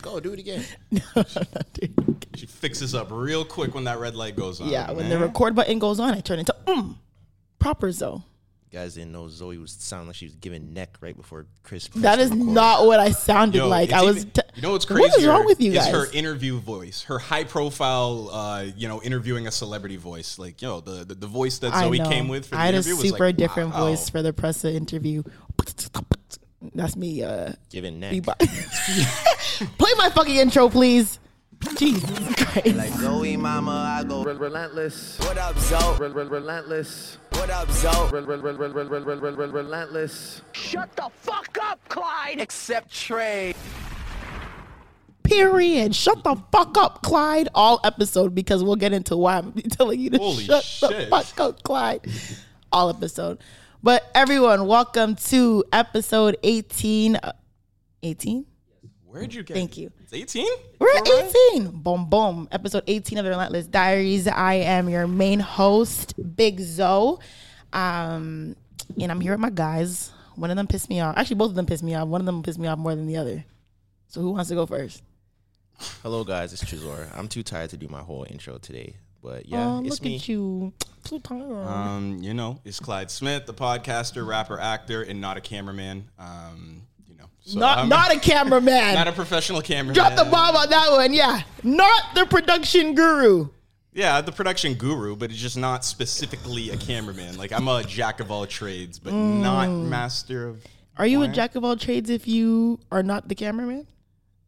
Go do it again. She fixes up real quick when that red light goes on. Yeah, when the record button goes on, I turn into proppers though. You guys didn't know Zoe was sounding like she was giving neck right before Chris. That is not what I sounded like. I was. You know what's crazy? What is wrong with you guys? It's her interview voice, her high profile, interviewing a celebrity voice. Like the voice that Zoe came with for the interview was like, I had a super different voice for the Pressa interview. That's me giving neck. Play my fucking intro, please. Jesus Christ. Like Zoe Mama, I go relentless. What up, Zoe? Relentless. What up, Zoe? Relentless. Shut the fuck up, Clyde. Except Trey. Period. Shut the fuck up, Clyde. All episode, because we'll get into why I'm telling you to shut the fuck up, Clyde. All episode. But everyone, welcome to episode 18. 18? Where'd you get? Thank you. It's 18? We're at 18. Right. Boom, boom. Episode 18 of The Relentless Diaries. I am your main host, Big Zoe. And I'm here with my guys. One of them pissed me off. Actually, both of them pissed me off. One of them pissed me off more than the other. So who wants to go first? Hello, guys. It's Chizor. I'm too tired to do my whole intro today. But yeah, it's me. Look at you. Too tired. It's Clyde Smith, the podcaster, rapper, actor, and not a cameraman. Not a cameraman. Not a professional cameraman. Drop the bomb on that one, yeah. Not the production guru. Yeah, the production guru, but it's just not specifically a cameraman. Like, I'm a jack of all trades, but not master of... Are you a jack of all trades if you are not the cameraman?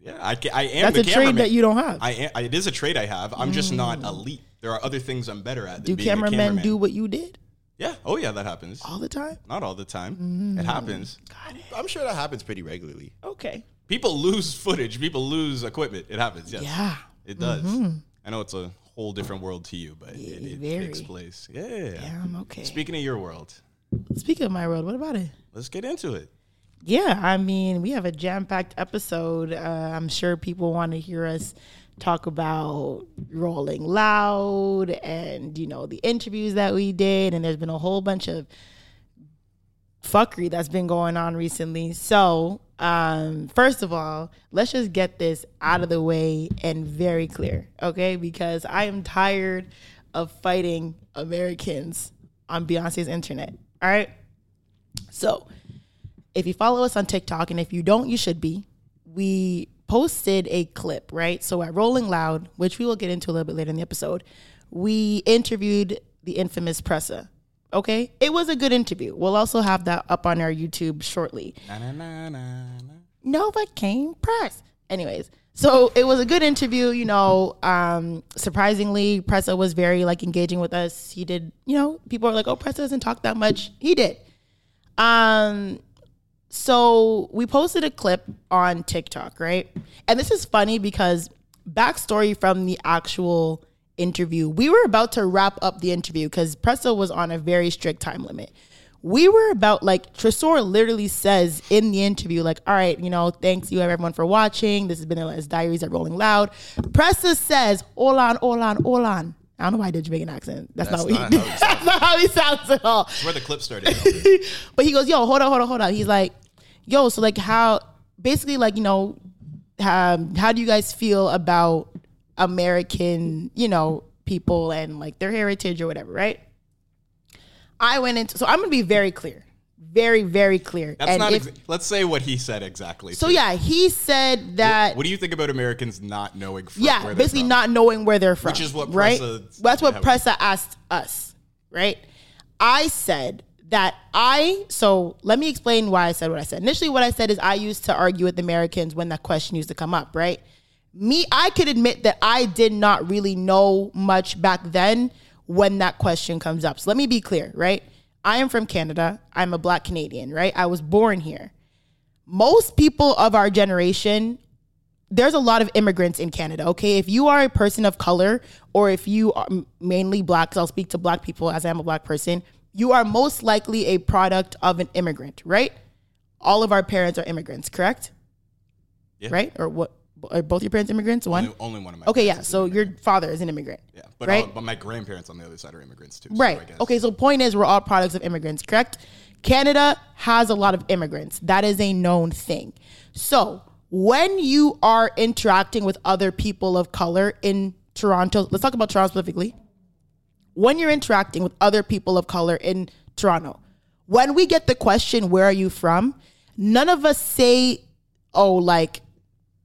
Yeah, I am the cameraman. That's a trade that you don't have. It is a trade I have. I'm just not elite. There are other things I'm better at than being a cameraman. Do cameramen do what you did? Yeah. Oh, yeah, that happens. All the time? Not all the time. It happens. Got it. I'm sure that happens pretty regularly. Okay. People lose footage. People lose equipment. It happens, yes. Yeah. It does. Mm-hmm. I know it's a whole different world to you, but it takes place. Yeah. Yeah, I'm okay. Speaking of your world. Speaking of my world, what about it? Let's get into it. Yeah, I mean, we have a jam-packed episode. I'm sure people want to hear us talk about Rolling Loud and, the interviews that we did. And there's been a whole bunch of fuckery that's been going on recently. So, first of all, let's just get this out of the way and very clear, okay? Because I am tired of fighting Americans on Beyonce's internet, all right? So, if you follow us on TikTok, and if you don't, you should be, we posted a clip, right? So at Rolling Loud, which we will get into a little bit later in the episode, we interviewed the infamous Pressa. Okay? It was a good interview. We'll also have that up on our YouTube shortly. Nova came press. Anyways, so it was a good interview, surprisingly, Pressa was very engaging with us. He did, people are like, oh, Pressa doesn't talk that much. He did. So we posted a clip on TikTok, right? And this is funny because backstory from the actual interview, we were about to wrap up the interview because Pressa was on a very strict time limit. we were about, like, Tresor literally says in the interview, like, all right, you know, thanks you everyone for watching. This has been The Relentless Diaries at Rolling Loud. Pressa says, all on. I don't know why I did Jamaican accent. That's not how he sounds at all. That's where the clip started. But he goes, yo, hold on. He's like, yo, so, like, how, basically, like, you know, how do you guys feel about American, you know, people and, like, their heritage or whatever, right? I went into, so I'm going to be very clear. Very, very clear. That's let's say what he said exactly. So, yeah, he said that. What do you think about Americans not knowing where they're from? Yeah, basically not knowing where they're from. Which is what Pressa... Right? That's what Pressa asked us, right? I said that so let me explain why I said what I said. Initially, what I said is I used to argue with Americans when that question used to come up, right? I could admit that I did not really know much back then when that question comes up. So let me be clear, right? I am from Canada. I'm a Black Canadian, right? I was born here. Most people of our generation, there's a lot of immigrants in Canada, okay? If you are a person of color, or if you are mainly Black, because I'll speak to Black people as I am a Black person, you are most likely a product of an immigrant, right? All of our parents are immigrants, correct? Yeah. Right? Or what? Are both your parents immigrants? One? Only one of my parents. Okay, yeah. So your father is an immigrant. Yeah. But, right? But my grandparents on the other side are immigrants too. Right. So I guess. Okay, so point is we're all products of immigrants, correct? Canada has a lot of immigrants. That is a known thing. So when you are interacting with other people of color in Toronto, let's talk about Toronto specifically. When you're interacting with other people of color in Toronto, when we get the question, where are you from? None of us say, oh, like,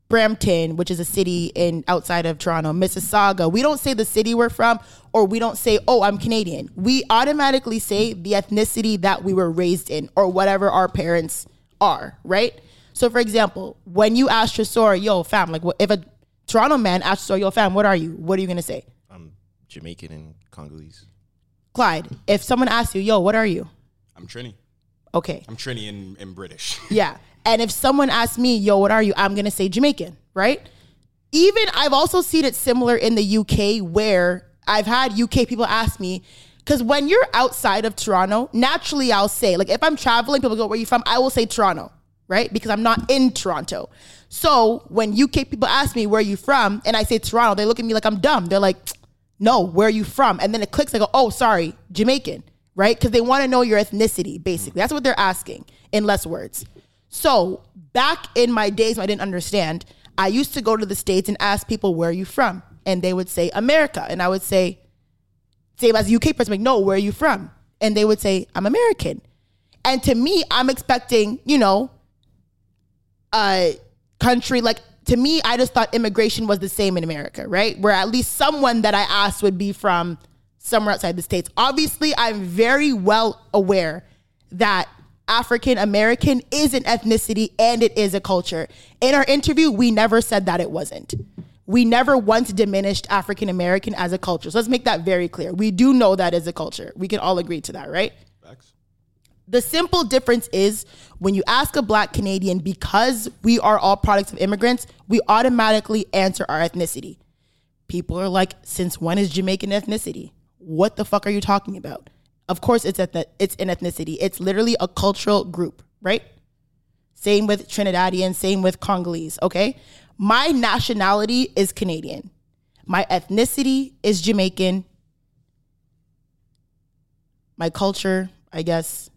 Brampton, which is a city outside of Toronto, Mississauga. We don't say the city we're from, or we don't say, oh, I'm Canadian. We automatically say the ethnicity that we were raised in or whatever our parents are, right? So, for example, when you ask Tresor, yo, fam, like if a Toronto man asks Tresor, yo, fam, what are you? What are you going to say? I'm Jamaican and Congolese. Clyde, if someone asks you, yo, what are you? I'm Trini. Okay. I'm Trini and British. Yeah. And if someone asks me, yo, what are you? I'm going to say Jamaican, right? Even I've also seen it similar in the UK, where I've had UK people ask me, because when you're outside of Toronto, naturally I'll say, like, if I'm traveling, people go, where are you from? I will say Toronto, right? Because I'm not in Toronto. So when UK people ask me, where are you from? And I say Toronto, they look at me like I'm dumb. They're like, no, where are you from? And then it clicks. I go, oh, sorry, Jamaican, right? Because they want to know your ethnicity, basically. That's what they're asking in less words. So back in my days when I didn't understand, I used to go to the States and ask people, where are you from? And they would say, America. And I would say, same as a UK person, like, no, where are you from? And they would say, I'm American. And to me, I'm expecting, you know, a country, like, to me, I just thought immigration was the same in America, right? Where at least someone that I asked would be from somewhere outside the States. Obviously, I'm very well aware that African American is an ethnicity and it is a culture. In our interview, we never said that it wasn't. We never once diminished African American as a culture. So let's make that very clear. We do know that as a culture. We can all agree to that, right? Facts. The simple difference is when you ask a Black Canadian, because we are all products of immigrants, we automatically answer our ethnicity. People are like, since when is Jamaican ethnicity? What the fuck are you talking about? Of course, it's an ethnicity. It's literally a cultural group, right? Same with Trinidadian, same with Congolese, okay? My nationality is Canadian. My ethnicity is Jamaican. My culture, I guess.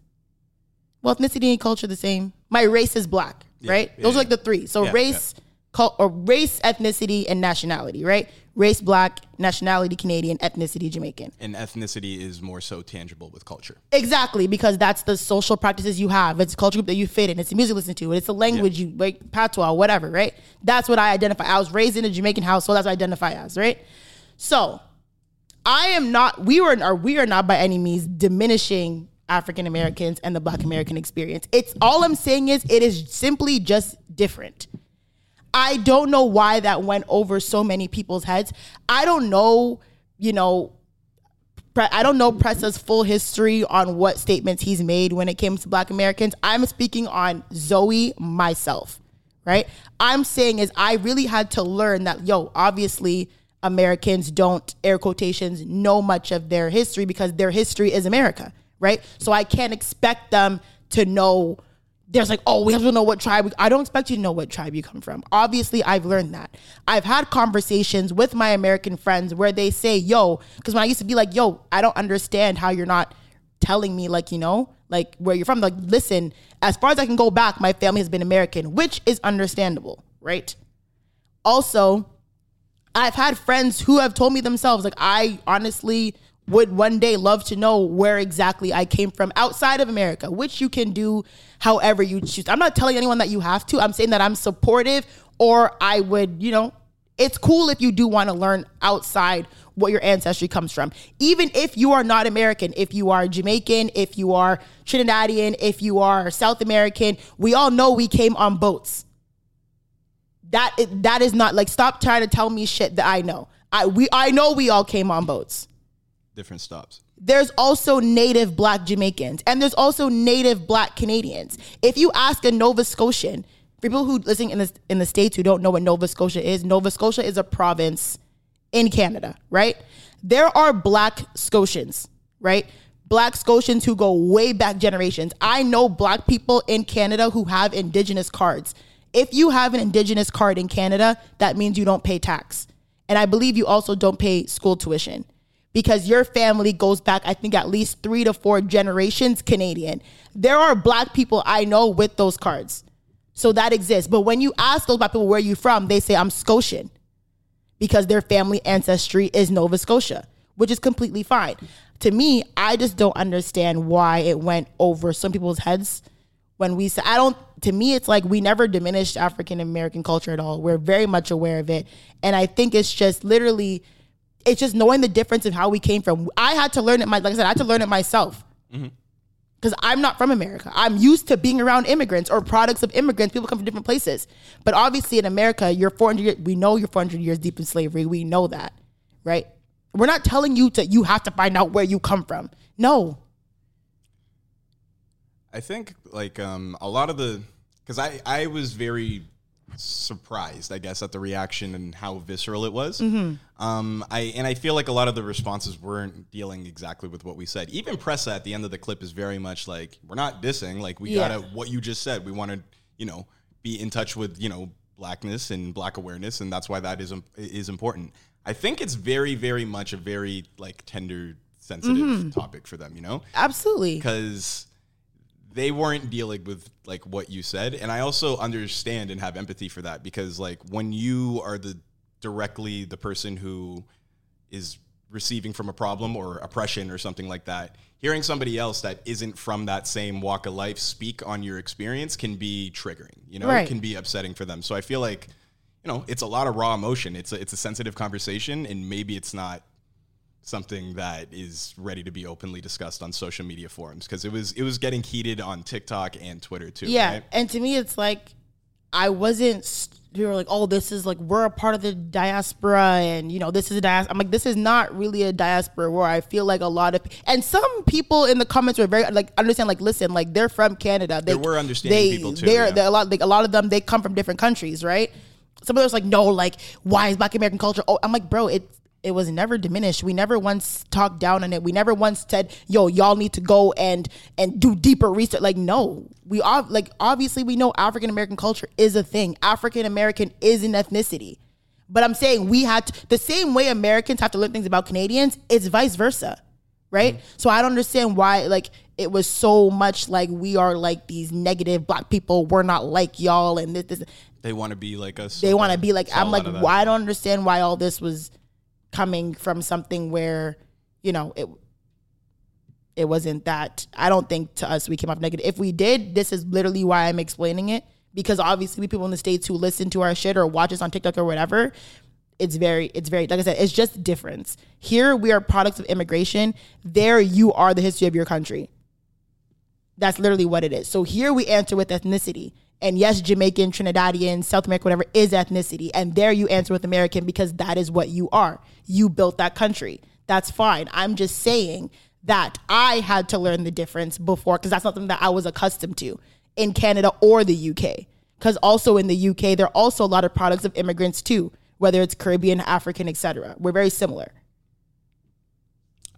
Well, ethnicity and culture are the same. My race is Black, right? Yeah, those are like the three. So race, ethnicity, and nationality, right? Race, Black, nationality, Canadian, ethnicity, Jamaican. And ethnicity is more so tangible with culture. Exactly, because that's the social practices you have. It's a culture group that you fit in. It's the music you listen to. It's the language you, like, patois, whatever, right? That's what I identify. I was raised in a Jamaican household. That's what I identify as, right? So we are not by any means diminishing African Americans and the Black American experience. All I'm saying is it is simply just different. I don't know why that went over so many people's heads. I don't know, you know, I don't know Pressa's full history on what statements he's made when it came to Black Americans. I'm speaking on Zoe myself, right? I'm saying is I really had to learn that, yo, obviously Americans don't, air quotations, know much of their history because their history is America, right? So I can't expect them to know. There's like, oh, we have to know what tribe. I don't expect you to know what tribe you come from. Obviously, I've learned that. I've had conversations with my American friends where they say, yo, because when I used to be like, yo, I don't understand how you're not telling me, like, you know, like where you're from. Like, listen, as far as I can go back, my family has been American, which is understandable, right? Also, I've had friends who have told me themselves, like, I honestly would one day love to know where exactly I came from outside of America, which you can do however you choose. I'm not telling anyone that you have to. I'm saying that I'm supportive, or I would, you know, it's cool if you do want to learn outside what your ancestry comes from. Even if you are not American, if you are Jamaican, if you are Trinidadian, if you are South American, we all know we came on boats. That is not like, stop trying to tell me shit that I know. I know we all came on boats. Different stops. There's also native Black Jamaicans, and there's also native Black Canadians. If you ask a Nova Scotian, for people who listen in the States who don't know what Nova Scotia is a province in Canada, right? There are Black Scotians, right? Black Scotians who go way back generations. I know Black people in Canada who have Indigenous cards. If you have an Indigenous card in Canada, that means you don't pay tax. And I believe you also don't pay school tuition, because your family goes back, I think, at least 3 to 4 generations Canadian. There are Black people I know with those cards. So that exists. But when you ask those Black people, where are you from? They say, I'm Scotian, because their family ancestry is Nova Scotia, which is completely fine. To me, I just don't understand why it went over some people's heads when we say, to me, it's like we never diminished African American culture at all. We're very much aware of it. And I think it's just literally, it's just knowing the difference of how we came from. I had to learn it. I had to learn it myself, because I'm not from America. I'm used to being around immigrants or products of immigrants. People come from different places, but obviously in America, we know you're 400 years deep in slavery. We know that, right? We're not telling you you have to find out where you come from. No. I think like a lot of because I was very surprised, I guess, at the reaction and how visceral it was. I feel like a lot of the responses weren't dealing exactly with what we said. Even Pressa at the end of the clip is very much like, we're not dissing, like we gotta, what you just said, we want to, you know, be in touch with, you know, Blackness and Black awareness, and that's why that is important. I think it's very, very much a very like tender, sensitive topic for them, you know? Absolutely. Because they weren't dealing with like what you said. And I also understand and have empathy for that, because like when you are directly the person who is receiving from a problem or oppression or something like that, hearing somebody else that isn't from that same walk of life speak on your experience can be triggering, you know, It can be upsetting for them. So I feel like, you know, it's a lot of raw emotion. It's a sensitive conversation, and maybe it's not something that is ready to be openly discussed on social media forums, because it was getting heated on TikTok and Twitter too. Yeah, right? And to me, it's like people were like, "Oh, this is like we're a part of the diaspora," and you know, this is a diaspora. I'm like, this is not really a diaspora. Where I feel like a lot of and some people in the comments were very like understand, like listen, like they're from Canada. There were understanding people too. They're a lot of them. They come from different countries, right? Some of them was like, no, like why is Black American culture? Oh, I'm like, bro, It was never diminished. We never once talked down on it. We never once said, yo, y'all need to go and do deeper research. Like, no, we all like, obviously we know African-American culture is a thing. African-American is an ethnicity, but I'm saying we had to, the same way Americans have to learn things about Canadians, it's vice versa. Right. Mm-hmm. So I don't understand why, like, it was so much like we are like these negative Black people. We're not like y'all. And this. They want to be like us. They want to be like, I'm like, why? I don't understand why all this was coming from something where, you know, it wasn't that. I don't think to us we came off negative. If we did, this is literally why I'm explaining it, because obviously we people in the States who listen to our shit or watch us on TikTok or whatever, it's very like I said, it's just difference. Here we are products of immigration. There you are the history of your country. That's literally what it is. So here we answer with ethnicity. And yes, Jamaican, Trinidadian, South America, whatever, is ethnicity. And there you answer with American, because that is what you are. You built that country. That's fine. I'm just saying that I had to learn the difference before, because that's something that I was accustomed to in Canada or the UK. Because also in the UK, there are also a lot of products of immigrants too, whether it's Caribbean, African, etc. We're very similar.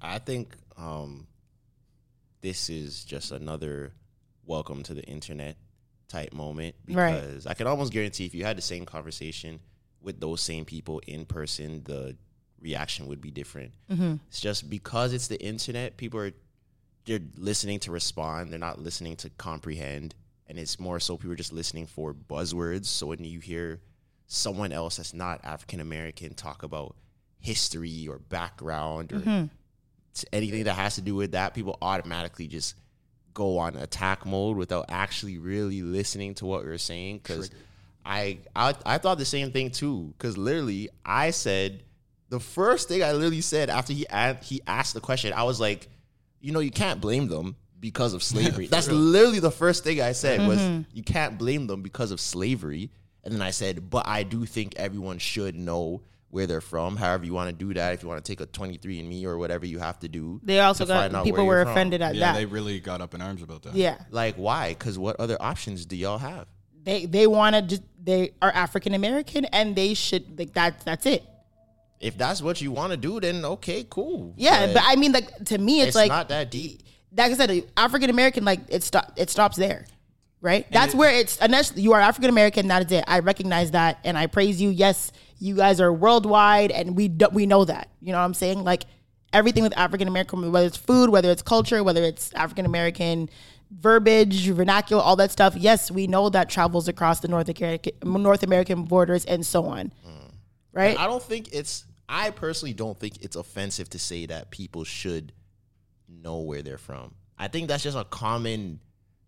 I think this is just another welcome to the internet type moment, because I can almost guarantee if you had the same conversation with those same people in person, the reaction would be different. Mm-hmm. It's just because it's the internet, people are, they're listening to respond. They're not listening to comprehend. And it's more so people are just listening for buzzwords. So when you hear someone else that's not African-American talk about history or background or anything that has to do with that, people automatically just go on attack mode without actually really listening to what you're saying. Because I thought the same thing too. Because literally I said, the first thing I literally said after he asked the question, I was like, you know, you can't blame them because of slavery. That's literally the first thing I said was, you can't blame them because of slavery. And then I said, but I do think everyone should know where they're from. However you want to do that, if you want to take a 23andMe or whatever you have to do. They also got, people were offended at that. Yeah, they really got up in arms about that. Yeah. Like, why? Because what other options do y'all have? They want to, they are African American and they should, like, that's it. If that's what you want to do, then okay, cool. Yeah, but I mean, like, to me, it's like, not that deep. Like I said, African American, like, it stops there, right? And that's where it's, unless you are African American, that is it. I recognize that, and I praise you. Yes, you guys are worldwide, and we know that. You know what I'm saying? Like, everything with African American, whether it's food, whether it's culture, whether it's African American verbiage, vernacular, all that stuff. Yes, we know that travels across the North American borders and so on, right? And I don't think it's, I personally don't think it's offensive to say that people should know where they're from. I think that's just a common,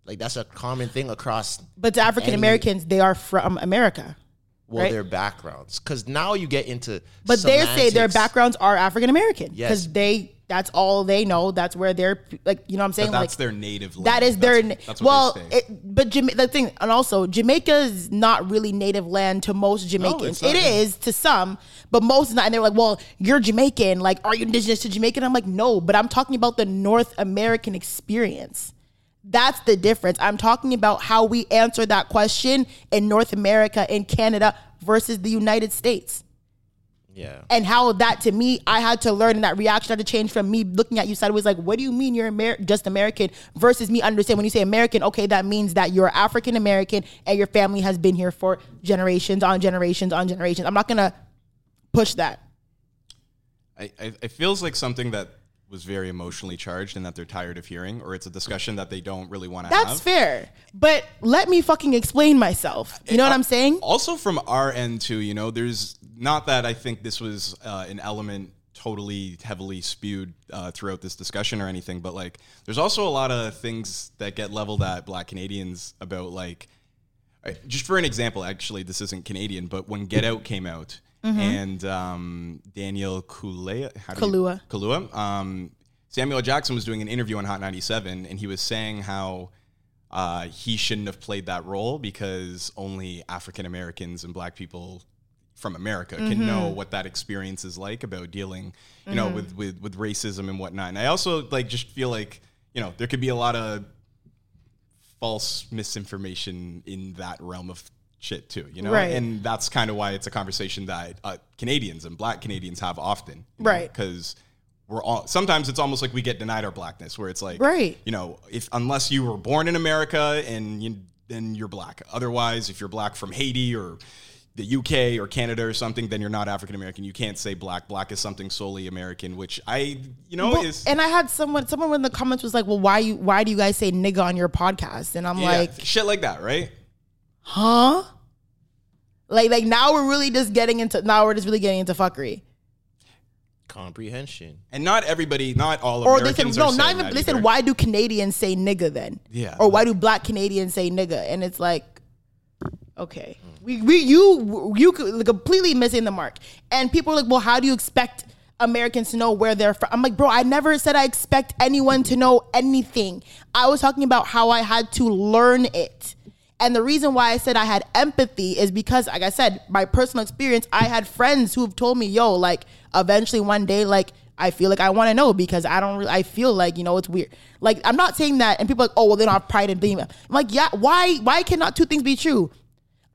like, that's a common thing across. But to African Americans, they are from America. Well, right? Their backgrounds, because now you get into, but semantics. They say their backgrounds are African American because that's all they know. That's where they're, like, you know what I'm saying? But that's like, their native language. That is that's what they say. The thing, and also Jamaica is not really native land to most Jamaicans. No, it is to some, but most not. And they're like, well, you're Jamaican. Like, are you indigenous to Jamaica? And I'm like, no, but I'm talking about the North American experience. That's the difference. I'm talking about how we answer that question in North America, in Canada versus the United States. Yeah. And how that, to me, I had to learn, and that reaction had to change from me looking at you sideways like, what do you mean you're just American, versus me understand when you say American, okay, that means that you're African American and your family has been here for generations on generations on generations. I'm not going to push that. It feels like something that was very emotionally charged and that they're tired of hearing, or it's a discussion that they don't really want to have. That's fair. But let me fucking explain myself. You know what I'm saying? Also from our end too, you know, there's not that I think this was an element totally heavily spewed throughout this discussion or anything, but like there's also a lot of things that get leveled at Black Canadians about, like, just for an example, actually, this isn't Canadian, but when Get Out came out, and Daniel Kaluuya. Samuel Jackson was doing an interview on Hot 97, and he was saying how he shouldn't have played that role because only African Americans and Black people from America can know what that experience is like about dealing, you know, with racism and whatnot. And I also, like, just feel like, you know, there could be a lot of false misinformation in that realm of shit too, you know, and that's kind of why it's a conversation that Canadians and Black Canadians have often, because we're all, sometimes it's almost like we get denied our Blackness, where it's like, you know, if unless you were born in America and then you're Black, otherwise if you're Black from Haiti or the UK or Canada or something, then you're not African American. You can't say Black. Black is something solely American, which I, you know, well, is. And I had someone in the comments was like, well, why do you guys say nigga on your podcast? And I'm like, shit like that, right? Huh? Like now we're really just getting into fuckery. Comprehension. And not everybody, not all or Americans they said, are no, not even they either. Said why do Canadians say nigga then? Yeah. Or why do Black Canadians say nigga? And it's like, okay. You completely missing the mark. And people are like, well, how do you expect Americans to know where they're from? I'm like, bro, I never said I expect anyone to know anything. I was talking about how I had to learn it. And the reason why I said I had empathy is because, like I said, my personal experience, I had friends who have told me, yo, like, eventually one day, like, I feel like I want to know because I feel like, you know, it's weird. Like, I'm not saying that. And people are like, oh, well, they don't have pride in being. I'm like, yeah, why cannot two things be true?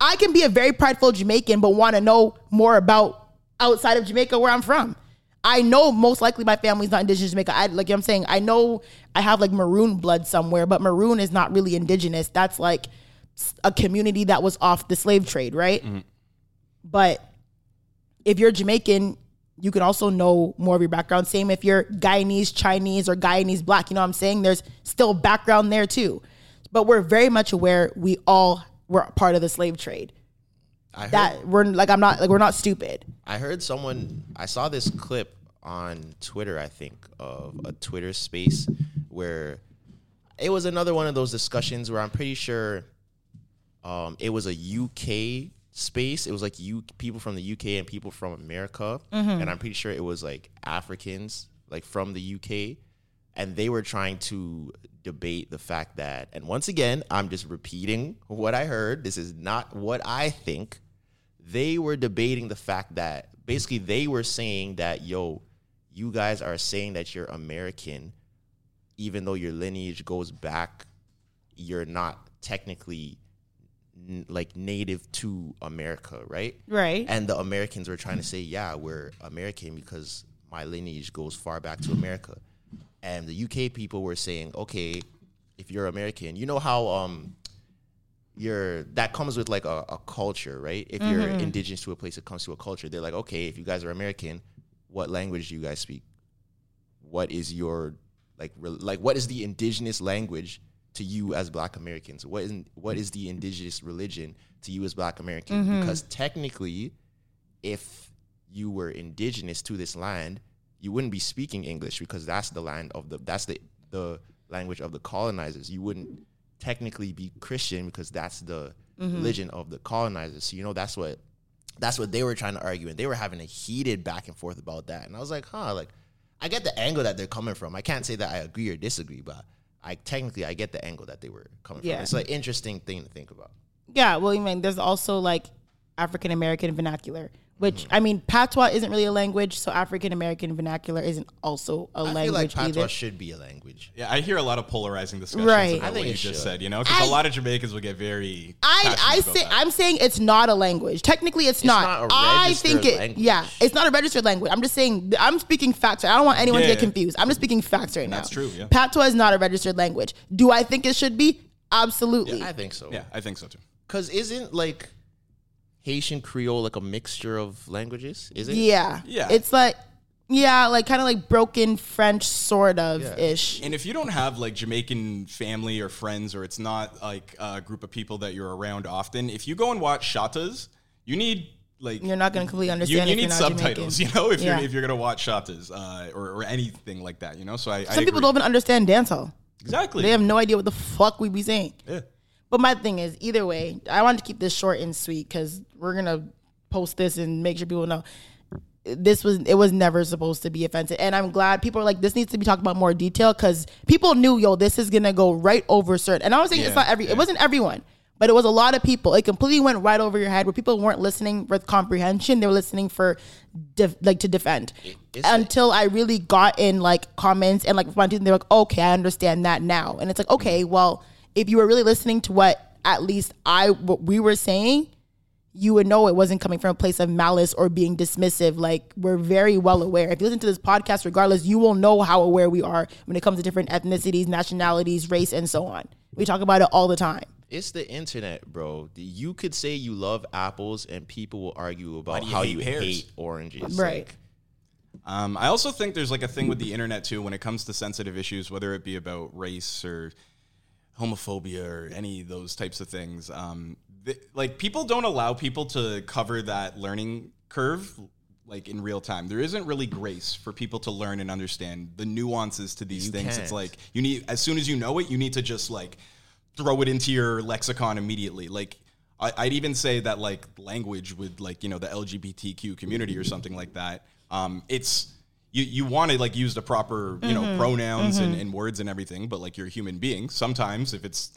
I can be a very prideful Jamaican, but want to know more about outside of Jamaica where I'm from. I know most likely my family's not indigenous to Jamaica. Like I'm saying, I know I have like maroon blood somewhere, but maroon is not really indigenous. That's like a community that was off the slave trade, right? Mm-hmm. But if you're Jamaican, you can also know more of your background. Same if you're Guyanese, Chinese, or Guyanese Black. You know what I'm saying? There's still background there too. But we're very much aware we all were part of the slave trade. We're not stupid. I heard I saw this clip on Twitter, I think, of a Twitter space where it was another one of those discussions where I'm pretty sure it was a UK space. It was like people from the UK and people from America. Mm-hmm. And I'm pretty sure it was like Africans, like from the UK. And they were trying to debate the fact that, and once again, I'm just repeating what I heard. This is not what I think. They were debating the fact that basically they were saying that, yo, you guys are saying that you're American, even though your lineage goes back, you're not technically like native to America, right? Right. And the Americans were trying to say, yeah, we're American because my lineage goes far back to America. And the UK people were saying, okay, if you're American, you know how that comes with like a culture, right? If mm-hmm. you're indigenous to a place, it comes to a culture. They're like, okay, if you guys are American, what language do you guys speak? What is your what is the indigenous language to you as Black Americans? What is the indigenous religion to you as Black Americans? Mm-hmm. Because technically, if you were indigenous to this land, you wouldn't be speaking English because that's the language of the colonizers. You wouldn't technically be Christian because that's the mm-hmm. religion of the colonizers. So, you know, that's what they were trying to argue. And they were having a heated back and forth about that. And I was like, I get the angle that they're coming from. I can't say that I agree or disagree, but I get the angle that they were coming from. It's an interesting thing to think about. Yeah. Well, I mean, there's also like African-American vernacular. Which, I mean, patois isn't really a language, so African-American vernacular isn't also a language either. I feel like patois should be a language. Yeah, I hear a lot of polarizing discussions about what you just said, you know? Because a lot of Jamaicans will get very I'm saying it's not a language. Technically, it's not a registered language. Yeah, it's not a registered language. I'm just saying, I'm speaking facts. Right? I don't want anyone to get confused. I'm just speaking facts right now. That's true, yeah. Patois is not a registered language. Do I think it should be? Absolutely. Yeah, I think so. Yeah, I think so, too. Because isn't, like... Haitian Creole, like a mixture of languages, is it? Yeah. Yeah. It's like, yeah, like kind of like broken French sort of-ish. Yeah. And if you don't have like Jamaican family or friends, or it's not like a group of people that you're around often, if you go and watch Shatas, you need like... You're not going to completely understand you need subtitles, Jamaican. You know, if you're going to watch Shatas or anything like that, you know? So Some people don't even understand dancehall. Exactly. They have no idea what the fuck we be saying. Yeah. But my thing is, either way, I want to keep this short and sweet because we're going to post this and make sure people know it was never supposed to be offensive. And I'm glad people are like, this needs to be talked about more detail because people knew, yo, this is going to go right over certain. And I was saying it's not it wasn't everyone, but it was a lot of people. It completely went right over your head where people weren't listening with comprehension. They were listening for to defend until I really got in like comments and like responded. They're like, okay, I understand that now. And it's like, okay, well, if you were really listening to what at least we were saying, you would know it wasn't coming from a place of malice or being dismissive. Like, we're very well aware. If you listen to this podcast, regardless, you will know how aware we are when it comes to different ethnicities, nationalities, race, and so on. We talk about it all the time. It's the internet, bro. You could say you love apples and people will argue about how you hate oranges. Right. Like, I also think there's like a thing with the internet too when it comes to sensitive issues, whether it be about race or homophobia or any of those types of things. Like, people don't allow people to cover that learning curve, like, in real time. There isn't really grace for people to learn and understand the nuances to these things. Can't. It's like, you need, as soon as you know it, you need to just, like, throw it into your lexicon immediately. Like, I'd even say that, like, language with, like, you know, the LGBTQ community or something like that, it's... You want to, like, use the proper, you know, pronouns and words and everything, but, like, you're a human being. Sometimes if it's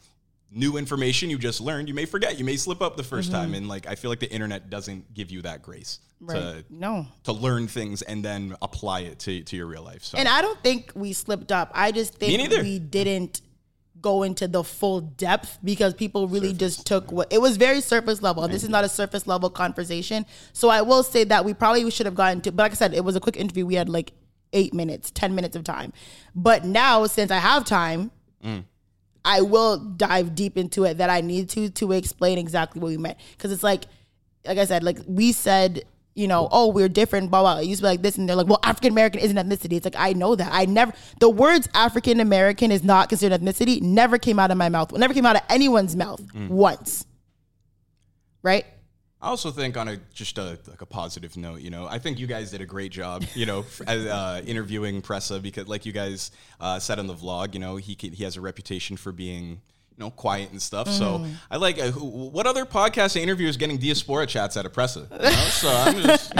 new information you just learned, you may forget. You may slip up the first time. And, like, I feel like the internet doesn't give you that grace to learn things and then apply it to your real life. So. And I don't think we slipped up. I just think we didn't go into the full depth because people really just took what it was very surface level. This is not a surface level conversation. So I will say that we should have gotten to, but like I said, it was a quick interview. We had like 10 minutes of time. But now since I have time, I will dive deep into it that I need to explain exactly what we meant. Cause it's like I said, like we said, you know, oh, we're different, blah, blah. It used to be like this, and they're like, well, African-American isn't ethnicity. It's like, I know that. The words African-American is not considered ethnicity never came out of my mouth. It never came out of anyone's mouth once. Right? I also think on a positive note, you know, I think you guys did a great job, you know, interviewing Pressa because like you guys said on the vlog, you know, he has a reputation for being... No, quiet and stuff. So I like what other podcast and interview is getting diaspora chats at Pressa? You know? So I'm just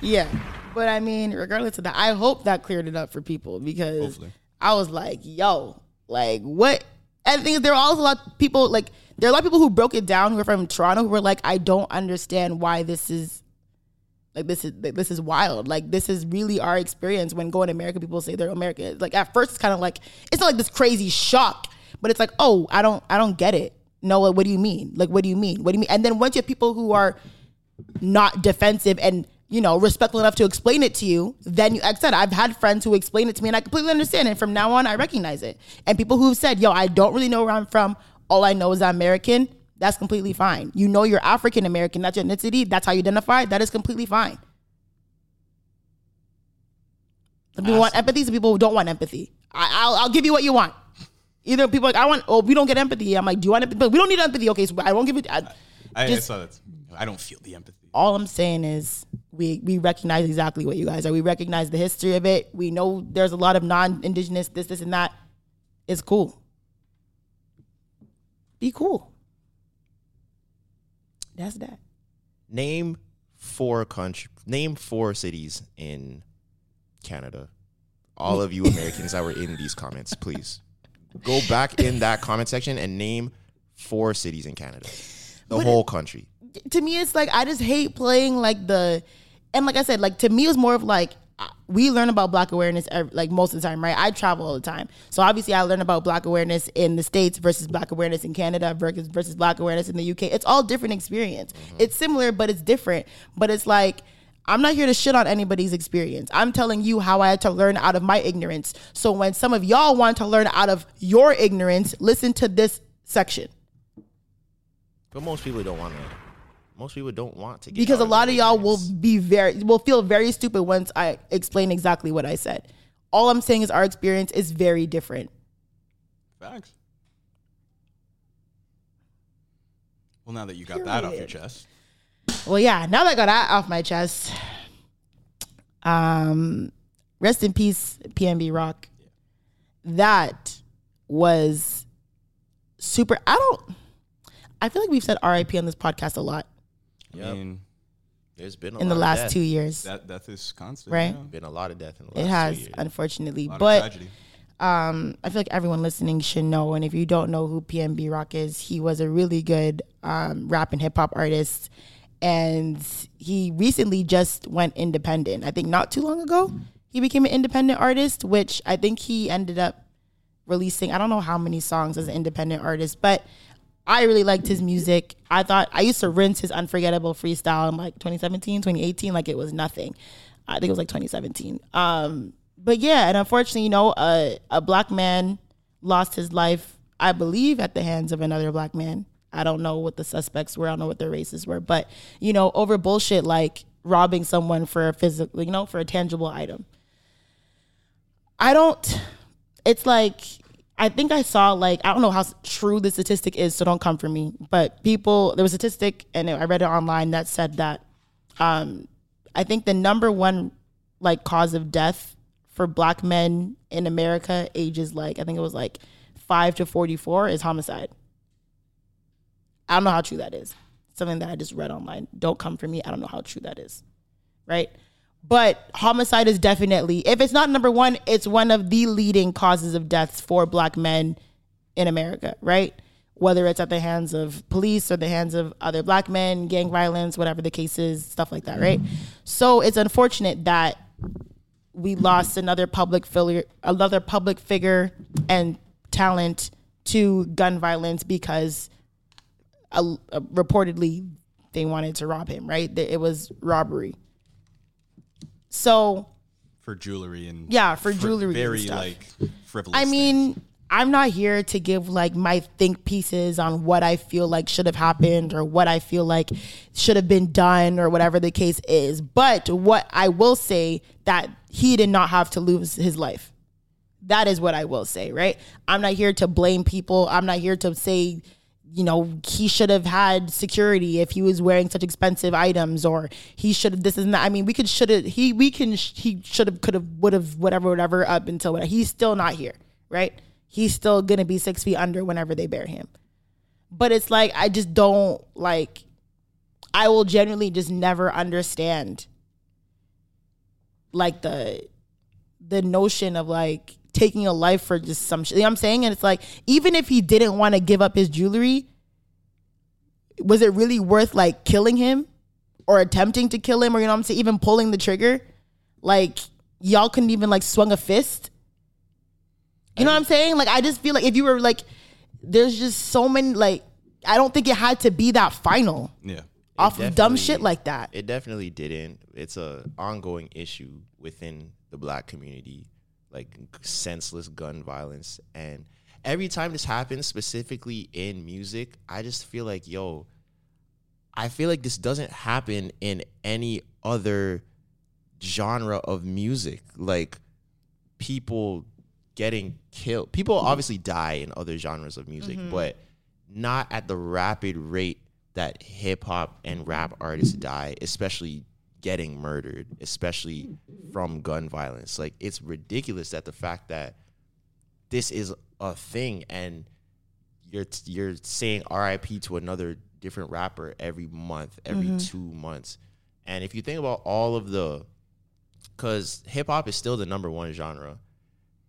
yeah. But I mean, regardless of that, I hope that cleared it up for people because hopefully. I was like, yo, like what? And the thing is, there are also a lot of people who broke it down who are from Toronto who were like, I don't understand why this is wild. Like, this is really our experience when going to America. People say they're American. Like at first, it's kind of like it's not like this crazy shock. But it's like, oh, I don't get it. No, what do you mean? Like, what do you mean? What do you mean? And then once you have people who are not defensive and, you know, respectful enough to explain it to you, then like I said, I've had friends who explain it to me and I completely understand it. From now on, I recognize it. And people who've said, yo, I don't really know where I'm from. All I know is I'm American. That's completely fine. You know, you're African American. That's your ethnicity. That's how you identify. That is completely fine. Some people want empathy. Some people don't want empathy. I'll give you what you want. Either people are like, we don't get empathy. I'm like, do you want empathy? But we don't need empathy. Okay, so I won't give it. I saw that. I don't feel the empathy. All I'm saying is we recognize exactly what you guys are. We recognize the history of it. We know there's a lot of non-Indigenous this, and that. It's cool. Be cool. That's that. Name four cities in Canada. All of you Americans that were in these comments, please. Go back in that comment section and name four cities in Canada. The whole country. To me, it's like, I just hate playing and like I said, like to me, it was more of like, we learn about Black awareness like most of the time, right? I travel all the time. So obviously I learn about Black awareness in the States versus Black awareness in Canada versus Black awareness in the UK. It's all different experience. Mm-hmm. It's similar, but it's different. But it's like, I'm not here to shit on anybody's experience. I'm telling you how I had to learn out of my ignorance. So when some of y'all want to learn out of your ignorance, listen to this section. But most people don't want to. Most people don't want to get because a lot of y'all will feel very stupid once I explain exactly what I said. All I'm saying is our experience is very different. Facts. Well, now that you got that off your chest. Well, yeah, now that I got that off my chest, rest in peace, PNB Rock. That was super. I feel like we've said RIP on this podcast a lot. Yeah. I mean, there's been in the last 2 years. Death is constant. Right? Yeah. Been a lot of death in the last 2 years. It has, unfortunately. But I feel like everyone listening should know. And if you don't know who PNB Rock is, he was a really good rap and hip hop artist. And he recently just went independent. I think not too long ago, he became an independent artist, which I think he ended up releasing, I don't know how many songs as an independent artist, but I really liked his music. I used to rinse his Unforgettable freestyle in like 2017, 2018, like it was nothing. I think it was like 2017. But yeah, and unfortunately, you know, a Black man lost his life, I believe, at the hands of another Black man. I don't know what the suspects were. I don't know what their races were. But, you know, over bullshit, like robbing someone for a physical, you know, for a tangible item. I think I saw I don't know how true the statistic is, so don't come for me. But there was a statistic, and I read it online that said that I think the number one, cause of death for Black men in America ages, I think it was 5 to 44 is homicide. I don't know how true that is. Something that I just read online. Don't come for me. I don't know how true that is. Right? But homicide is definitely, if it's not number one, it's one of the leading causes of deaths for Black men in America, right? Whether it's at the hands of police or the hands of other Black men, gang violence, whatever the case is, stuff like that, right? So it's unfortunate that we lost another public figure and talent to gun violence because reportedly they wanted to rob him, right? It was robbery. So for jewelry and for jewelry, very and stuff. Frivolous. I mean, things. I'm not here to give my think pieces on what I feel like should have happened or what I feel like should have been done or whatever the case is. But what I will say that he did not have to lose his life. That is what I will say, right? I'm not here to blame people. I'm not here to say, he should have had security if he was wearing such expensive items, or he should have, this is not, I mean, we could, should have, he, we can, he should have, could have, would have, whatever, whatever, up until whatever. He's still not here, right? He's still going to be 6 feet under whenever they bury him. But it's I just don't, I will genuinely just never understand, the notion of, taking a life for just some shit. You know what I'm saying? And it's even if he didn't want to give up his jewelry, was it really worth, killing him or attempting to kill him or, you know what I'm saying, even pulling the trigger? Y'all couldn't even, swung a fist? You know what I'm saying? I just feel if you were there's just so many, I don't think it had to be that final. Yeah. Off of dumb shit like that. It definitely didn't. It's a ongoing issue within the Black community, senseless gun violence. And every time this happens, specifically in music, I just feel I feel like this doesn't happen in any other genre of music. People getting killed. People obviously die in other genres of music, mm-hmm. but not at the rapid rate that hip hop and rap artists die, especially getting murdered, especially from gun violence. It's ridiculous that the fact that this is a thing and you're saying RIP to another different rapper every month, every mm-hmm. 2 months. And if you think about all of because hip hop is still the number one genre.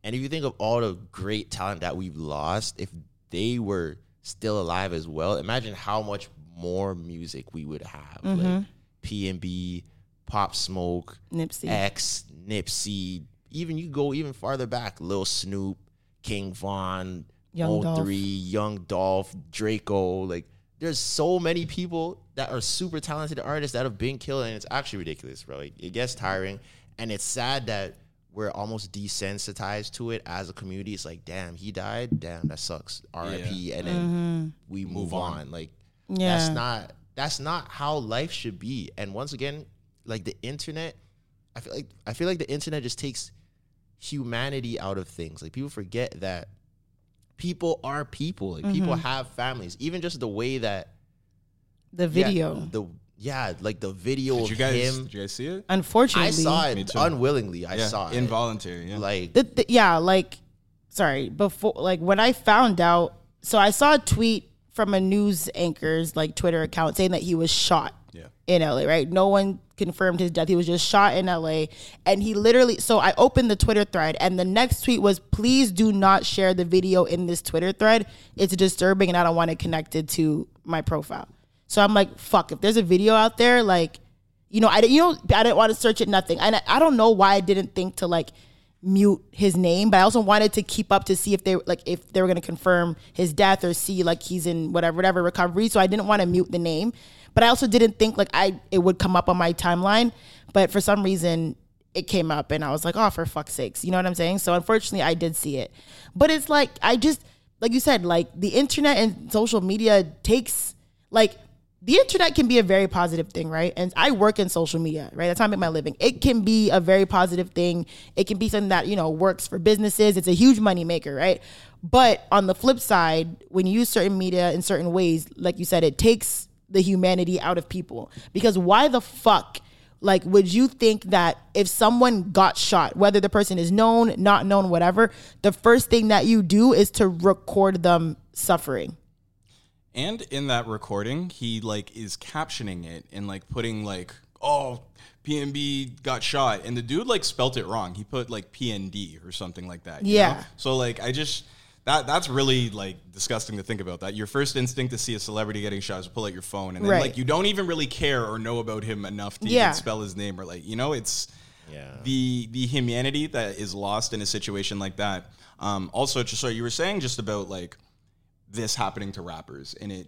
And if you think of all the great talent that we've lost, if they were still alive as well, imagine how much more music we would have. Mm-hmm. P&B, Pop Smoke, Nipsey. X, Nipsey. Even you go even farther back, Lil Snoop, King Von, O3, Young Dolph, Draco. There's so many people that are super talented artists that have been killed, and it's actually ridiculous, bro. It gets tiring, and it's sad that we're almost desensitized to it as a community. It's damn, he died. Damn, that sucks. RIP, yeah. And then mm-hmm. we move on. That's not how life should be. And once again, the internet, I feel like the internet just takes humanity out of things. People forget that people are people. Mm-hmm. People have families. Even just the way that the video, the video of him. Did you guys see it? Unfortunately. I saw it unwillingly. I saw it. Involuntary, yeah. When I found out, so I saw a tweet from a news anchor's, Twitter account saying that he was shot in LA, right? No one confirmed his death. He was just shot in LA. And he literally, so I opened the Twitter thread and the next tweet was, please do not share the video in this Twitter thread. It's disturbing and I don't want it connected to my profile. So I'm fuck, if there's a video out there, I didn't want to search it, nothing. And I don't know why I didn't think to mute his name, but I also wanted to keep up to see if they were going to confirm his death or see he's in whatever recovery. So I didn't want to mute the name, but I also didn't think it would come up on my timeline. But for some reason it came up and I was oh, for fuck's sakes. You know what I'm saying? So unfortunately I did see it, but it's I just, you said, the internet and social media takes the internet can be a very positive thing, right? And I work in social media, right? That's how I make my living. It can be a very positive thing. It can be something that, works for businesses. It's a huge money maker, right? But on the flip side, when you use certain media in certain ways, like you said, it takes the humanity out of people. Because why the fuck, would you think that if someone got shot, whether the person is known, not known, whatever, the first thing that you do is to record them suffering? And in that recording, he is captioning it and putting oh, PNB got shot, and the dude spelt it wrong. He put PND or something like that. You know? So I just that's really disgusting to think about. That your first instinct to see a celebrity getting shot is to pull out your phone, and then you don't even really care or know about him enough to even spell his name or it's. Yeah. The humanity that is lost in a situation like that. Also, so you were saying just about like this happening to rappers and it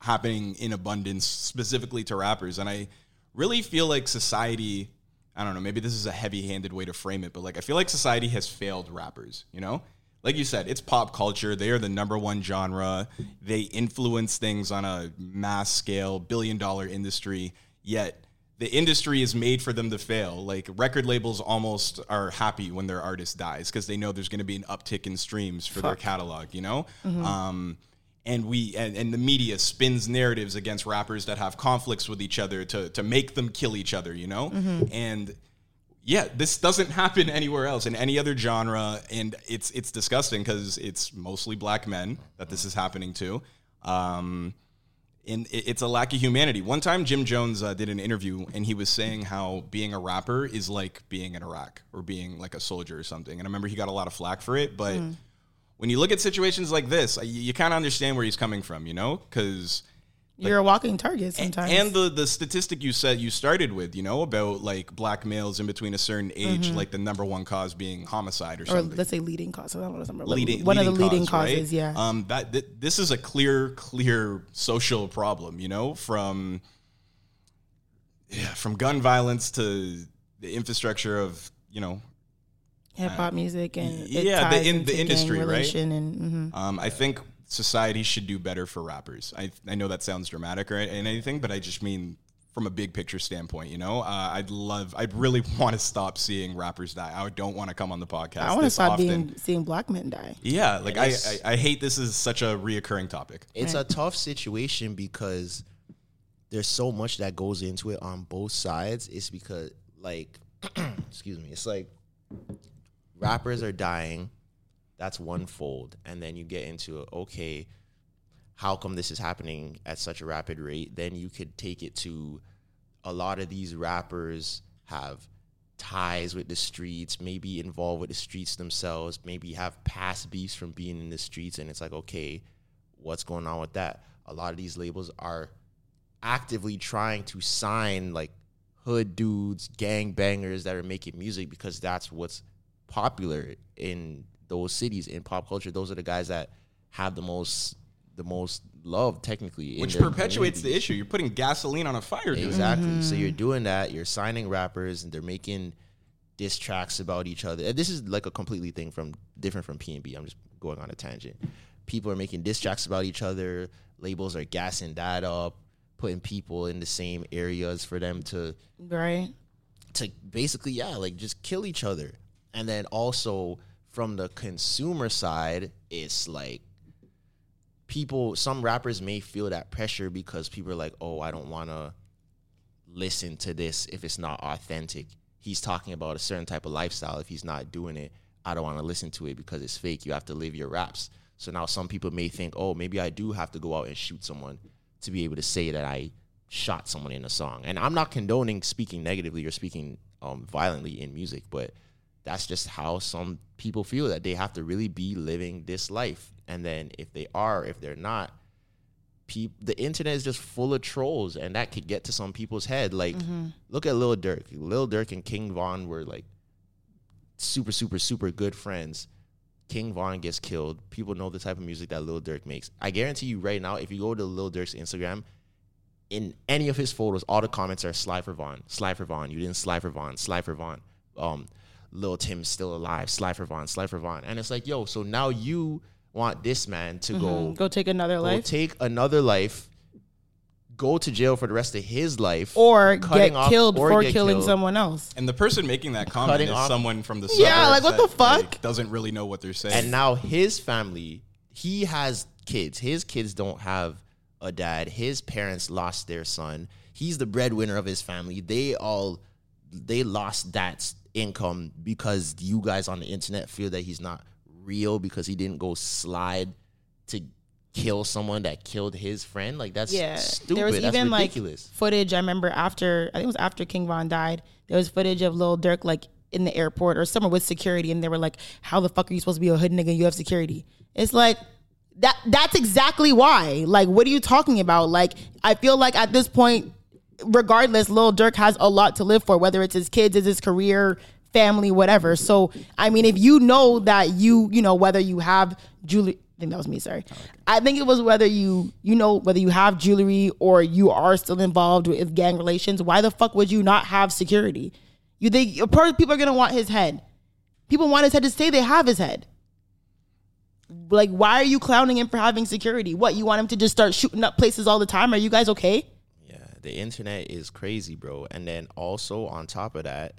happening in abundance specifically to rappers. And I really feel like society, I don't know, maybe this is a heavy-handed way to frame it, but like I feel like society has failed rappers, you know? Like you said, it's pop culture. They are the number one genre. They influence things on a mass scale, billion-dollar industry, yet the industry is made for them to fail. Like record labels almost are happy when their artist dies because they know there's going to be an uptick in streams for their catalog, you know? Mm-hmm. And the media spins narratives against rappers that have conflicts with each other to make them kill each other, you know? Mm-hmm. And yeah, this doesn't happen anywhere else in any other genre. And it's disgusting because it's mostly black men that this is happening to. And it's a lack of humanity. One time, Jim Jones did an interview and he was saying how being a rapper is like being in Iraq or being like a soldier or something. And I remember he got a lot of flack for it, but when you look at situations like this, you kind of understand where he's coming from, you know, because you're a walking target sometimes. And the statistic you said you started with, you know, about like black males in between a certain age, like the number one cause being homicide or something. Or let's say leading cause. I don't remember. One of the leading causes, right? Yeah. This is a clear social problem, you know, from gun violence to the infrastructure of, you know, hip hop music and the industry, right? And I think society should do better for rappers. I know that sounds dramatic or anything, but I just mean from a big picture standpoint. You know, I'd really want to stop seeing rappers die. I don't want to come on the podcast. I want to stop seeing black men die. Yeah, like I hate this is such a reoccurring topic. It's a tough situation because there's so much that goes into it on both sides. It's because like, excuse me, it's like, rappers are dying, that's one fold, and then you get into, okay, how come this is happening at such a rapid rate? Then you could take it to a lot of these rappers have ties with the streets, maybe involved with the streets themselves, maybe have past beefs from being in the streets, and it's like, okay, what's going on with that? A lot of these labels are actively trying to sign, like, hood dudes, gangbangers that are making music because that's what's popular in those cities in pop culture. Those are the guys that have the most love technically, which perpetuates the issue. You're putting gasoline on a fire, dude. Exactly. Mm-hmm. So you're doing that. You're signing rappers, and they're making diss tracks about each other. And this is like a completely thing different from P&B. I'm just going on a tangent. People are making diss tracks about each other. Labels are gassing that up, putting people in the same areas for them to basically, like just kill each other. And then also from the consumer side, it's like some rappers may feel that pressure because people are like, oh, I don't want to listen to this if it's not authentic. He's talking about a certain type of lifestyle. If he's not doing it, I don't want to listen to it because it's fake. You have to live your raps. So now some people may think, oh, maybe I do have to go out and shoot someone to be able to say that I shot someone in a song. And I'm not condoning speaking negatively or speaking violently in music, but that's just how some people feel that they have to really be living this life. And then if they're not, the internet is just full of trolls, and that could get to some people's head. Like, Look at Lil Durk. Lil Durk and King Von were like super, super, super good friends. King Von gets killed. People know the type of music that Lil Durk makes. I guarantee you right now, if you go to Lil Durk's Instagram, in any of his photos, all the comments are Sly for Von, Sly for Von, you didn't Sly for Von, Sly for Von, Lil Tim's still alive, Sly for Von, Sly for Von. And it's like, yo, so now you want this man to go take another life? Go take another life, go to jail for the rest of his life, or get killed for killing someone else. And the person making that comment is someone from the suburbs. Yeah, like what the fuck? Doesn't really know what they're saying. And now his family, he has kids. His kids don't have a dad. His parents lost their son. He's the breadwinner of his family. They lost that income because you guys on the internet feel that he's not real because he didn't go slide to kill someone that killed his friend. Like, that's stupid. There was even ridiculous. Like footage. I remember I think it was after King Von died, there was footage of Lil Durk like in the airport or somewhere with security, and they were like, how the fuck are you supposed to be a hood nigga and you have security? It's like that's exactly why. Like, what are you talking about? Like, I feel like at this point regardless, Lil Durk has a lot to live for, whether it's his kids, it's his career, family, whatever. So, I mean, if you know that you know, whether you have jewelry, I think that was me, sorry. Oh, okay. I think it was whether you know, whether you have jewelry or you are still involved with gang relations, why the fuck would you not have security? You think people are going to want his head. People want his head to say they have his head. Like, why are you clowning him for having security? What, you want him to just start shooting up places all the time? Are you guys okay? Yeah, the internet is crazy, bro. And then also on top of that,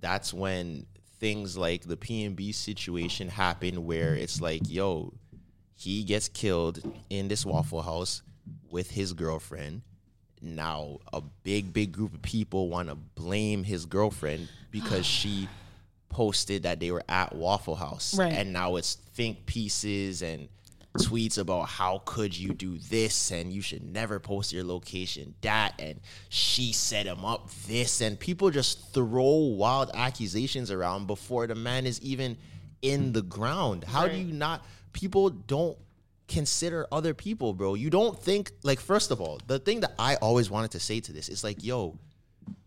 that's when things like the PNB situation happen, where it's like, yo, he gets killed in this Waffle House with his girlfriend. Now a big group of people want to blame his girlfriend because she posted that they were at Waffle House, right? And now it's think pieces and tweets about how could you do this, and you should never post your location, that, and she set him up, this, and people just throw wild accusations around before the man is even in the ground. How right. do you not? People don't consider other people, bro. You don't think, like, first of all, the thing that I always wanted to say to this is like, yo,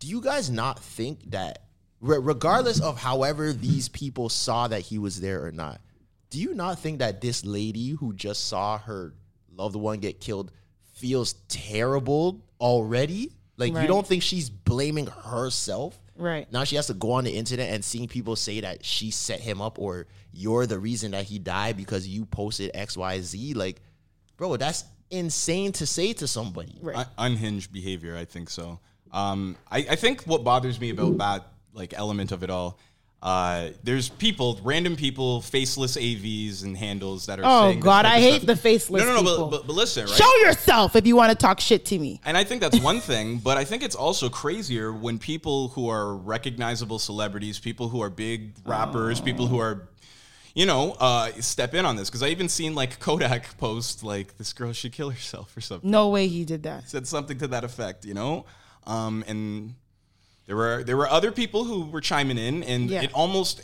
do you guys not think that regardless of however these people saw that he was there or not, do you not think that this lady who just saw her loved one get killed feels terrible already? Like, right. you don't think she's blaming herself? Right. Now she has to go on the internet and seeing people say that she set him up or you're the reason that he died because you posted X, Y, Z. Like, bro, that's insane to say to somebody. Right. Unhinged behavior, I think so. I think what bothers me about that, like, element of it all, there's people, random people, faceless AVs and handles that are saying, oh God, I hate the faceless people. No, but listen, right? Show yourself if you want to talk shit to me. And I think that's one thing, but I think it's also crazier when people who are recognizable celebrities, people who are big rappers, people who are, you know, step in on this. Because I even seen, like, Kodak post, like, this girl should kill herself or something. No way he did that. Said something to that effect, you know? And... There were other people who were chiming in, and yeah. it almost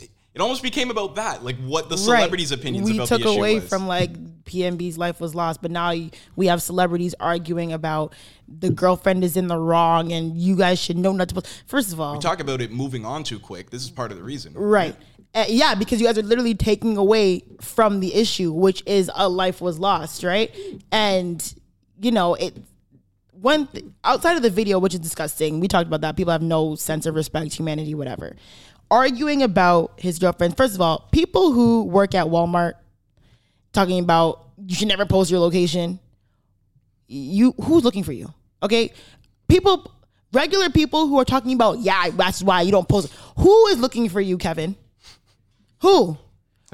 became about that, like what the celebrities' right. opinions we about the issue was. We took away from, like, PNB's life was lost, but now we have celebrities arguing about the girlfriend is in the wrong, and you guys should know not to post. First of all, we talk about it moving on too quick. This is part of the reason, right? Yeah, because you guys are literally taking away from the issue, which is a life was lost, right? And you know it. One outside of the video, which is disgusting, we talked about that. People have no sense of respect, humanity, whatever. Arguing about his girlfriend. First of all, people who work at Walmart talking about you should never post your location. Who's looking for you? Okay, people, regular people who are talking about that's why you don't post. Who is looking for you, Kevin? Who?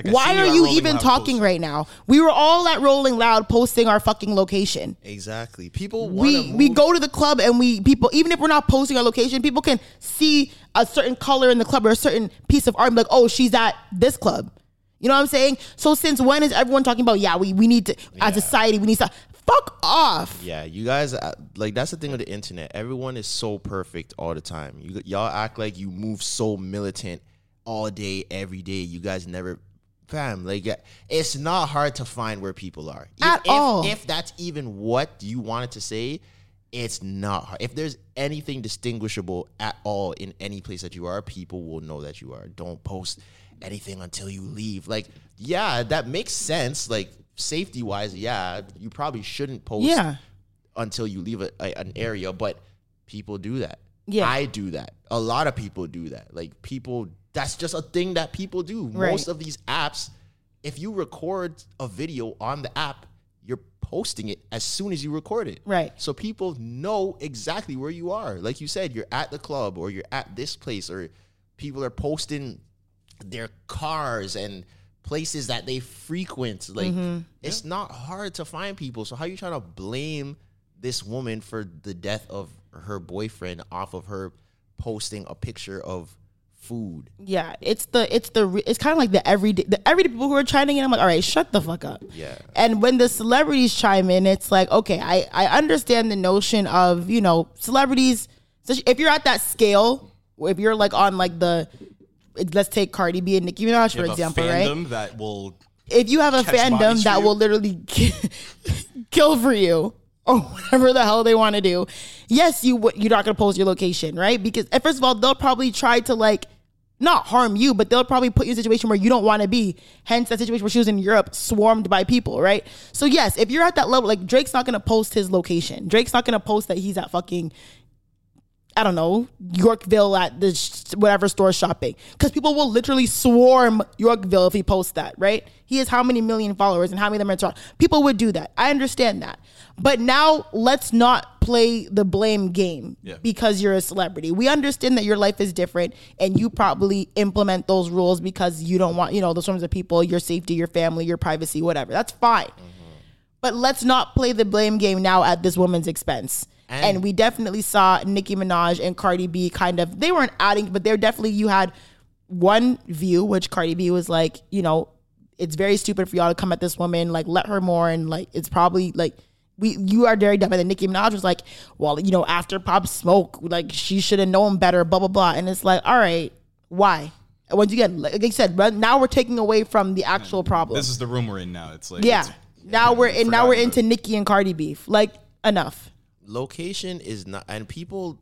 Like, why are you even talking right now? We were all at Rolling Loud posting our fucking location. Exactly. People want to move. We go to the club and even if we're not posting our location, people can see a certain color in the club or a certain piece of art and be like, oh, she's at this club. You know what I'm saying? So since when is everyone talking about, we need to, as society, we need to, fuck off. Yeah, you guys, like, that's the thing with the internet. Everyone is so perfect all the time. Y'all act like you move so militant all day, every day. You guys never... Fam, like, it's not hard to find where people are. If that's even what you wanted to say, it's not hard. If there's anything distinguishable at all in any place that you are, people will know that you are. Don't post anything until you leave. Like, yeah, that makes sense. Like, safety-wise, yeah, you probably shouldn't post until you leave an area, but people do that. Yeah. I do that. A lot of people do that. Like, people... That's just a thing that people do. Right. Most of these apps, if you record a video on the app, you're posting it as soon as you record it. Right. So people know exactly where you are. Like you said, you're at the club or you're at this place, or people are posting their cars and places that they frequent. Like, it's not hard to find people. So how are you trying to blame this woman for the death of her boyfriend off of her posting a picture of food? Yeah, it's kind of like the everyday people who are chiming in. I'm like, all right, shut the fuck up. Yeah. And when the celebrities chime in, it's like, okay, I understand the notion of, you know, celebrities. If you're at that scale, if you're like on like the, let's take Cardi B and Nicki Minaj for example, right? If you have a fandom that will literally kill for you. or whatever the hell they want to do. Yes, you're not going to post your location, right? Because first of all, they'll probably try to like not harm you, but they'll probably put you in a situation where you don't want to be. Hence that situation where she was in Europe, swarmed by people, right? So yes, if you're at that level, like Drake's not going to post his location. Drake's not going to post that he's at fucking, I don't know, Yorkville at the whatever store shopping, because people will literally swarm Yorkville if he posts that, right? He has how many million followers and how many of them are in Toronto. People would do that. I understand that. But now let's not play the blame game because you're a celebrity. We understand that your life is different and you probably implement those rules because you don't want, you know, those forms of people, your safety, your family, your privacy, whatever. That's fine. Mm-hmm. But let's not play the blame game now at this woman's expense. And we definitely saw Nicki Minaj and Cardi B kind of, they weren't outing, but they're definitely, you had one view, which Cardi B was like, you know, it's very stupid for y'all to come at this woman, like let her more. And like, it's probably like, you are very dumb. And then Nicki Minaj was like, well, you know, after Pop Smoke, like she should have known better, blah, blah, blah. And it's like, all right, why? And once again, like I said, now we're taking away from the actual problem. This is the room we're in now. It's like, yeah, now we're into Nicki and Cardi beef. Like enough. Location is not, and people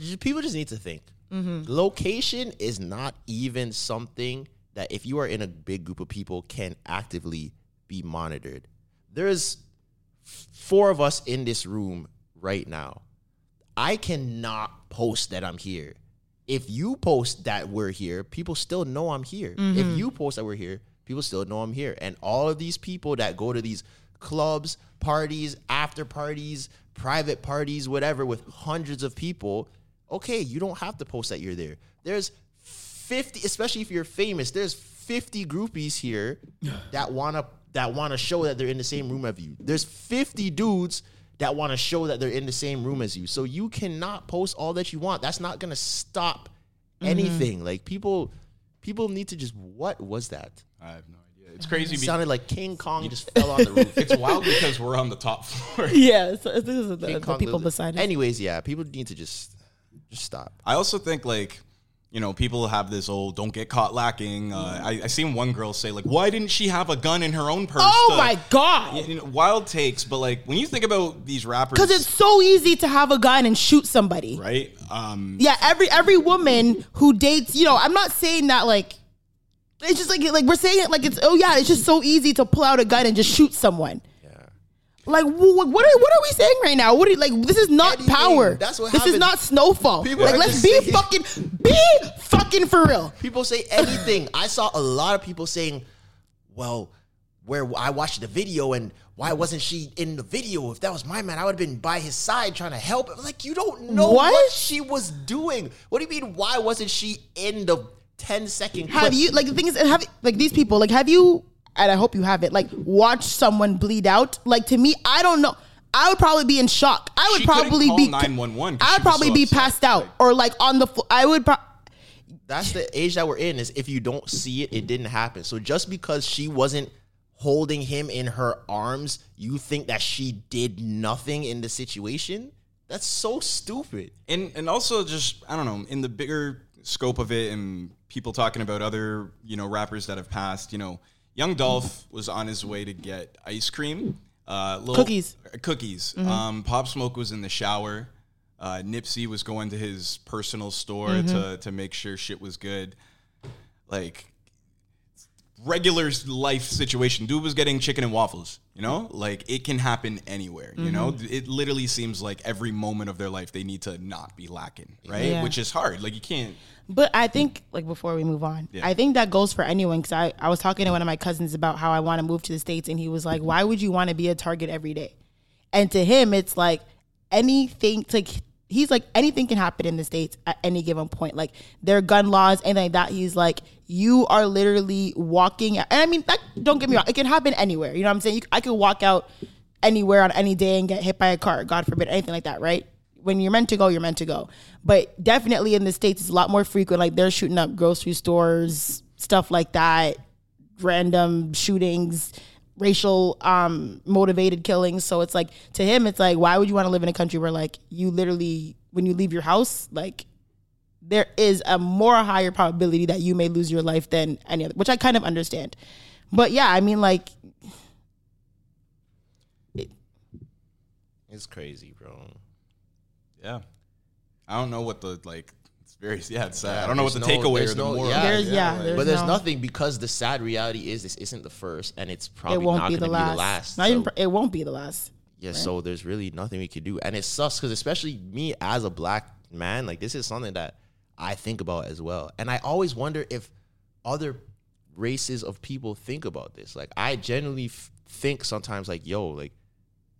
just need to think. Mm-hmm. Location is not even something that if you are in a big group of people can actively be monitored. There's four of us in this room right now. I cannot post that I'm here. If you post that we're here, people still know I'm here. Mm-hmm. If you post that we're here, people still know I'm here. And all of these people that go to these clubs, parties, after parties, private parties, whatever, with hundreds of people, okay, you don't have to post that you're there. There's 50, especially if you're famous, there's 50 groupies here that wanna show that they're in the same room as you. There's 50 dudes that wanna show that they're in the same room as you. So you cannot post all that you want. That's not gonna stop anything. Mm-hmm. Like people need to just, what was that? I have no idea. It's crazy. It sounded like King Kong just fell on the roof. It's wild because we're on the top floor. Yeah, so this is the people beside us. Anyways, yeah, people need to just stop. I also think, like, you know, people have this old don't get caught lacking. I seen one girl say, like, why didn't she have a gun in her own purse? Oh, my God. You know, wild takes, but, like, when you think about these rappers. Because it's so easy to have a gun and shoot somebody. Right? Yeah, every woman who dates, you know, I'm not saying that, like, it's just like we're saying it like it's, oh yeah, it's just so easy to pull out a gun and just shoot someone. Yeah. Like what are we saying right now? What are, like, this is not anything. Power. That's what happened. This is not Snowfall. People like, let's be fucking for real. People say anything. I saw a lot of people saying, well, where I watched the video and why wasn't she in the video? If that was my man, I would have been by his side trying to help. I was like, you don't know what she was doing. What do you mean? Why wasn't she in the 10-second clip? Have you, like, the thing is, have, like, these people, like, have you, and I hope you haven't, like, watched someone bleed out? Like, to me, I don't know. I would probably be in shock. I would probably be 911. I would probably be passed out or like on the floor. I would probably. That's the age that we're in, is if you don't see it, it didn't happen. So just because she wasn't holding him in her arms, you think that she did nothing in the situation? That's so stupid. And also just, I don't know, in the bigger scope of it and people talking about other, you know, rappers that have passed, you know, Young Dolph was on his way to get ice cream. Cookies. Mm-hmm. Pop Smoke was in the shower. Nipsey was going to his personal store to make sure shit was good. Like, regular life situation. Dude was getting chicken and waffles, you know? Like, it can happen anywhere, you know? It literally seems like every moment of their life they need to not be lacking, right? Yeah. Which is hard. Like, you can't. But I think, like, before we move on, I think that goes for anyone, because I was talking to one of my cousins about how I want to move to the States, and he was like, why would you want to be a target every day? And to him, it's like anything, like, he's like, anything can happen in the States at any given point. Like, their gun laws, anything like that. He's like, you are literally walking. And I mean, that, don't get me wrong, it can happen anywhere. You know what I'm saying? I could walk out anywhere on any day and get hit by a car, God forbid, anything like that, right? When you're meant to go, you're meant to go. But definitely in the States, it's a lot more frequent. Like, they're shooting up grocery stores, stuff like that, random shootings, racial motivated killings. So it's like, to him, it's like, why would you want to live in a country where, like, you literally, when you leave your house, like, there is a more higher probability that you may lose your life than any other, which I kind of understand. But yeah, I mean, like, It's crazy, bro. Yeah. I don't know what the, like, it's very, yeah, it's sad. I don't know what the takeaway or the moral. But there's nothing, because the sad reality is this isn't the first, and it's probably not going to be the last. It won't be the last. Yeah, right? So there's really nothing we could do. And it sucks, because especially me as a black man, like, this is something that I think about as well. And I always wonder if other races of people think about this. Like, I generally think sometimes, like, yo, like,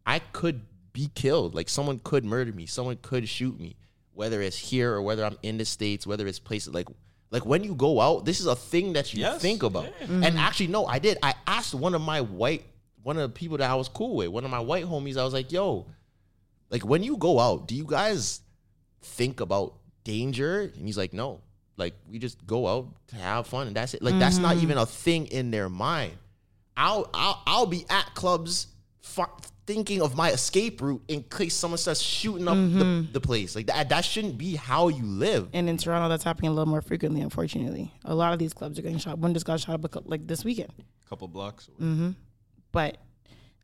I could be killed. Like, someone could murder me. Someone could shoot me, whether it's here or whether I'm in the States, whether it's places like when you go out, this is a thing that you think about. Yeah. Mm-hmm. And actually, no, I did. I asked one of the people that I was cool with, one of my white homies, I was like, yo, like, when you go out, do you guys think about danger? And he's like, no. Like, we just go out to have fun, and that's it. Like, that's not even a thing in their mind. I'll be at clubs thinking of my escape route in case someone starts shooting up the place. Like, that shouldn't be how you live. And in Toronto, that's happening a little more frequently, unfortunately. A lot of these clubs are getting shot. One just got shot up, like, this weekend. A couple blocks. But,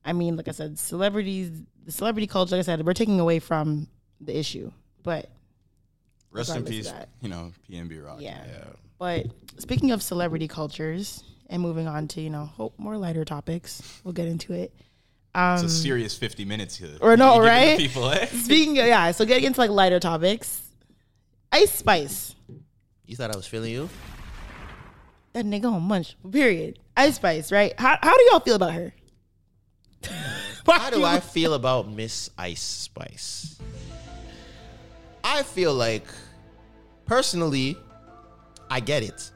I mean, like I said, the celebrity culture, like I said, we're taking away from the issue. But rest in peace, you know, PNB Rock. Yeah. But speaking of celebrity cultures and moving on to, you know, more lighter topics, we'll get into it. It's a serious 50 minutes here. Or no, right? People, eh? Speaking of, so getting into, like, lighter topics. Ice Spice. You thought I was feeling you? That nigga on munch, period. Ice Spice, right? How do y'all feel about her? How do I feel about Miss Ice Spice? I feel like, personally, I get it.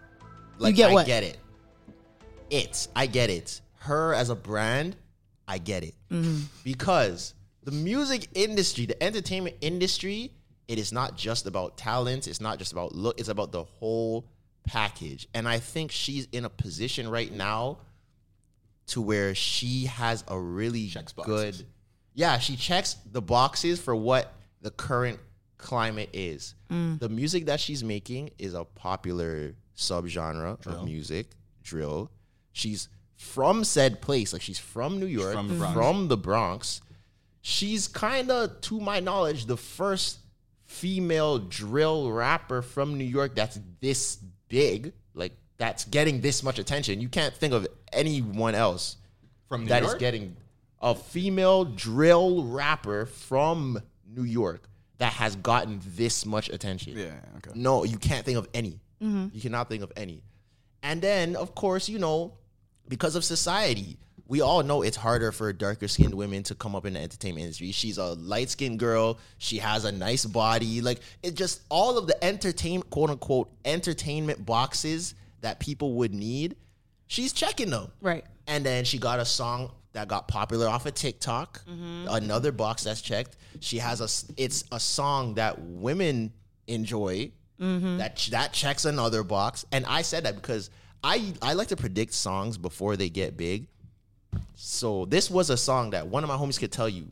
Like, I get it. Her as a brand, I get it. Because the music industry, the entertainment industry, it is not just about talent. It's not just about look. It's about the whole package. And I think she's in a position right now to where she has a really good... Yeah, she checks the boxes for what the current climate is. The music that she's making is a popular subgenre of music, drill. She's from said place. Like, she's from New York, from the Bronx. She's kind of, to my knowledge, the first female drill rapper from New York that's this big, like, that's getting this much attention. You can't think of anyone else from New York that is getting a female drill rapper from New York that has gotten this much attention. Yeah, okay. No, you can't think of any. You cannot think of any. And then, of course, you know, because of society, we all know it's harder for darker-skinned women to come up in the entertainment industry. She's a light-skinned girl. She has a nice body. Like, it just, all of the quote-unquote, entertainment boxes that people would need, she's checking them. Right. And then she got a song that got popular off of TikTok, another box that's checked. She has it's a song that women enjoy, that checks another box. And I said that because I like to predict songs before they get big. So this was a song that one of my homies could tell you,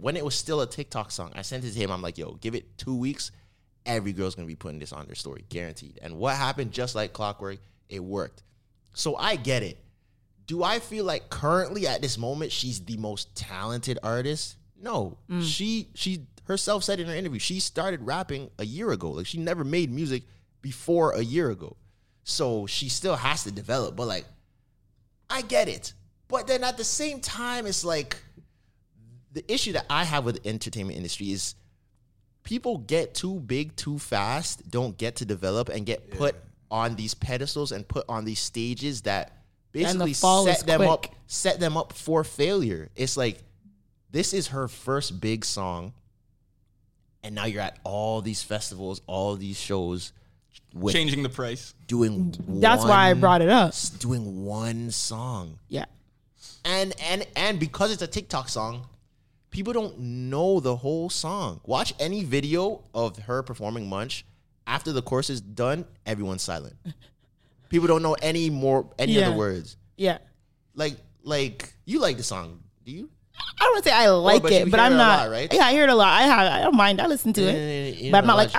when it was still a TikTok song, I sent it to him. I'm like, yo, give it 2 weeks. Every girl's going to be putting this on their story, guaranteed. And what happened, just like clockwork, it worked. So I get it. Do I feel like currently at this moment she's the most talented artist? No. She herself said in her interview, she started rapping a year ago. Like, she never made music before a year ago. So she still has to develop. But, like, I get it. But then at the same time, it's like, the issue that I have with the entertainment industry is people get too big too fast, don't get to develop, and get put on these pedestals and put on these stages that basically set them up for failure. It's like, this is her first big song, and now you're at all these festivals, all these shows. Changing the price. That's why I brought it up. Doing one song. Yeah. And because it's a TikTok song, people don't know the whole song. Watch any video of her performing Munch. After the course is done, everyone's silent. People don't know any other words. Yeah. Like you like the song, do you? I don't want to say I like it, but I'm not. Lot, right? Yeah, I hear it a lot. I don't mind. I listen to it. But I'm not like,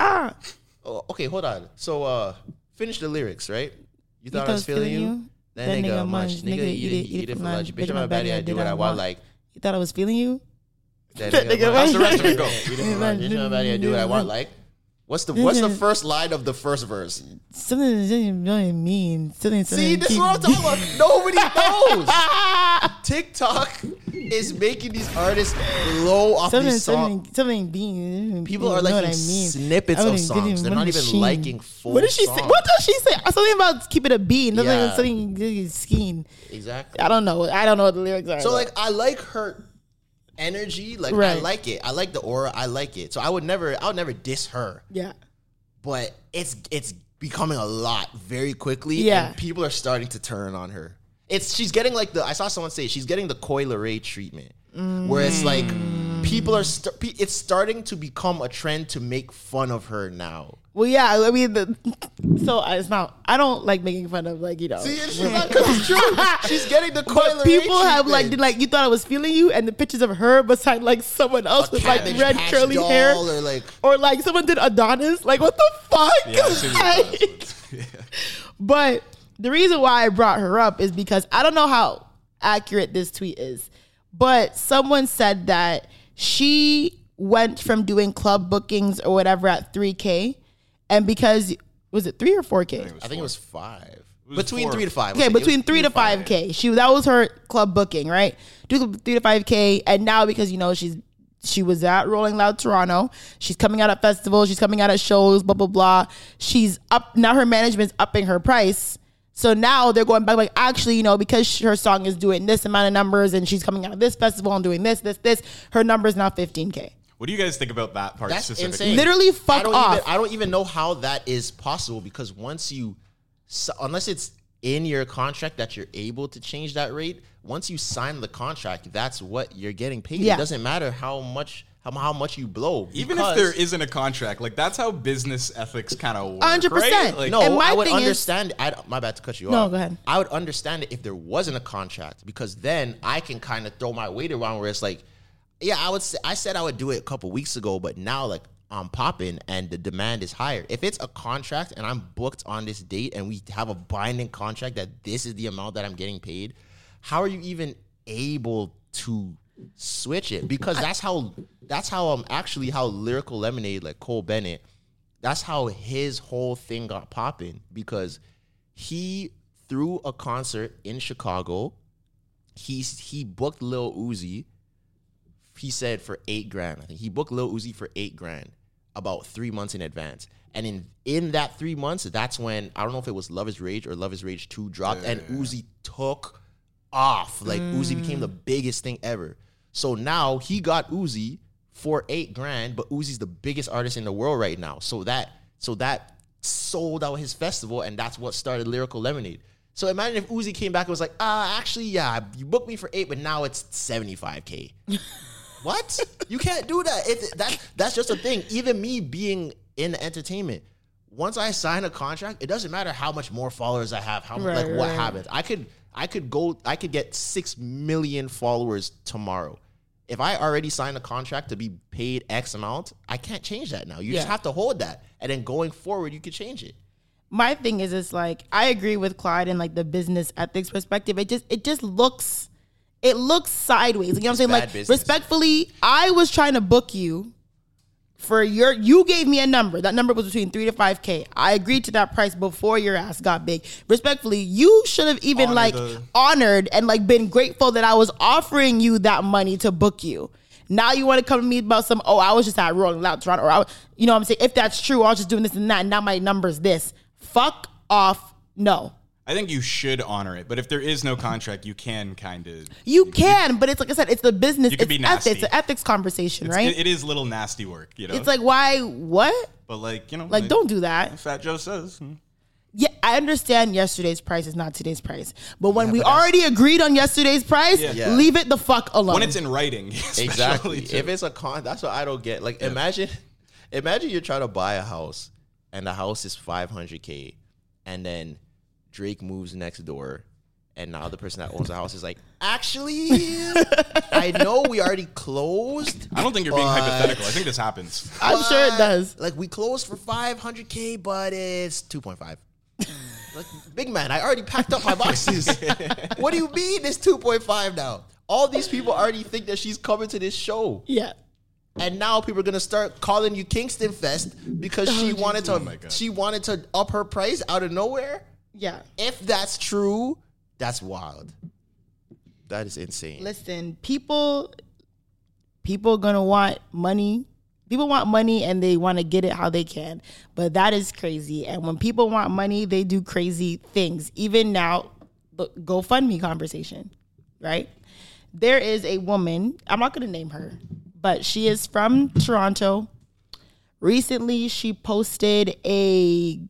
Oh, okay, hold on. So finish the lyrics, right? You thought I was feeling you? That nigga munch, nigga eat it for lunch. Bitch, I'm a baddie, I do what I want. Like, you thought I was feeling you? How's the rest of it go? You know what I do? What I want, like. What's the first line of the first verse? Something doesn't really mean. See, this is what I'm talking about. Nobody knows. TikTok is making these artists blow off these songs. People are liking snippets of songs. They're not even liking full songs. What did she say? What does she say? Something about keep it a bean. Something skin. Exactly. I don't know what the lyrics are. So like I like her energy, like right. I like it. I like the aura. I like it. So I would never diss her. Yeah. But it's becoming a lot very quickly. Yeah. And people are starting to turn on her. She's getting like I saw someone say she's getting the Coi Leray treatment, where it's like people are. It's starting to become a trend to make fun of her now. Well, yeah, I mean, so it's not. I don't like making fun of, like, you know. See, it's not because it's true. She's getting the Coi Leray. People have like you thought I was feeling you, and the pictures of her beside like someone else with like red curly hair, or like someone did Adonis. Like, what the fuck? Yeah, but the reason why I brought her up is because I don't know how accurate this tweet is, but someone said that she went from doing club bookings or whatever at 3K. And because, was it 3 or 4K? I think it was 5. Between 3 to 5. Okay, between 3 to 5K. That was her club booking, right? Do 3 to 5K. And now because, you know, she was at Rolling Loud Toronto. She's coming out at festivals. She's coming out at shows, blah, blah, blah. She's up. Now her management's upping her price. So now they're going back like, actually, you know, because her song is doing this amount of numbers and she's coming out of this festival and doing this, her number is now 15K. What do you guys think about that part? That's specifically insane. Literally, fuck off. I don't even know how that is possible because unless it's in your contract that you're able to change that rate, once you sign the contract, that's what you're getting paid. Yeah. It doesn't matter how much you blow. Even if there isn't a contract, like that's how business ethics kind of work. 100%. Right? Like, no, I would understand. My bad to cut you off. No, go ahead. I would understand it if there wasn't a contract because then I can kind of throw my weight around where it's like, yeah, I said I would do it a couple weeks ago, but now like I'm popping and the demand is higher. If it's a contract and I'm booked on this date and we have a binding contract that this is the amount that I'm getting paid, how are you even able to switch it? Because that's how Lyrical Lemonade, like Cole Bennett, that's how his whole thing got popping because he threw a concert in Chicago. He booked Lil Uzi. He said for $8,000. I think he booked Lil Uzi for $8,000 about 3 months in advance. And in that 3 months, that's when I don't know if it was Love is Rage or Love is Rage 2 dropped, and Uzi took off. Like Uzi became the biggest thing ever. So now he got Uzi for $8,000, but Uzi's the biggest artist in the world right now. So that sold out his festival, and that's what started Lyrical Lemonade. So imagine if Uzi came back and was like, actually, yeah, you booked me for $8,000, but now it's $75,000. What? You can't do that. That's just a thing. Even me being in entertainment, once I sign a contract, it doesn't matter how much more followers I have, what happens. I could get 6 million followers tomorrow. If I already signed a contract to be paid X amount, I can't change that now. You just have to hold that. And then going forward, you could change it. My thing is, it's like, I agree with Clyde in like the business ethics perspective. It just looks... It looks sideways. You know what I'm saying? Like, business. Respectfully, I was trying to book you for you gave me a number. That number was between 3 to 5K. I agreed to that price before your ass got big. Respectfully, you should have even honored and like been grateful that I was offering you that money to book you. Now you want to come to me about some, I was just at Rolling Loud Toronto. Or you know what I'm saying? If that's true, I was just doing this and that. And now my number's this. Fuck off. No. I think you should honor it, but if there is no contract, you can kind of... You can, but it's like I said, it's the business. You can be nasty. It's an ethics conversation, right? It is little nasty work, you know? It's like, why, what? But like, you know... Like, don't do that. Fat Joe says... Yeah, I understand yesterday's price is not today's price. But when we already agreed on yesterday's price, leave it the fuck alone. When it's in writing. Exactly. Too. If it's a con, that's what I don't get. Like, imagine you're trying to buy a house, and the house is $500,000, and then... Drake moves next door, and now the person that owns the house is like, actually, I know we already closed. I don't think you're being hypothetical. I think this happens. I'm sure it does. Like, we closed for $500,000, but it's 2.5. Like, big man, I already packed up my boxes. What do you mean it's 2.5 now? all these people already think that she's coming to this show. Yeah. And now people are going to start calling you Kingston Fest because she wanted to up her price out of nowhere. Yeah. If that's true, that's wild. That is insane. Listen, people going to want money. People want money and they want to get it how they can. But that is crazy. And when people want money, they do crazy things. Even now, the GoFundMe conversation, right? There is a woman, I'm not going to name her, but she is from Toronto. Recently, she posted a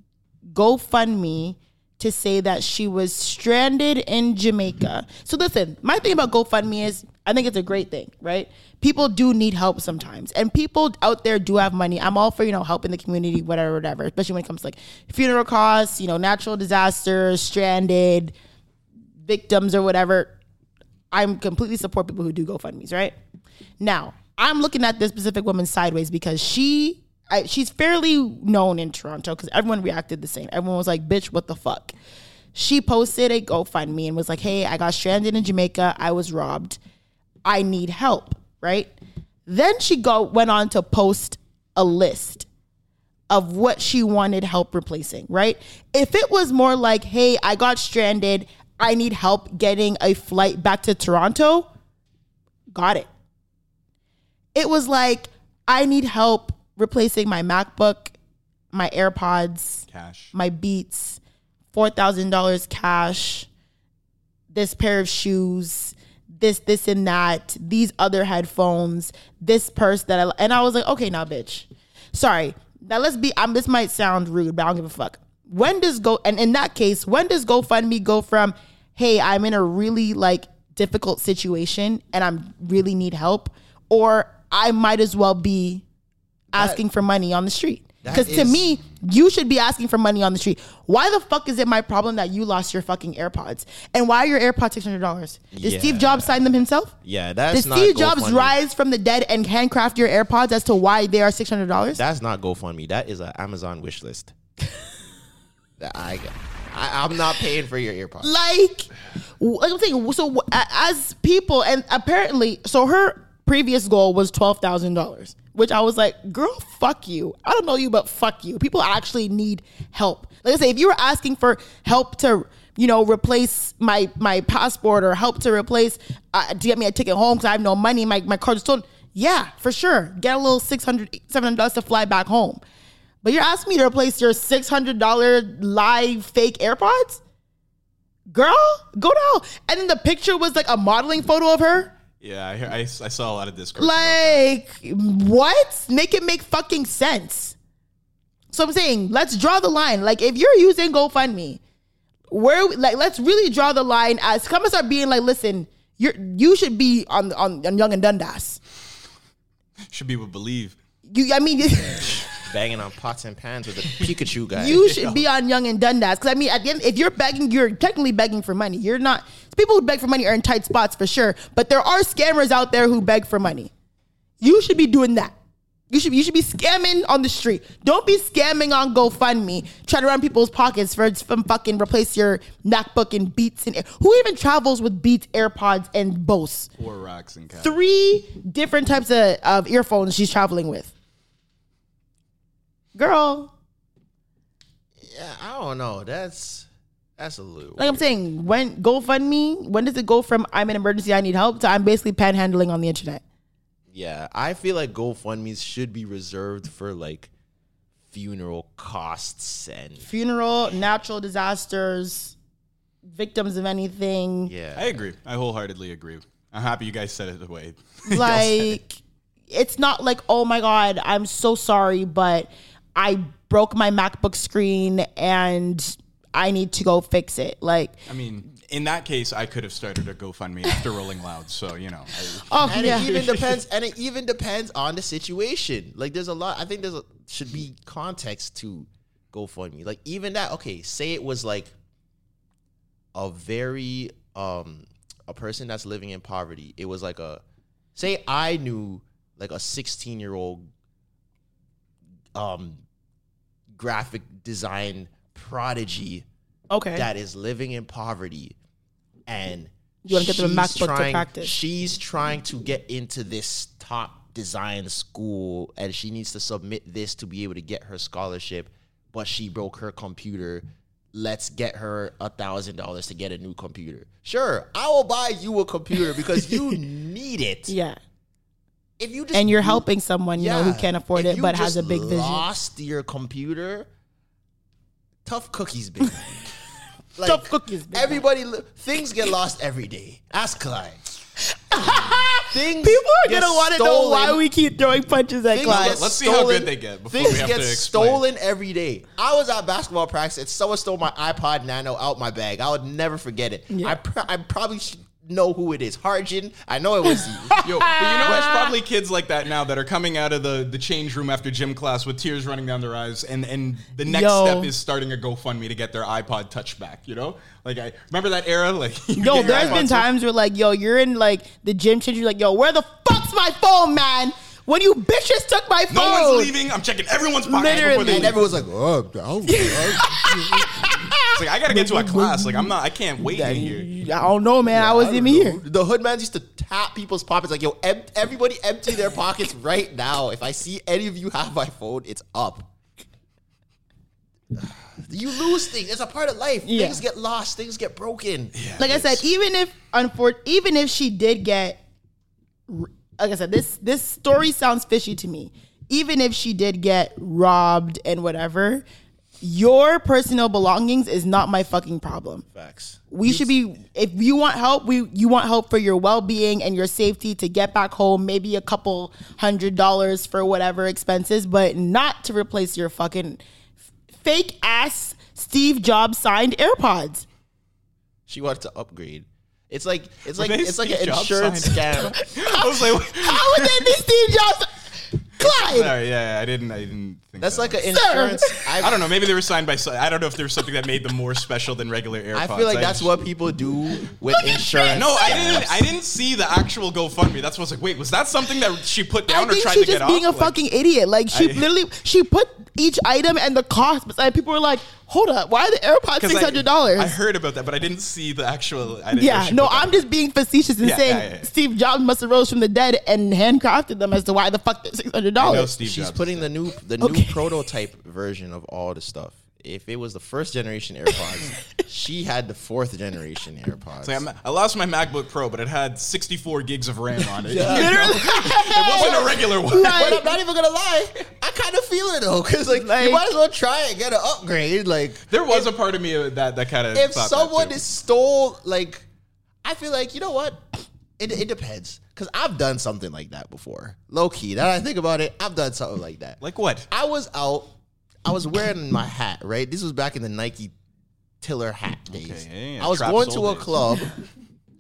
GoFundMe to say that she was stranded in Jamaica. So listen, my thing about GoFundMe is I think it's a great thing, right? People do need help sometimes. And people out there do have money. I'm all for, helping the community, whatever, especially when it comes to funeral costs, natural disasters, stranded victims or whatever. I'm completely support people who do GoFundMes, right? Now, I'm looking at this specific woman sideways because she's fairly known in Toronto because everyone reacted the same. Everyone was like, bitch, what the fuck? She posted a GoFundMe and was like, hey, I got stranded in Jamaica. I was robbed. I need help, right? Then she went on to post a list of what she wanted help replacing, right? If it was more like, hey, I got stranded. I need help getting a flight back to Toronto. Got it. It was like, I need help replacing my MacBook, my AirPods, cash, my Beats, $4,000 cash, this pair of shoes, this and that, these other headphones, this purse and I was like, okay, now, bitch. Sorry. Now this might sound rude, but I don't give a fuck. When does GoFundMe go from, hey, I'm in a really difficult situation and I'm really need help, or I might as well be asking for money on the street? Because to me, you should be asking for money on the street. Why the fuck is it my problem that you lost your fucking AirPods? And why are your AirPods $600? Did Steve Jobs sign them himself? Yeah, that's not GoFundMe. Did Steve Jobs rise from the dead and handcraft your AirPods as to why they are $600? That's not GoFundMe. That is an Amazon wish list. I'm not paying for your AirPods. I'm saying, so as people, and apparently, so her previous goal was $12,000, which I was like, girl, fuck you. I don't know you, but fuck you. People actually need help. Like I say, if you were asking for help to, replace my passport or help to replace, to get me a ticket home because I have no money, my car just stolen, yeah, for sure. Get a little $600, $700 to fly back home. But you're asking me to replace your $600 live fake AirPods? Girl, go to hell. And then the picture was like a modeling photo of her. Yeah, I saw a lot of Discord. What? Make it make fucking sense. So I'm saying, let's draw the line. If you're using GoFundMe, let's really draw the line as comments are being listen, you should be on Young and Dundas. Should be with Believe. Banging on pots and pans with a Pikachu guy. You should be on Young and Dundas. Because, at the end, if you're begging, you're technically begging for money. You're not. People who beg for money are in tight spots for sure. But there are scammers out there who beg for money. You should be doing that. You should be scamming on the street. Don't be scamming on GoFundMe. Trying to run people's pockets from fucking replace your MacBook and Beats. And who even travels with Beats, AirPods, and Bose? Or rocks and cash. 3 different types of earphones she's traveling with. Girl, yeah, I don't know. That's a little weird. I'm saying, when GoFundMe, when does it go from I'm in emergency, I need help, to I'm basically panhandling on the internet? Yeah, I feel like GoFundMes should be reserved for funeral costs and natural disasters, victims of anything. Yeah, I agree. I wholeheartedly agree. I'm happy you guys said it the way. It's not like, oh my God, I'm so sorry, but I broke my MacBook screen and I need to go fix it. In that case, I could have started a GoFundMe after Rolling Loud. So, It even depends on the situation. There's a lot. I think should be context to GoFundMe. Even that. Okay, say it was a very a person that's living in poverty. It was say I knew a 16-year-old. Graphic design prodigy that is living in poverty, and You want to get them a MacBook to practice. She's trying to get into this top design school, and she needs to submit this to be able to get her scholarship, but she broke her computer. Let's get her $1,000 to get a new computer. Sure, I will buy you a computer because you need it. Yeah. If you just, and you're helping someone you know who can't afford it but has a big vision. If you lost your computer, tough cookies, baby. Like, tough cookies, baby. Everybody, things get lost every day. Ask Clyde. Things people are going to want to know why we keep throwing punches at Clyde. Let's see how good they get before we have to explain. Things get stolen every day. I was at basketball practice and someone stole my iPod Nano out my bag. I would never forget it. Yeah. I probably know who it is. Harjin. I know it was you. Yo, but you know, there's probably kids like that now that are coming out of the change room after gym class with tears running down their eyes, and the next step is starting a GoFundMe to get their iPod Touch back, you know? Like, I remember that era. Like, yo, there's been times where, like, yo, you're in, like, the gym change, you're like, yo, where the fuck's my phone, man? When you bitches took my phone. No one's leaving. I'm checking everyone's pockets before they leave. And everyone's like, oh. It's like, I gotta get to a class. Like, I can't wait in here. I don't know, man. Yeah, I wasn't even here. The hood man used to tap people's pockets. Like, yo, everybody empty their pockets right now. If I see any of you have my phone, it's up. You lose things. It's a part of life. Yeah. Things get lost. Things get broken. Yeah, like I said, even if she did get, like I said, this story sounds fishy to me. Even if she did get robbed and whatever, your personal belongings is not my fucking problem. Facts. We should be, if you want help, you want help for your well-being and your safety to get back home, maybe a couple $100 for whatever expenses, but not to replace your fucking fake ass Steve Jobs signed AirPods. She wanted to upgrade. It's like an insurance scam. I was like, how would that be Steve Jobs? Clyde. Sorry, yeah, I didn't think that's like an insurance. I don't know. Maybe they were signed by. I don't know if there was something that made them more special than regular AirPods. I feel like that's what people do with insurance. No, I didn't see the actual GoFundMe. That's what I was like. Wait, was that something that she put down or tried to get off? I think she's just being a fucking idiot. Like she put each item and the cost. But people were like, hold up, why are the AirPods $600? I heard about that, but I didn't see the actual. I'm just being facetious and saying Steve Jobs must have rose from the dead and handcrafted them as to why the fuck they're $600. She's putting the new prototype version of all the stuff. If it was the first generation AirPods, she had the fourth generation AirPods. So I lost my MacBook Pro, but it had 64 gigs of RAM on it. Yeah. Literally, it wasn't a regular one. Like, but I'm not even gonna lie, I kind of feel it though, because like you might as well try and get an upgrade. Like there was a part of me that kind of. If someone stole, like, I feel like, you know what, it depends. Because I've done something like that before. Low key. Now that I think about it, I've done something like that. Like what? I was out. I was wearing my hat, right? This was back in the Nike Tiller hat days. Okay, yeah. I was going to a club,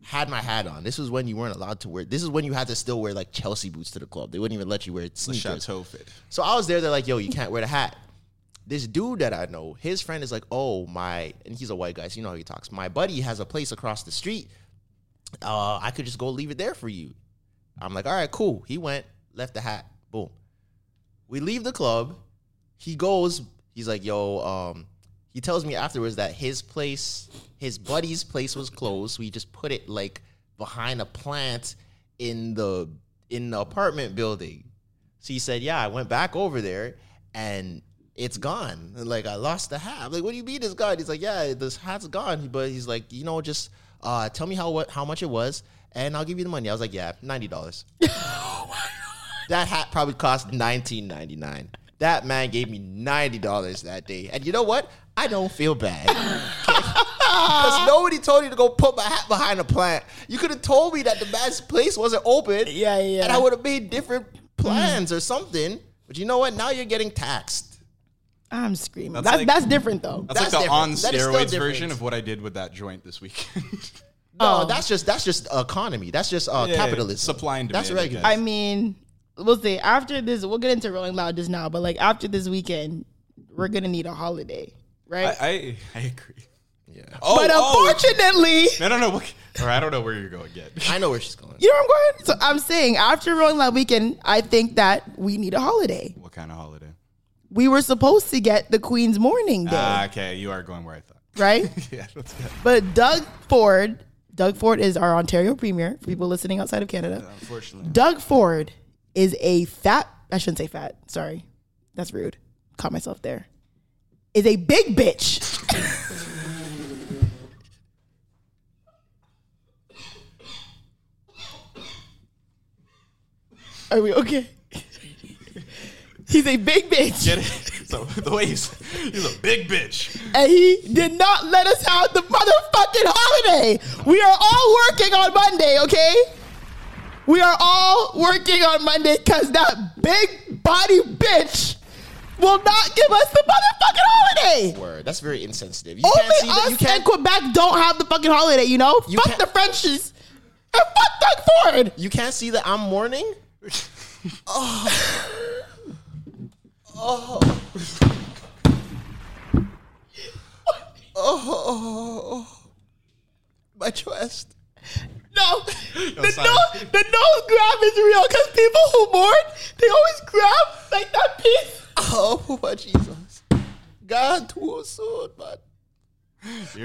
had my hat on. This was when you weren't allowed to wear. This is when you had to still wear like Chelsea boots to the club. They wouldn't even let you wear sneakers. The chateau fit. So I was there. They're like, yo, you can't wear the hat. This dude that I know, his friend is like, and he's a white guy, so you know how he talks. My buddy has a place across the street. I could just go leave it there for you. I'm like, all right, cool. He went, left the hat, boom. We leave the club. He goes, he's like, yo, he tells me afterwards that his buddy's place was closed. So he just put it like behind a plant in the apartment building. So he said, yeah, I went back over there and it's gone. And like, I lost the hat. I'm like, what do you mean it's gone? He's like, yeah, this hat's gone. But he's like, you know, just tell me how much it was. And I'll give you the money. I was like, yeah, $90. Oh my God. That hat probably cost $19.99. That man gave me $90 that day. And you know what? I don't feel bad. Because nobody told you to go put my hat behind a plant. You could have told me that the man's place wasn't open. Yeah, yeah. And I would have made different plans or something. But you know what? Now you're getting taxed. I'm screaming. That's different, though. That's like the on-steroids version of what I did with that joint this weekend. No, that's just economy. That's just capitalism. Supply and demand. That's regular. I mean, we'll see. After this, we'll get into Rolling Loud just now. But like after this weekend, we're gonna need a holiday, right? I agree. Yeah. But unfortunately, no. Or I don't know where you're going yet. I know where she's going. You know where I'm going. So I'm saying after Rolling Loud weekend, I think that we need a holiday. What kind of holiday? We were supposed to get the Queen's Mourning Day. Okay, you are going where I thought. Right? Yeah, that's good. But Doug Ford Doug Ford is our Ontario premier, for people listening outside of Canada. Yeah, unfortunately. Doug Ford is a fat, I shouldn't say fat, sorry. That's rude. Caught myself there. Is a big bitch. Are we okay? He's a big bitch. Get it? So the way he's a big bitch. And he did not let us have the motherfucking holiday. We are all working on Monday, okay? We are all working on Monday because that big body bitch will not give us the motherfucking holiday. Word, that's very insensitive. Only us and Quebec don't have the fucking holiday, you know? Fuck the Frenchies and fuck Doug Ford. You can't see that I'm mourning? Oh. Oh. Oh. My chest. No. The nose grab is real because people who mourn, they always grab like that piece. Oh, my Jesus. God, too soon, man.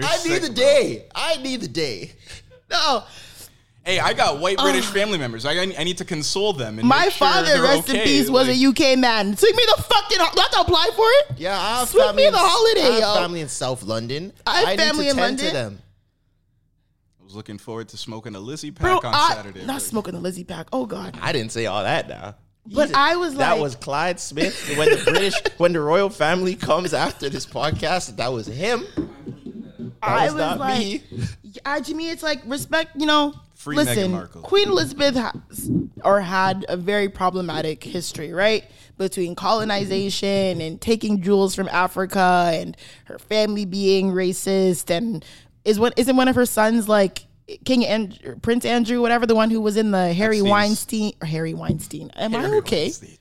I need the day. No. Hey, I got white British family members. I need to console them. And my father, rest in peace, was a UK man. Swing me the fucking... Do I have to apply for it? Yeah, I have family. Swing me the holiday, yo. I have family in South London. I need to tend to them. I was looking forward to smoking a Lizzie pack on Saturday. Not smoking a Lizzie pack. Oh, God. I didn't say all that now. That was Clyde Smith. When the British... when the royal family comes after this podcast, that was him. That was not me. To me, it's like respect, you know... Listen, Queen Elizabeth had a very problematic history, right? Between colonization and taking jewels from Africa and her family being racist. And isn't one of her sons like King Andrew, Prince Andrew, whatever, the one who was in the Harry Weinstein? Am I okay? Weinstein.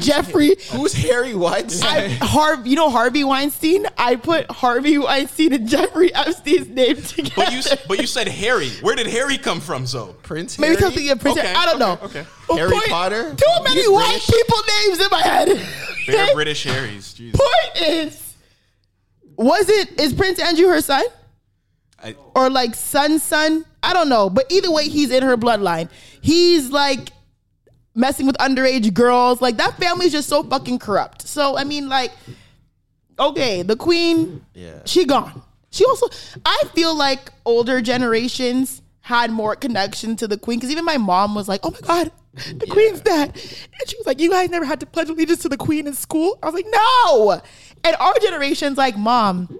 Jeffrey. Who's Harry Weinstein? Harvey Weinstein? I put Harvey Weinstein and Jeffrey Epstein's name together. But you said Harry. Where did Harry come from, so? Prince Harry? Maybe something in Prince Harry. I don't know. Okay. Harry Potter? Too many white people names in my head. They're British Harrys. Jeez. Point is, is Prince Andrew her son? Or like son? I don't know. But either way, he's in her bloodline. He's like... messing with underage girls. Like, that family's just so fucking corrupt. So, I mean, like, okay, the queen, she gone. She also, I feel like older generations had more connection to the queen. Because even my mom was like, oh, my God, the queen's dead. And she was like, you guys never had to pledge allegiance to the queen in school? I was like, no. And our generation's like, Mom,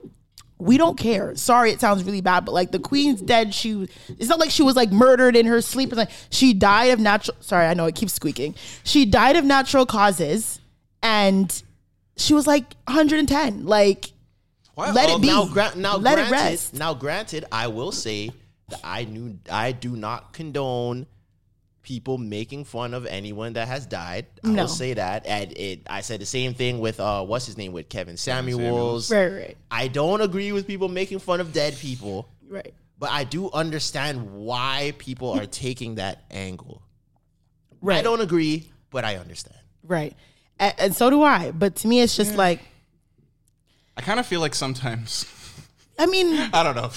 we don't care. Sorry, it sounds really bad, but like the queen's dead. It's not like she was like murdered in her sleep. It's like she died of natural. Sorry, I know it keeps squeaking. She died of natural causes, and she was like 110. Like, wow. Let it be. Now, granted, it rest. Now, granted, I will say that I do not condone people making fun of anyone that has died. I will say that. And I said the same thing with, what's his name, with Kevin Samuels. Right. I don't agree with people making fun of dead people. Right. But I do understand why people are taking that angle. Right. I don't agree, but I understand. Right. And so do I. But to me, it's just like... I kind of feel like sometimes... I mean... I don't know.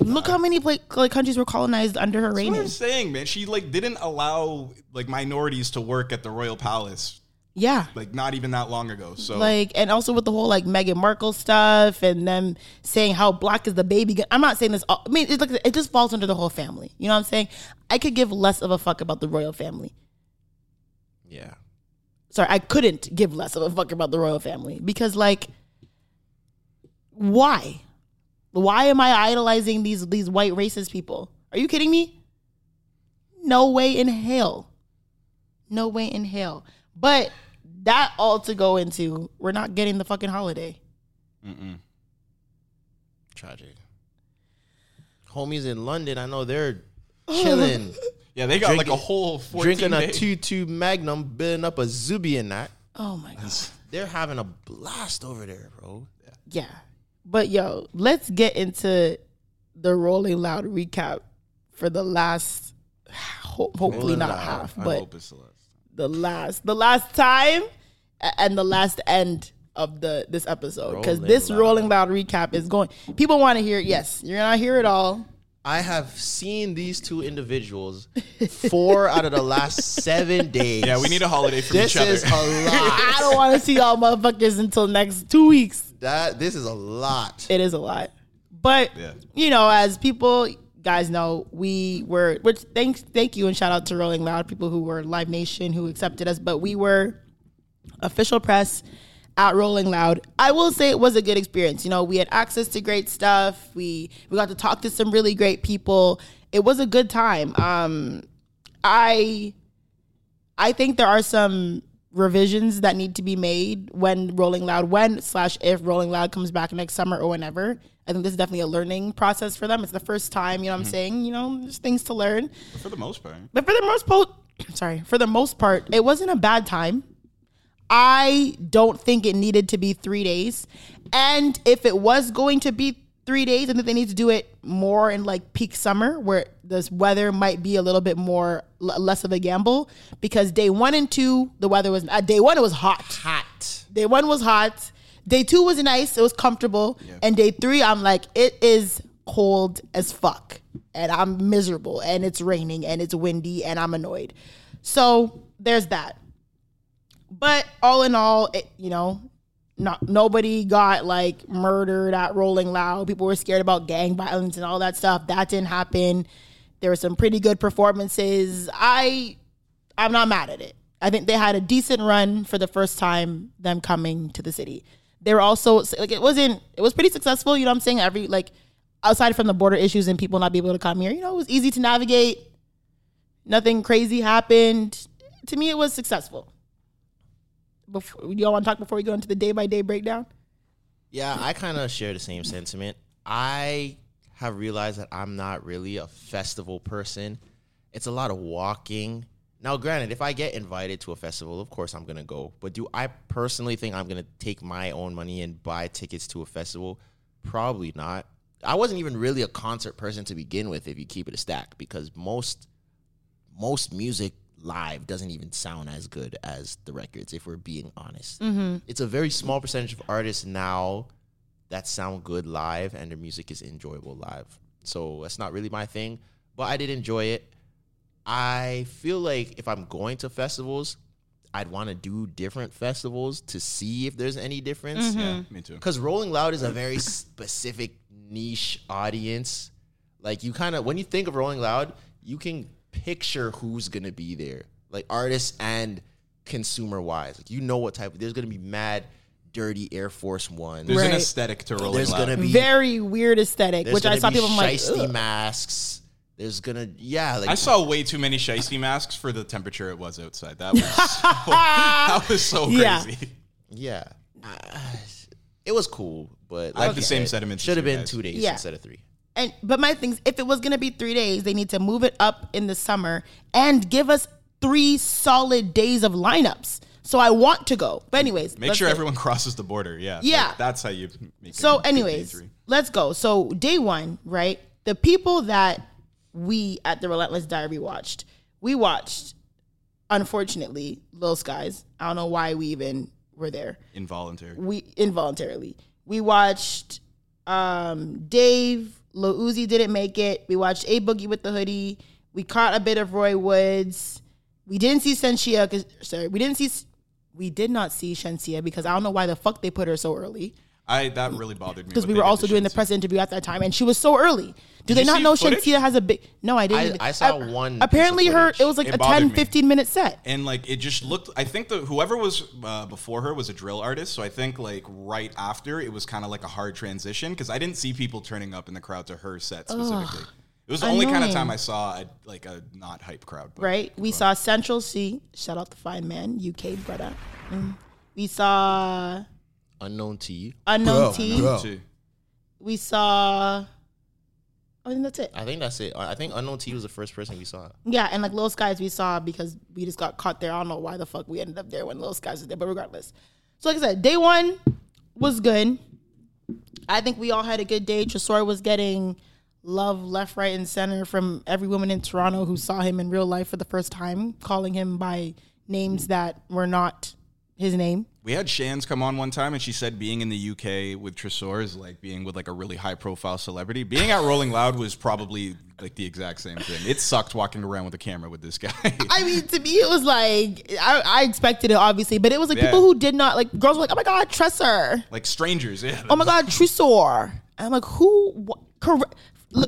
Look how many countries were colonized under her reign. That's what I'm saying, man. She like didn't allow like minorities to work at the royal palace. Yeah, like not even that long ago. So like, and also with the whole like Meghan Markle stuff, and them saying how black is the baby. I'm not saying this. I mean, it's like it just falls under the whole family. You know what I'm saying? I could give less of a fuck about the royal family. Yeah. Sorry, I couldn't give less of a fuck about the royal family because like, why? Why am I idolizing these white racist people? Are you kidding me? No way in hell. No way in hell. But that all to go into, we're not getting the fucking holiday. Mm-mm. Tragic. Homies in London, I know they're chilling. Yeah, they got a whole 14 drinking day. A 2-2 Magnum, building up a Zuby in that. Oh, my God. They're having a blast over there, bro. Yeah. But, yo, let's get into the Rolling Loud recap for the last, hopefully not half, but the last time and the last end of this episode. Because this Rolling Loud recap is going. People want to hear it. Yes, you're going to hear it all. I have seen these two individuals 4 out of the last 7 days. Yeah, we need a holiday from each other. This is a lot. I don't want to see y'all motherfuckers until next 2 weeks. This is a lot. It is a lot. But, you know, as people, guys know, we were, which thank you and shout out to Rolling Loud, people who were Live Nation, who accepted us. But we were official press at Rolling Loud. I will say it was a good experience. You know, we had access to great stuff. We got to talk to some really great people. It was a good time. I think there are some revisions that need to be made when/if Rolling Loud comes back next summer or whenever. I think this is definitely a learning process for them. It's the first time, you know what I'm saying? You know, there's things to learn. But for the most part. For the most part, it wasn't a bad time. I don't think it needed to be 3 days. And if it was going to be 3 days, I think they need to do it more in like peak summer where this weather might be a little bit more less of a gamble, because day 1 and 2, the weather was day one. It was hot. Day one was hot. Day 2 was nice. It was comfortable. Yeah. And day 3, I'm like, it is cold as fuck and I'm miserable and it's raining and it's windy and I'm annoyed. So there's that. But all in all, it, you know, nobody got like murdered at Rolling Loud. People were scared about gang violence and all that stuff. That didn't happen. There were some pretty good performances. I'm not mad at it. I think they had a decent run for the first time them coming to the city. They were also like it was pretty successful. You know what I'm saying? Every like outside from the border issues and people not be able to come here, you know, it was easy to navigate. Nothing crazy happened. To me, it was successful. Before, y'all want to talk before we go into the day-by-day breakdown? Yeah, I kind of share the same sentiment. I have realized that I'm not really a festival person. It's a lot of walking. Now, granted, if I get invited to a festival, of course I'm going to go. But do I personally think I'm going to take my own money and buy tickets to a festival? Probably not. I wasn't even really a concert person to begin with, if you keep it a stack, because most music live doesn't even sound as good as the records, if we're being honest. Mm-hmm. It's a very small percentage of artists now that sound good live and their music is enjoyable live. So that's not really my thing, but I did enjoy it. I feel like if I'm going to festivals, I'd want to do different festivals to see if there's any difference. Mm-hmm. Yeah, me too. Because Rolling Loud is a very specific niche audience. Like you kind of, when you think of Rolling Loud, you can picture who's gonna be there, like artists and consumer wise. Like you know what type of, there's gonna be mad dirty Air Force Ones. There's an aesthetic to Rolling Loud. Gonna be very weird aesthetic, which I saw people like shiesty masks. There's gonna like I saw way too many shiesty masks for the temperature it was outside. That was so crazy. It was cool, but I have the same sentiment. Should have been 2 days instead of 3. But my thing is, if it was going to be 3 days, they need to move it up in the summer and give us 3 solid days of lineups. So I want to go. But anyways. Make sure everyone crosses the border. Yeah. Yeah. Like that's how you make it. So anyways, let's go. So day 1, right? The people that we at The Relentless Diary watched, unfortunately, Lil Skies. I don't know why we even were there. Involuntarily. We watched Dave. Lil Uzi didn't make it. We watched A Boogie with the Hoodie. We caught a bit of Roy Woods. We didn't see Shensia. We did not see Shensia because I don't know why the fuck they put her so early. That really bothered me. Because we were also doing the press interview at that time, and she was so early. Do they not know Shensia has a big... No, I didn't. I saw one. Apparently, it was like a 10-15 minute set. And like it just looked... I think whoever was before her was a drill artist, so I think like right after, it was kind of like a hard transition, because I didn't see people turning up in the crowd to her set specifically. It was the only kind of time I saw a not hype crowd. But, right? We saw Central C. Shout out the fine man. UK brother. Mm. We saw... Unknown T. We saw... I think that's it. I think Unknown T was the first person we saw. Yeah, and like Lil Skies we saw because we just got caught there. I don't know why the fuck we ended up there when Lil Skies was there, but regardless. So like I said, day 1 was good. I think we all had a good day. Tresor was getting love left, right, and center from every woman in Toronto who saw him in real life for the first time, calling him by names that were not his name. We had Shans come on one time, and she said being in the UK with Tresor is like being with like a really high-profile celebrity. Being at Rolling Loud was probably like the exact same thing. It sucked walking around with a camera with this guy. I mean, to me, it was like I expected it, obviously, but it was like people who did not like. Girls were like, "Oh my God, Tresor!" Like strangers. Yeah. Oh my God, Tresor! I'm like, who? What,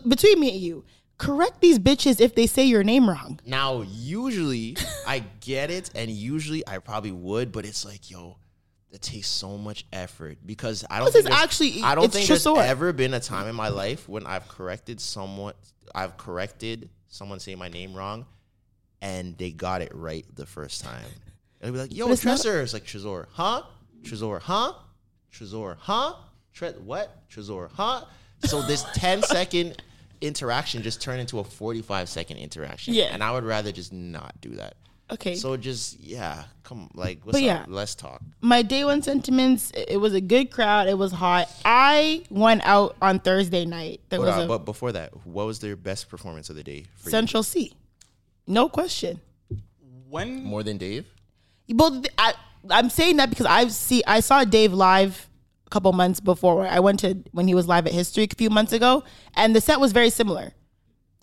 between me and you. Correct these bitches if they say your name wrong. Now, usually, I get it, and usually I probably would, but it's like, yo, it takes so much effort because I don't think there's ever been a time in my life when I've corrected someone saying my name wrong, and they got it right the first time. And I'd be like, yo, Tresor. It's like Tresor, huh? Tresor, huh? Tresor, huh? What? Tresor, huh? So this 10-second... interaction just turned into a 45-second interaction. Yeah. And I would rather just not do that. Okay. So just, yeah, come, like, what's up? Let's talk. My day one sentiments, it was a good crowd. It was hot. I went out on Thursday night. But before that, what was their best performance of the day for Central you? C. No question. When? More than Dave? Well, I'm saying that because I saw Dave live a couple months before. I went to when he was live at History a few months ago, and the set was very similar.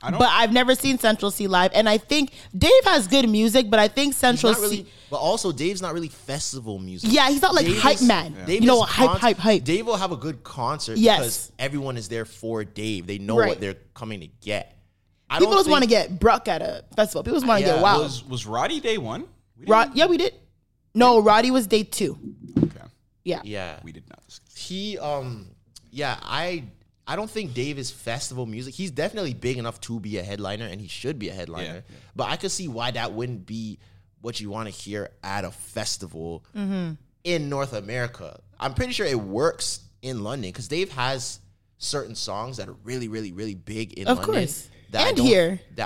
But I've never seen Central C live, and I think Dave has good music, but I think Central C. Really, but also, Dave's not really festival music. Yeah, he's not like Dave hype man. Yeah. You know, hype. Dave will have a good concert because everyone is there for Dave. They know what they're coming to get. People just want to get Bruck at a festival. People just want to get wild. Was Roddy day one? We did. No, Roddy was day two. Yeah. We did not discuss. I don't think Dave is festival music. He's definitely big enough to be a headliner, and he should be a headliner. Yeah. But I could see why that wouldn't be what you want to hear at a festival in North America. I'm pretty sure it works in London because Dave has certain songs that are really, really, really big in London. Of course. That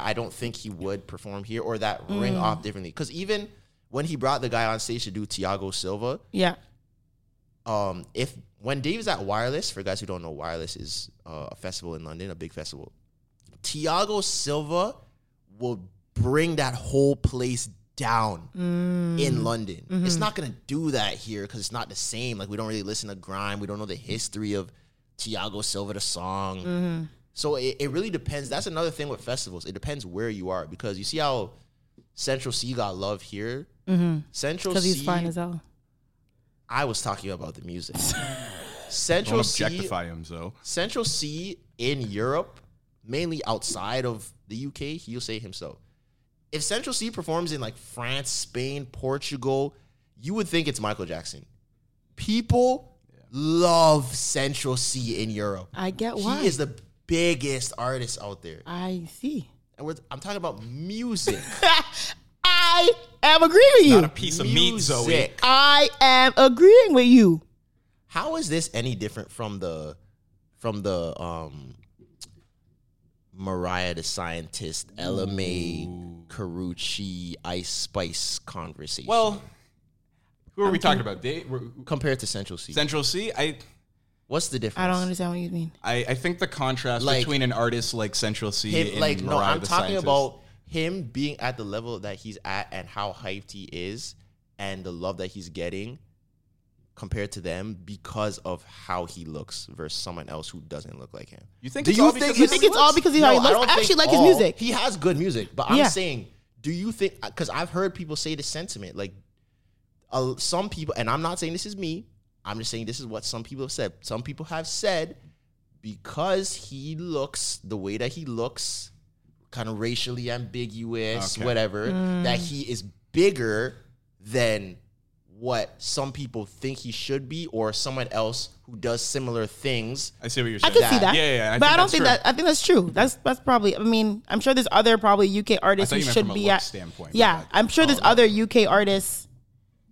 I don't think he would perform here or that ring off differently. Because even when he brought the guy on stage to do Thiago Silva. Yeah. When Dave's at Wireless, for guys who don't know, Wireless is a festival in London, a big festival. Thiago Silva will bring that whole place down in London. Mm-hmm. It's not going to do that here because it's not the same. Like, we don't really listen to grime. We don't know the history of Thiago Silva, the song. Mm-hmm. So it really depends. That's another thing with festivals. It depends where you are because you see how Central C got love here. Mm-hmm. Central C. Because he's fine as hell. I was talking about the music. Central C. Don't objectify him, though. Central C in Europe, mainly outside of the UK, he'll say himself. If Central C performs in like France, Spain, Portugal, you would think it's Michael Jackson. People love Central C in Europe. I get why. He is the biggest artist out there. I see. And I'm talking about music. I am agreeing with you. Not a piece of meat, Zoe. I am agreeing with you. How is this any different from the Mariah the Scientist, Ella May, Karuchi, Ice Spice conversation? Well, who are we talking about? Compared to Central C. Central C, what's the difference? I don't understand what you mean. I think the contrast between an artist like Central C and like Mariah the Scientist. I'm talking about him being at the level that he's at and how hyped he is and the love that he's getting compared to them because of how he looks versus someone else who doesn't look like him. You think it's all because he looks? I actually like his music. He has good music, but I'm saying, do you think... Because I've heard people say the sentiment. Like, some people... And I'm not saying this is me. I'm just saying this is what some people have said. Some people have said because he looks the way that he looks... kind of racially ambiguous, that he is bigger than what some people think he should be or someone else who does similar things. I see what you're saying. I can see that. Yeah. I think that's true. That's probably, I mean, I'm sure there's other probably UK artists who should be at. Standpoint, yeah, I'm sure there's other UK artists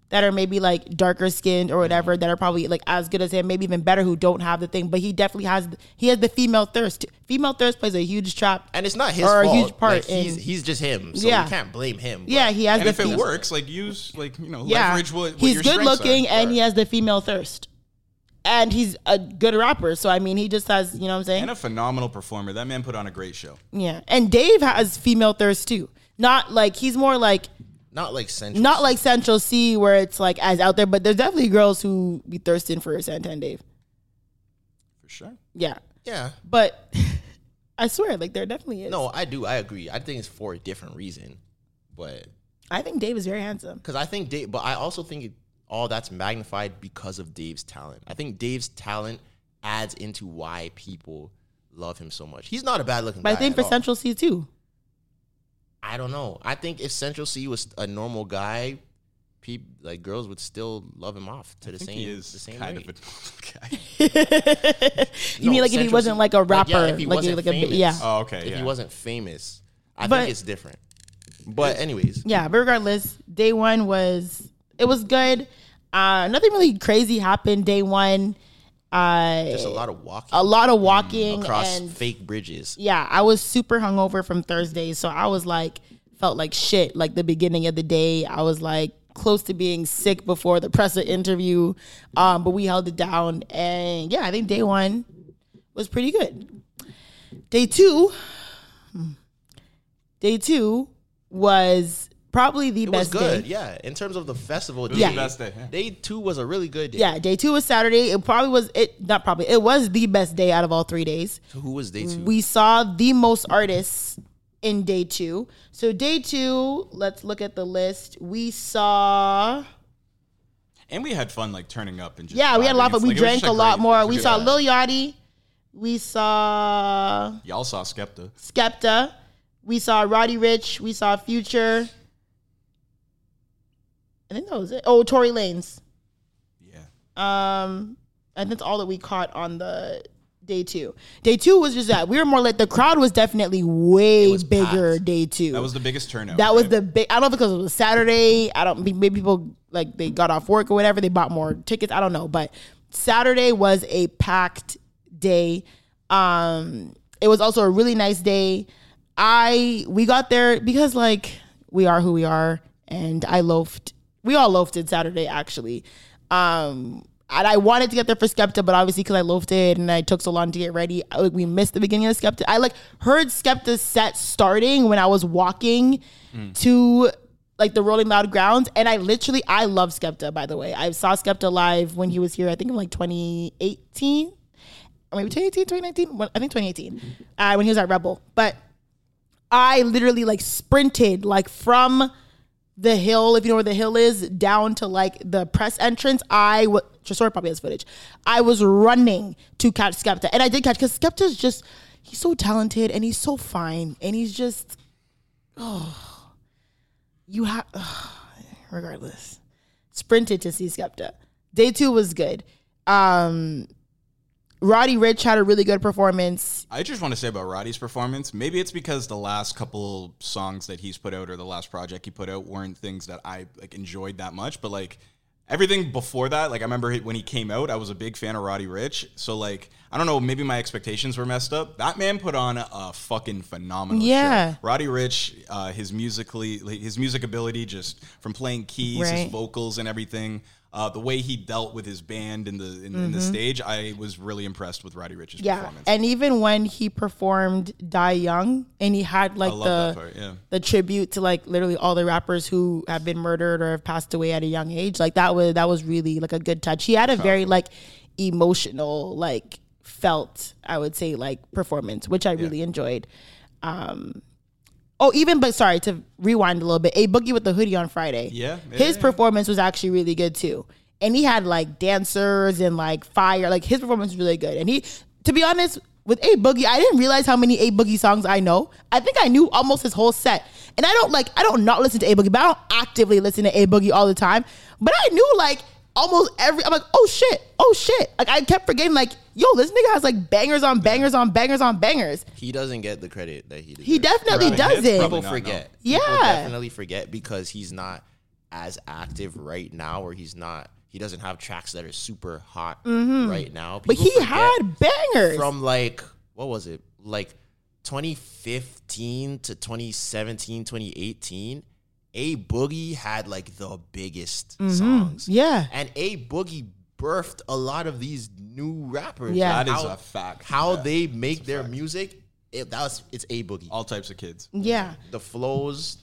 that are maybe like darker skinned or whatever that are probably like as good as him, maybe even better, who don't have the thing. But he definitely has the female thirst. Female thirst plays a huge trap, and it's not his fault. A huge part. Like, he's just him, so you can't blame him. But. Yeah, he has. And if it works, like leverage what he's your good looking, and he has the female thirst, and he's a good rapper. So I mean, he just has, you know what I'm saying, and a phenomenal performer. That man put on a great show. Yeah, and Dave has female thirst too. Not like he's more like. Not like Central. Not like Central C where it's like as out there, but there's definitely girls who be thirsting for Santan Dave. For sure. Yeah. Yeah. But I swear, like there definitely is. No, I do. I agree. I think it's for a different reason, but I think Dave is very handsome. Because I think Dave, but I also think all that's magnified because of Dave's talent. I think Dave's talent adds into why people love him so much. He's not a bad looking guy. But I think for all. Central C too. I don't know. I think if Central C was a normal guy, like girls would still love him off to the same. He is the same kind rate. Of a guy. You mean like Central if he wasn't C, like a rapper? Like, yeah, if he wasn't like famous. Yeah. Oh, okay. If he wasn't famous, I think it's different. But anyways, yeah. But regardless, day one was good. Nothing really crazy happened day one. Just a lot of walking across fake bridges. Yeah, I was super hungover from Thursday, so I was like, felt like shit. Like the beginning of the day, I was like close to being sick before the presser interview, but we held it down. And yeah, I think day one was pretty good. Day two was probably the best day. It was good, yeah. In terms of the festival, it was the best day. Day two was a really good day. Yeah, day two was Saturday. It was the best day out of all 3 days. So who was day two? We saw the most artists in day two. So day two, let's look at the list. We saw... And we had fun, like, turning up and just... Yeah, we had a lot, but we drank a lot more. We saw Lil Yachty. We saw... Y'all saw Skepta. We saw Roddy Ricch. We saw Future... I think that was it. Oh, Tory Lanez. Yeah. And that's all that we caught on the day two. Day two was just that. We were more like, the crowd was definitely way bigger packed. Day two. That was the biggest turnout. That was the big, I don't know because it was Saturday. Maybe people, like, they got off work or whatever. They bought more tickets. I don't know. But Saturday was a packed day. It was also a really nice day. We got there because, like, we are who we are. And I loafed. We all loafed it Saturday, actually. And I wanted to get there for Skepta, but obviously because I loafed it and I took so long to get ready, we missed the beginning of Skepta. I heard Skepta's set starting when I was walking to the Rolling Loud grounds. And I love Skepta, by the way. I saw Skepta live when he was here, I think in 2018. Or maybe 2018, 2019? I think 2018, when he was at Rebel. But I literally sprinted from... the hill, if you know where the hill is, down to the press entrance. Tresor probably has footage. I was running to catch Skepta, and I did catch, because Skepta's just, he's so talented and he's so fine, and he's just, regardless, sprinted to see Skepta. Day two was good. Roddy Ricch had a really good performance. I just want to say about Roddy's performance, maybe it's because the last couple songs that he's put out or the last project he put out weren't things that I enjoyed that much, but everything before that, I remember when he came out, I was a big fan of Roddy Ricch. So I don't know, maybe my expectations were messed up. That man put on a fucking phenomenal show. Roddy Ricch, his music ability, just from playing keys, his vocals and everything. The way he dealt with his band in the stage, I was really impressed with Roddy Ricch's performance. And even when he performed Die Young, and he had the tribute to literally all the rappers who have been murdered or have passed away at a young age, that was really a good touch. He had a very emotional, felt, I would say, performance, which I really enjoyed. Sorry, to rewind a little bit, A Boogie with the Hoodie on Friday. Yeah. His performance was actually really good too. And he had dancers and fire. His performance was really good. And he, to be honest, with A Boogie, I didn't realize how many A Boogie songs I know. I think I knew almost his whole set. And I don't not listen to A Boogie, but I don't actively listen to A Boogie all the time. But I knew almost every, I'm oh shit. I kept forgetting this nigga has bangers on bangers on bangers on bangers. He doesn't get the credit that he deserves. He definitely doesn't. People forget. Yeah. People definitely forget because he's not as active right now, or he doesn't have tracks that are super hot right now. People but he had bangers. From what was it? 2015 to 2017, 2018. A Boogie had the biggest songs. Yeah. And A Boogie birthed a lot of these new rappers. Yeah. That is a fact. How they make their music, it's A Boogie. All types of kids. Yeah. The flows,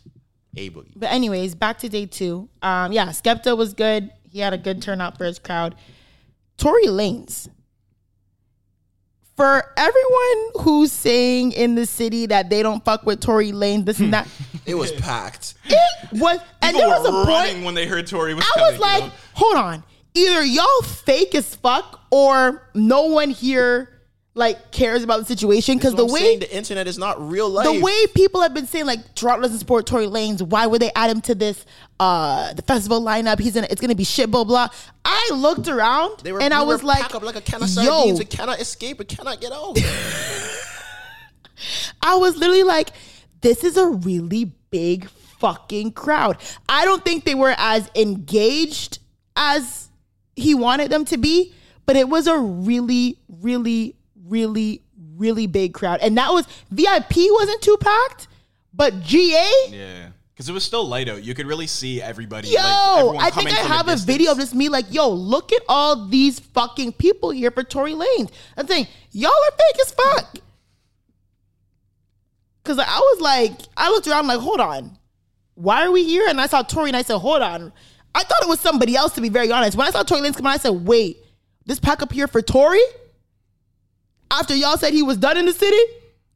A Boogie. But anyways, back to day two. Yeah, Skepta was good. He had a good turnout for his crowd. Tory Lanez. For everyone who's saying in the city that they don't fuck with Tory Lanez, this and that. It was packed. It was. And people there was a running when they heard Tory was coming. I was like, you know? Hold on. Either y'all fake as fuck or no one here like cares about the situation. Because the way the internet is not real life. The way people have been saying like Toronto doesn't support Tory Lanez. Why would they add him to this the festival lineup? It's gonna be shit, blah blah. I looked around and I was like, packed up like a can of sardines. It cannot escape. It cannot get out. I was literally like, this is a really big fucking crowd. I don't think they were as engaged as he wanted them to be, but it was a really, really, really, really big crowd. And that was, VIP wasn't too packed, but GA? Yeah, because it was still light out. You could really see everybody. Yo, I think I have a video of just me like, yo, look at all these fucking people here for Tory Lanez. I'm saying, y'all are fake as fuck. Because I was like, I looked around like, hold on, why are we here? And I saw Tory and I said, hold on. I thought it was somebody else, to be very honest. When I saw Tory Lanez come on, I said, wait, this pack up here for Tory? After y'all said he was done in the city?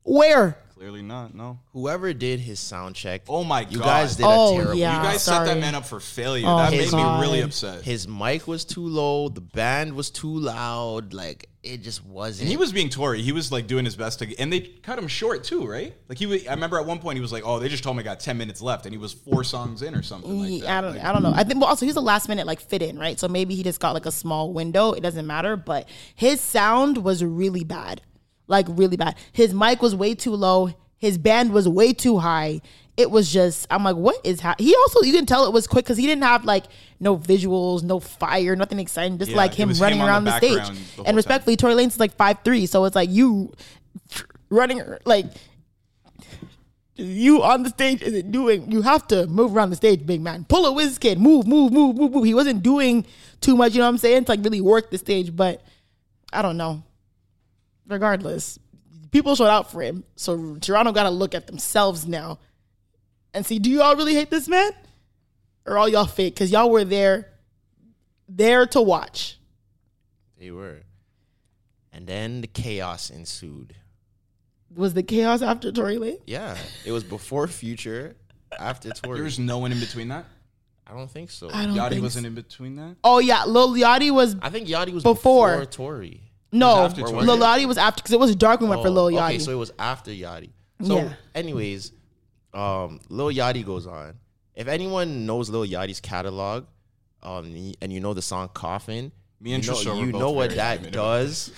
Where? Clearly not, no. Whoever did his sound check. Oh, my God. You guys did a terrible. Yeah, you guys set that man up for failure. Oh, that made me really upset. His mic was too low. The band was too loud. Like, it just wasn't. And he was being Tory. He was, like, doing his best to. And they cut him short, too, right? Like, I remember at one point he was like, oh, they just told me I got 10 minutes left. And he was 4 songs in or something like that. I don't know. I think, well, also, he's a last minute, like, fit in, right? So maybe he just got, like, a small window. It doesn't matter. But his sound was really bad. Like, really bad. His mic was way too low. His band was way too high. It was just, I'm like, what is happening? He also, you can tell it was quick because he didn't have, like, no visuals, no fire, nothing exciting. Just, like, him running around the stage. And respectfully, Tory Lanez is, like, 5'3". So it's, like, you running, like, you on the stage isn't doing, you have to move around the stage, big man. Pull a whiz kid. Move. He wasn't doing too much, you know what I'm saying? It's, like, really work the stage. But I don't know. Regardless, people showed out for him. So Toronto got to look at themselves now and see, do you all really hate this man? Or all y'all fake? Because y'all were there to watch. They were. And then the chaos ensued. Was the chaos after Tory Lanez? Yeah. It was before Future, after Tory. There was no one in between that? I don't think so. Yachty wasn't in between that? Oh, yeah. Lil Yachty was. I think Yachty was before Tory. No, Lil Yachty was after, because it was dark when we went for Lil Yachty. Okay, so it was after Yachty. So anyways, Lil Yachty goes on. If anyone knows Lil Yachty's catalog, and you know the song Coffin, me and you know what that does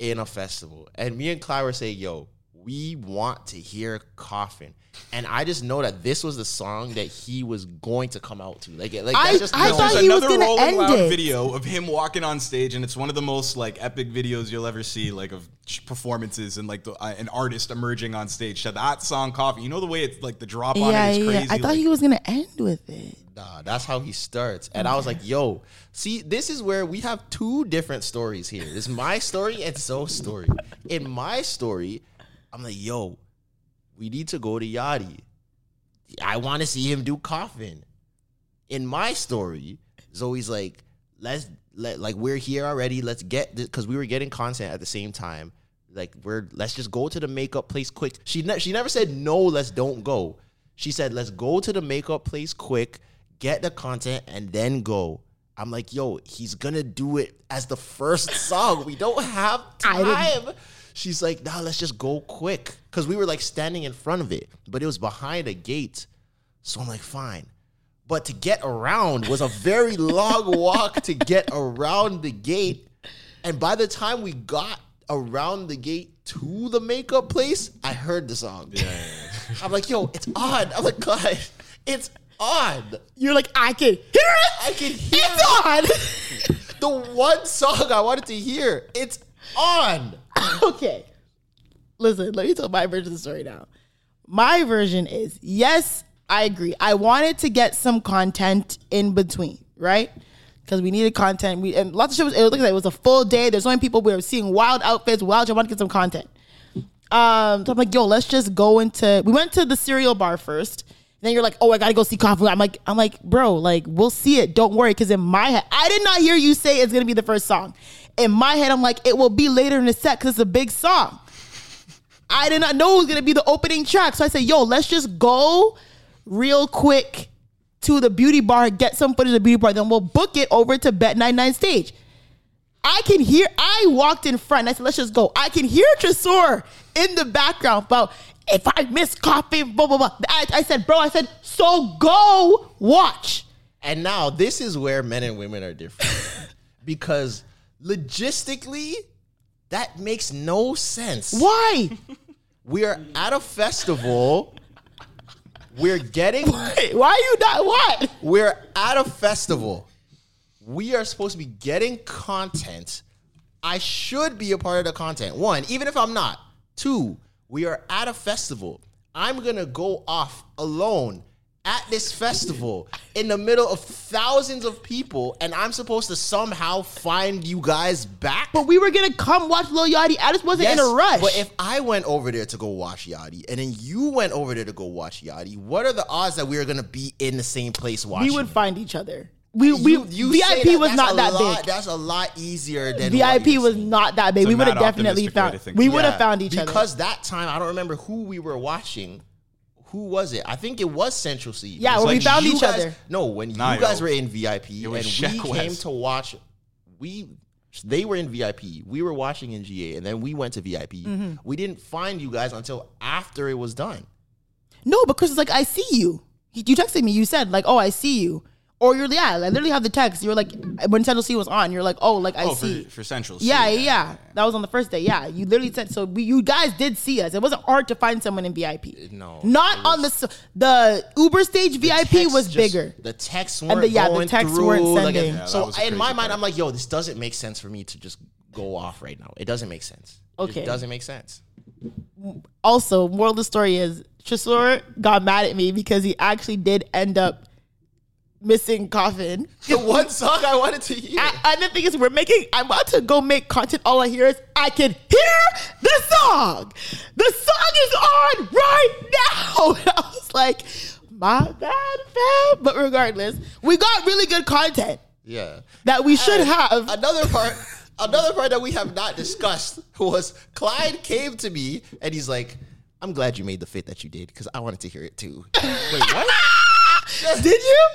in a festival. And me and Clyde were saying, yo, we want to hear Coffin. And I just know that this was the song that he was going to come out to. Like that's just I thought he was going to end it. There's another Rolling Loud video of him walking on stage, and it's one of the most like epic videos you'll ever see, like of performances and like an artist emerging on stage. So that song, Coffee, you know the way it's like the drop on it is crazy. I thought like, he was going to end with it. Nah, that's how he starts. And I was like, yo, see, this is where we have two different stories here. This is my story and Zoe's story. In my story, I'm like, yo, we need to go to Yachty. I want to see him do Coffin. In my story, Zoe's like, we're here already. Let's get this, because we were getting content at the same time. Like, let's just go to the makeup place quick. She never said no. Let's don't go. She said let's go to the makeup place quick, get the content, and then go. I'm like, yo, he's gonna do it as the first song. We don't have time. She's like, nah, let's just go quick. Because we were, like, standing in front of it. But it was behind a gate. So I'm like, fine. But to get around was a very long walk to get around the gate. And by the time we got around the gate to the makeup place, I heard the song. Yeah. I'm like, yo, it's on. I'm like, God, it's on. You're like, I can hear it. I can hear it. It's on. The one song I wanted to hear. It's on. Okay. Listen, let me tell my version of the story now. My version is, yes, I agree. I wanted to get some content in between, right? Because we needed content. And lots of shit it was a full day. There's so many people. We were seeing wild outfits. I wanted to get some content. So I'm like, yo, let's just go into... We went to the cereal bar first. Then you're like, oh, I gotta go see Confluent. I'm like, bro, like, we'll see it. Don't worry. Because in my head, I did not hear you say it's gonna be the first song. In my head, I'm like, it will be later in the set because it's a big song. I did not know it was gonna be the opening track. So I said, yo, let's just go real quick to the beauty bar, get some footage of the beauty bar, then we'll book it over to Bet99 stage. I walked in front and I said, let's just go. I can hear Tresor in the background about, if I miss coffee, blah, blah, blah. I said, so go watch. And now this is where men and women are different. Because logistically, that makes no sense. Why? We are at a festival. We're getting... Wait, why are you not... What? We're at a festival. We are supposed to be getting content. I should be a part of the content. One, even if I'm not. Two, we are at a festival. I'm going to go off alone at this festival in the middle of thousands of people, and I'm supposed to somehow find you guys back? But we were going to come watch Lil Yachty. I just wasn't in a rush. But if I went over there to go watch Yachty, and then you went over there to go watch Yachty, what are the odds that we are going to be in the same place watching? We would find each other. You VIP was not that big. That's a lot easier than VIP was not that big. We would have definitely found. We would have found each other because that time I don't remember who we were watching. Who was it? I think it was Central C. Yeah, when we found each other. No, when you guys were in VIP and we came to watch, they were in VIP. We were watching in GA, and then we went to VIP. Mm-hmm. We didn't find you guys until after it was done. No, but Chris was like, "I see you." You texted me. You said like, "Oh, I see you." Or you're, yeah, I literally have the text. You're like, when Central C was on, you're like, oh, like, I see. For Central C. Yeah. That was on the first day. Yeah, you literally said, so you guys did see us. It wasn't hard to find someone in VIP. No. Not on the Uber stage, the VIP was bigger. The texts weren't going through. Yeah, the texts weren't sending. Like, so in my mind, I'm like, yo, this doesn't make sense for me to just go off right now. It doesn't make sense. Okay. It doesn't make sense. Also, moral of the story is, Tresor got mad at me because he actually did end up missing Coffin. The one song I wanted to hear. And the thing is, I'm about to go make content. All I hear is, I can hear the song. The song is on right now. And I was like, my bad, fam. But regardless, we got really good content. Yeah. That we should have. Another part that we have not discussed was Clyde came to me and he's like, I'm glad you made the fit that you did because I wanted to hear it too. Wait, what? Did you?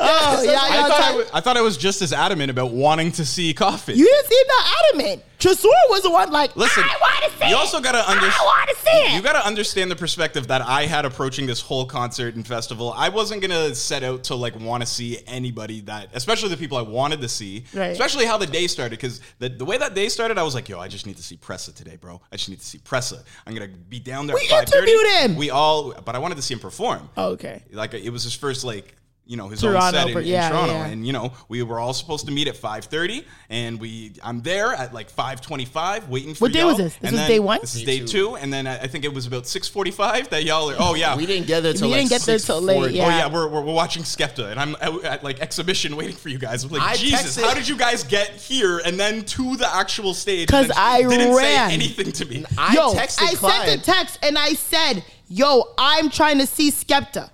Oh, yeah. I thought I was just as adamant about wanting to see Coffin. You didn't seem that adamant. Tresor was the one like, listen, I want to see it. You also got to understand. You got to understand the perspective that I had approaching this whole concert and festival. I wasn't gonna set out to like want to see anybody that, especially the people I wanted to see, right. Especially how the day started. Because the way that day started, I was like, yo, I just need to see Pressa today, bro. I just need to see Pressa. I'm gonna be down there. We at 5:30. Interviewed him. But I wanted to see him perform. Oh, okay. Like it was his first like. You know, his own set in Toronto. Yeah. And, you know, we were all supposed to meet at 5:30. And I'm there at like 5:25 waiting for y'all. What day was this? This was day one? This is day two. And then I think it was about 6:45 that y'all are, oh, yeah. We didn't get there till late. Yeah. Oh, yeah, we're watching Skepta. And I'm at like exhibition waiting for you guys. I'm like, Jesus, how did you guys get here and then to the actual stage? Because I didn't say anything to me. I sent a text and I said, yo, I'm trying to see Skepta.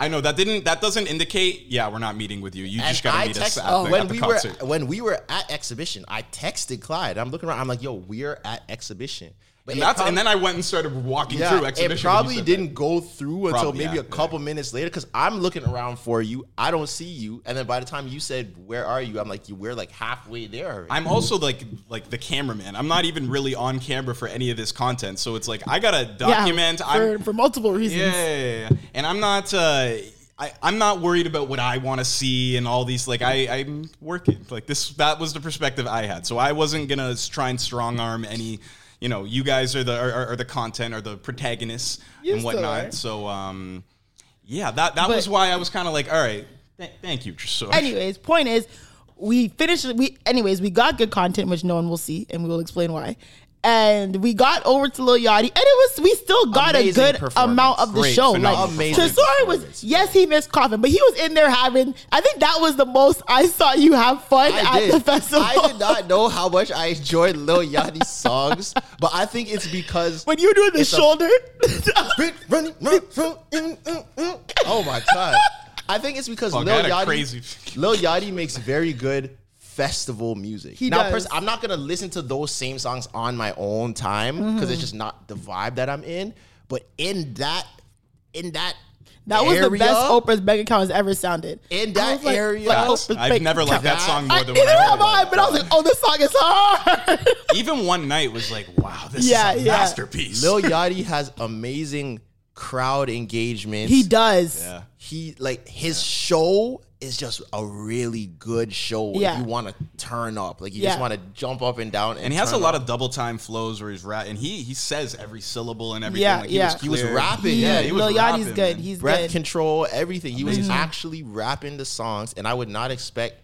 I know that doesn't indicate. Yeah, we're not meeting with you. You just gotta meet us at the concert. When we were at exhibition, I texted Clyde. I'm looking around. I'm like, "Yo, we're at exhibition." But and then I went and started walking through exhibition. It probably didn't go through until maybe a couple minutes later because I'm looking around for you. I don't see you, and then by the time you said, "Where are you?" I'm like, "We're like halfway there already." I'm also like the cameraman. I'm not even really on camera for any of this content, so it's like I gotta document for multiple reasons. Yeah. And I'm not. I'm not worried about what I want to see and all these. Like I'm working. Like this. That was the perspective I had. So I wasn't gonna try and strong arm any. You know, you guys are the content or the protagonists and whatnot. So, that was why I was kind of like, all right, thank you, Tresor. Anyways, point is, we finished. We got good content, which no one will see, and we will explain why. And we got over to Lil Yachty, and we still got a good amount of the show. Like, Tresor was, yes, he missed Coffin, but he was in there having. I think that was the most I saw you have fun the festival. I did not know how much I enjoyed Lil Yachty's songs, but I think it's because when you're doing the shoulder, Oh my God. I think it's because Lil Yachty makes very good festival music. I'm not going to listen to those same songs on my own time because it's just not the vibe that I'm in. But in that area, was the best Oprah's bank account has ever sounded. In that area. I've never liked that song more than when I heard it. But I was like, oh, this song is hard. Even One Night was like, wow, this is a masterpiece. Lil Yachty has amazing crowd engagement. He does. Yeah. His show is just a really good show. Yeah. You want to turn up. Like, you just want to jump up and down. And he has a lot of double time flows where he's rap. And he says every syllable and everything. Yeah, like, he was rapping. He was rapping. Lil Yachty's good. He's breath good. Control, everything. Amazing. He was actually rapping the songs. And I would not expect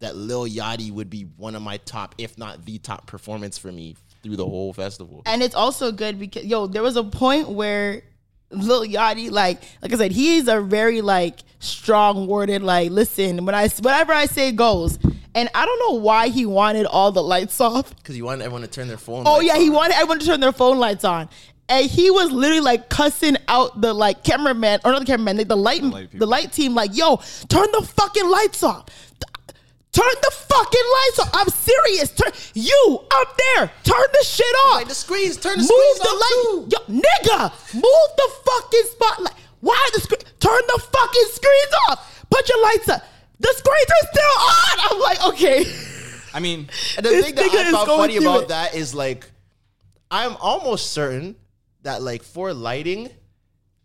that Lil Yachty would be one of my top, if not the top performance for me through the whole festival. And it's also good because, there was a point where Lil Yachty, like I said, he's a very strong worded. Like, listen, whatever I say goes. And I don't know why he wanted all the lights off. Because he wanted everyone to turn their phone. Oh yeah, he wanted everyone to turn their phone lights on, and he was literally cussing out the cameraman or not the cameraman, the light team. Like, yo, turn the fucking lights off. Turn the fucking lights off. I'm serious. Turn you up there. Turn the shit off. Like, the screens. Turn the screens off too. Yo, nigga, move the fucking spotlight. Why the screen? Turn the fucking screens off. Put your lights up. The screens are still on. I'm like, okay. I mean, and the thing that I found funny about that is I'm almost certain that for lighting,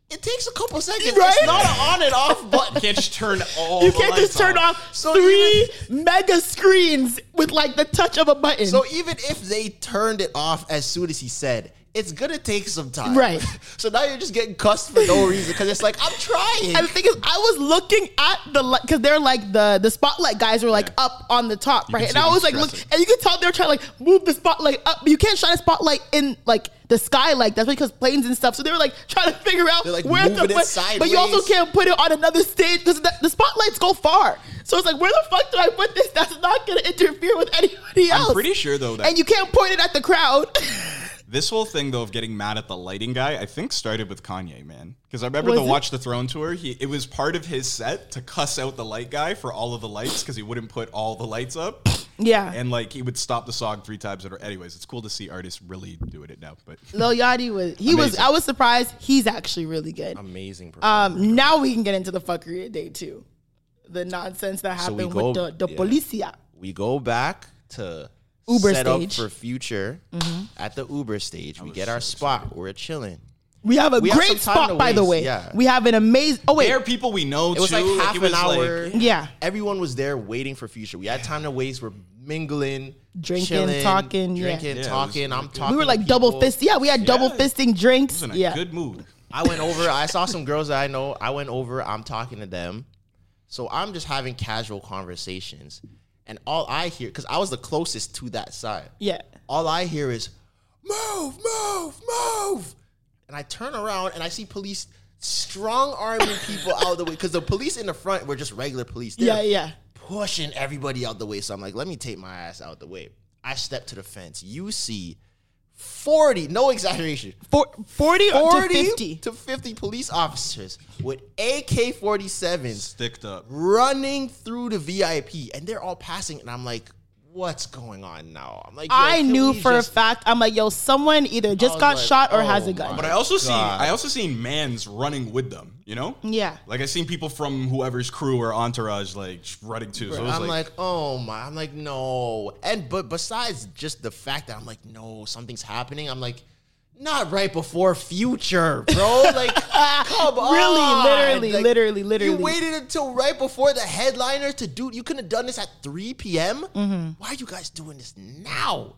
it takes a couple seconds. Right? It's not an on and off button. You can't just turn all. You can't just turn off three mega screens with the touch of a button. So even if they turned it off as soon as he said, it's gonna take some time. Right. So now you're just getting cussed for no reason because it's I'm trying. And the thing is, I was looking at because they're the spotlight guys were up on the top, right? And I was look, and you can tell they're trying move the spotlight up. But you can't shine a spotlight in the sky that's because planes and stuff. So they were trying to figure out where to put it. But you also can't put it on another stage because the spotlights go far. So it's where the fuck do I put this? That's not gonna interfere with anybody else. I'm pretty sure though that, and you can't point it at the crowd. This whole thing, though, of getting mad at the lighting guy, I think started with Kanye, man. Because I remember Watch the Throne tour, it was part of his set to cuss out the light guy for all of the lights because he wouldn't put all the lights up. Yeah. And, he would stop the song 3 times. Anyways, it's cool to see artists really doing it now. But Lil Yachty was I was surprised. He's actually really good. Amazing performance. Now we can get into the fuckery of day 2. The nonsense that happened with the policia. We go back to Uber set stage. Up for Future at the Uber stage. We get our spot. Excited. We're chilling. We have a great spot, by the way. Yeah. We have an amazing. Oh wait, there are people we know. It was half an hour. Yeah, everyone was there waiting for Future. We had time to waste. We're mingling, drinking, talking. I'm talking. We were double fist. Yeah, we had double fisting drinks. It was in a good mood. I went over. I saw some girls that I know. I went over. I'm talking to them. So I'm just having casual conversations. And all I hear, because I was the closest to that side. Yeah. All I hear is, move, move, move. And I turn around and I see police strong-arming people out of the way. Because the police in the front were just regular police. They're pushing everybody out the way. So I'm like, let me take my ass out the way. I step to the fence. You see 40, no exaggeration. 40 to 50 police officers with AK-47s sticked up running through the VIP, and they're all passing, and I'm like, what's going on now? I'm like, I knew for a fact. I'm like, yo, someone either just got shot or has a gun. But I also seen mans running with them, you know? Yeah. Like, I seen people from whoever's crew or entourage running too. So I'm like, oh my, I'm like, no. And but besides just the fact that I'm like, no, something's happening. I'm like, not right before Future, bro. Like, come on. Really, literally. You waited until right before the headliner to do. You couldn't have done this at 3 p.m.? Mm-hmm. Why are you guys doing this now?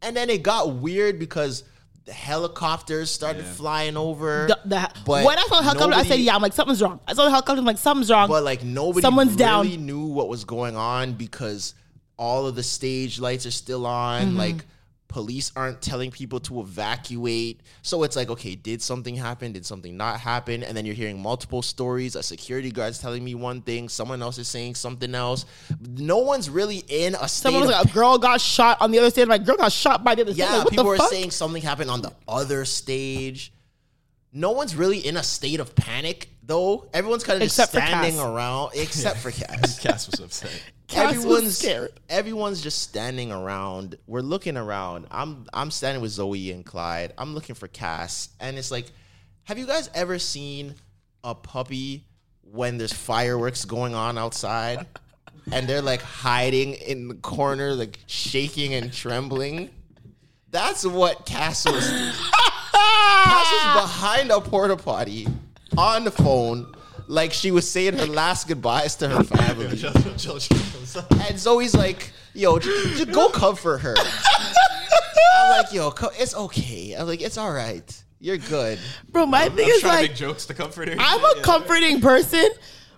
And then it got weird because the helicopters started flying over. When I saw the helicopter, I said, yeah, I'm like, something's wrong. I saw the helicopter, I'm like, something's wrong. But nobody knew what was going on because all of the stage lights are still on. Mm-hmm. Police aren't telling people to evacuate. So it's okay, did something happen? Did something not happen? And then you're hearing multiple stories. A security guard's telling me one thing. Someone else is saying something else. No one's really in a state. Someone was a girl got shot on the other stage. Girl got shot by the other stage. Yeah, people are saying something happened on the other stage. No one's really in a state of panic. Though everyone's kind of except just standing around, except for Cass. Cass was upset. Everyone's scared. Everyone's just standing around. We're looking around. I'm standing with Zoe and Clyde. I'm looking for Cass, and it's like, have you guys ever seen a puppy when there's fireworks going on outside, and they're like hiding in the corner, like shaking and trembling? That's what Cass was. Cass was behind a porta potty on the phone, like she was saying her last goodbyes to her family. And Zoe's like, yo, just go comfort her. I'm like, yo, it's okay. I'm like, it's all right. You're good. Bro, my thing is like, make jokes to comfort her. I'm a comforting person,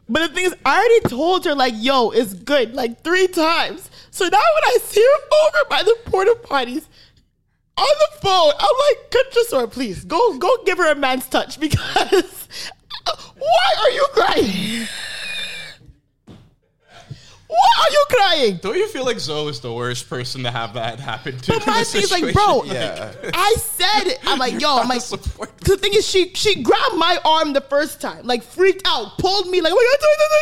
but the thing is, I already told her, like, yo, it's good, like 3 times. So now when I see her over by the porta potties, on the phone, I'm like, Contrasor, please, go give her a man's touch, because why are you crying? Why are you crying? Don't you feel like Zoe is the worst person to have that happen to? But my thing is like, bro, I said it. I'm like, the thing is, she grabbed my arm the first time, like freaked out, pulled me, like, what are you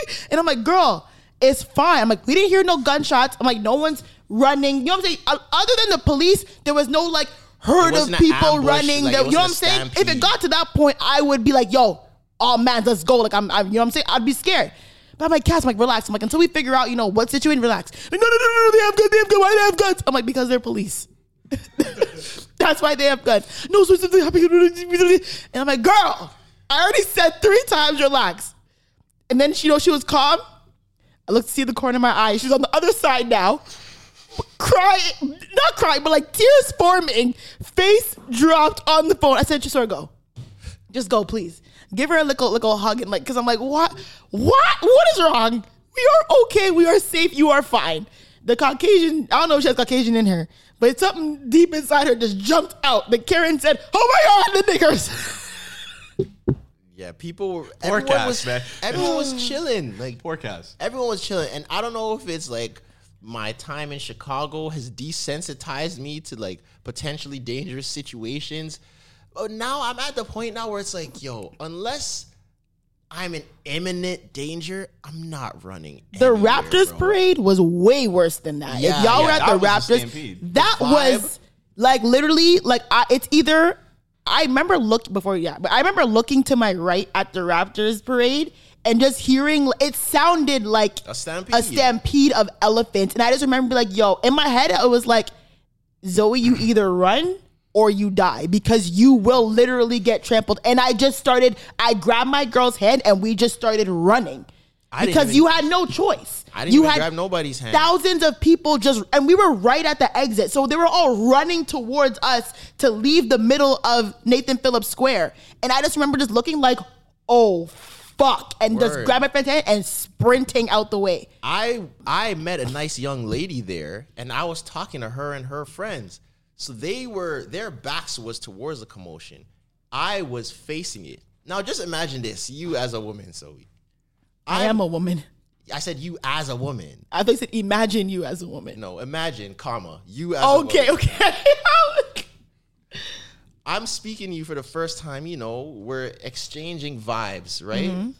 doing? And I'm like, girl, it's fine. I'm like, we didn't hear no gunshots. I'm like, no one's running, you know what I'm saying? Other than the police, there was no like herd of people ambush, running. Like, you know what I'm saying? If it got to that point, I would be like, "Yo, oh man, let's go!" Like I'm, you know what I'm saying? I'd be scared. But I'm like, "Cass, I'm like, relax." I'm like, until we figure out, you know, what situation, relax. Like, no, they have guns. Why do they have guns? I'm like, because they're police. That's why they have guns. No, so something happened. And I'm like, girl, I already said 3 times, relax. And then she, you know, she was calm. I looked to see the corner of my eye. She's on the other side now. Not crying, but like tears forming, face dropped on the phone. I said, just go, please. Give her a little hug, and like, because I'm like, what is wrong? We are okay. We are safe. You are fine. The Caucasian, I don't know if she has Caucasian in her, but something deep inside her just jumped out. The Karen said, "Oh my God, the niggers." Yeah, everyone was chilling. Like, poor Cass. Everyone was chilling, and I don't know if it's like, my time in Chicago has desensitized me to like potentially dangerous situations. But now I'm at the point now where it's like, yo, unless I'm in imminent danger, I'm not running. The Raptors parade was way worse than that. Yeah, if y'all were at the Raptors, that was like literally like it's either. I remember looking to my right at the Raptors parade. And just hearing, it sounded like a stampede of elephants. And I just remember, like, yo, in my head, I was like, Zoe, you either run or you die, because you will literally get trampled. And I grabbed my girl's hand and we just started running. You had no choice. I didn't even grab nobody's hand. Thousands of people and we were right at the exit. So they were all running towards us to leave the middle of Nathan Phillips Square. And I just remember just looking like, oh, fuck, and just grab my friend's hand and sprinting out the way. I met a nice young lady there, and I was talking to her and her friends. So their backs was towards the commotion. I was facing it. Now just imagine this, you as a woman, Zoe. I am a woman. I said you as a woman. I thought you said imagine you as a woman. No, imagine, you as a woman. Okay. I'm speaking to you for the first time, you know, we're exchanging vibes, right? Mm-hmm.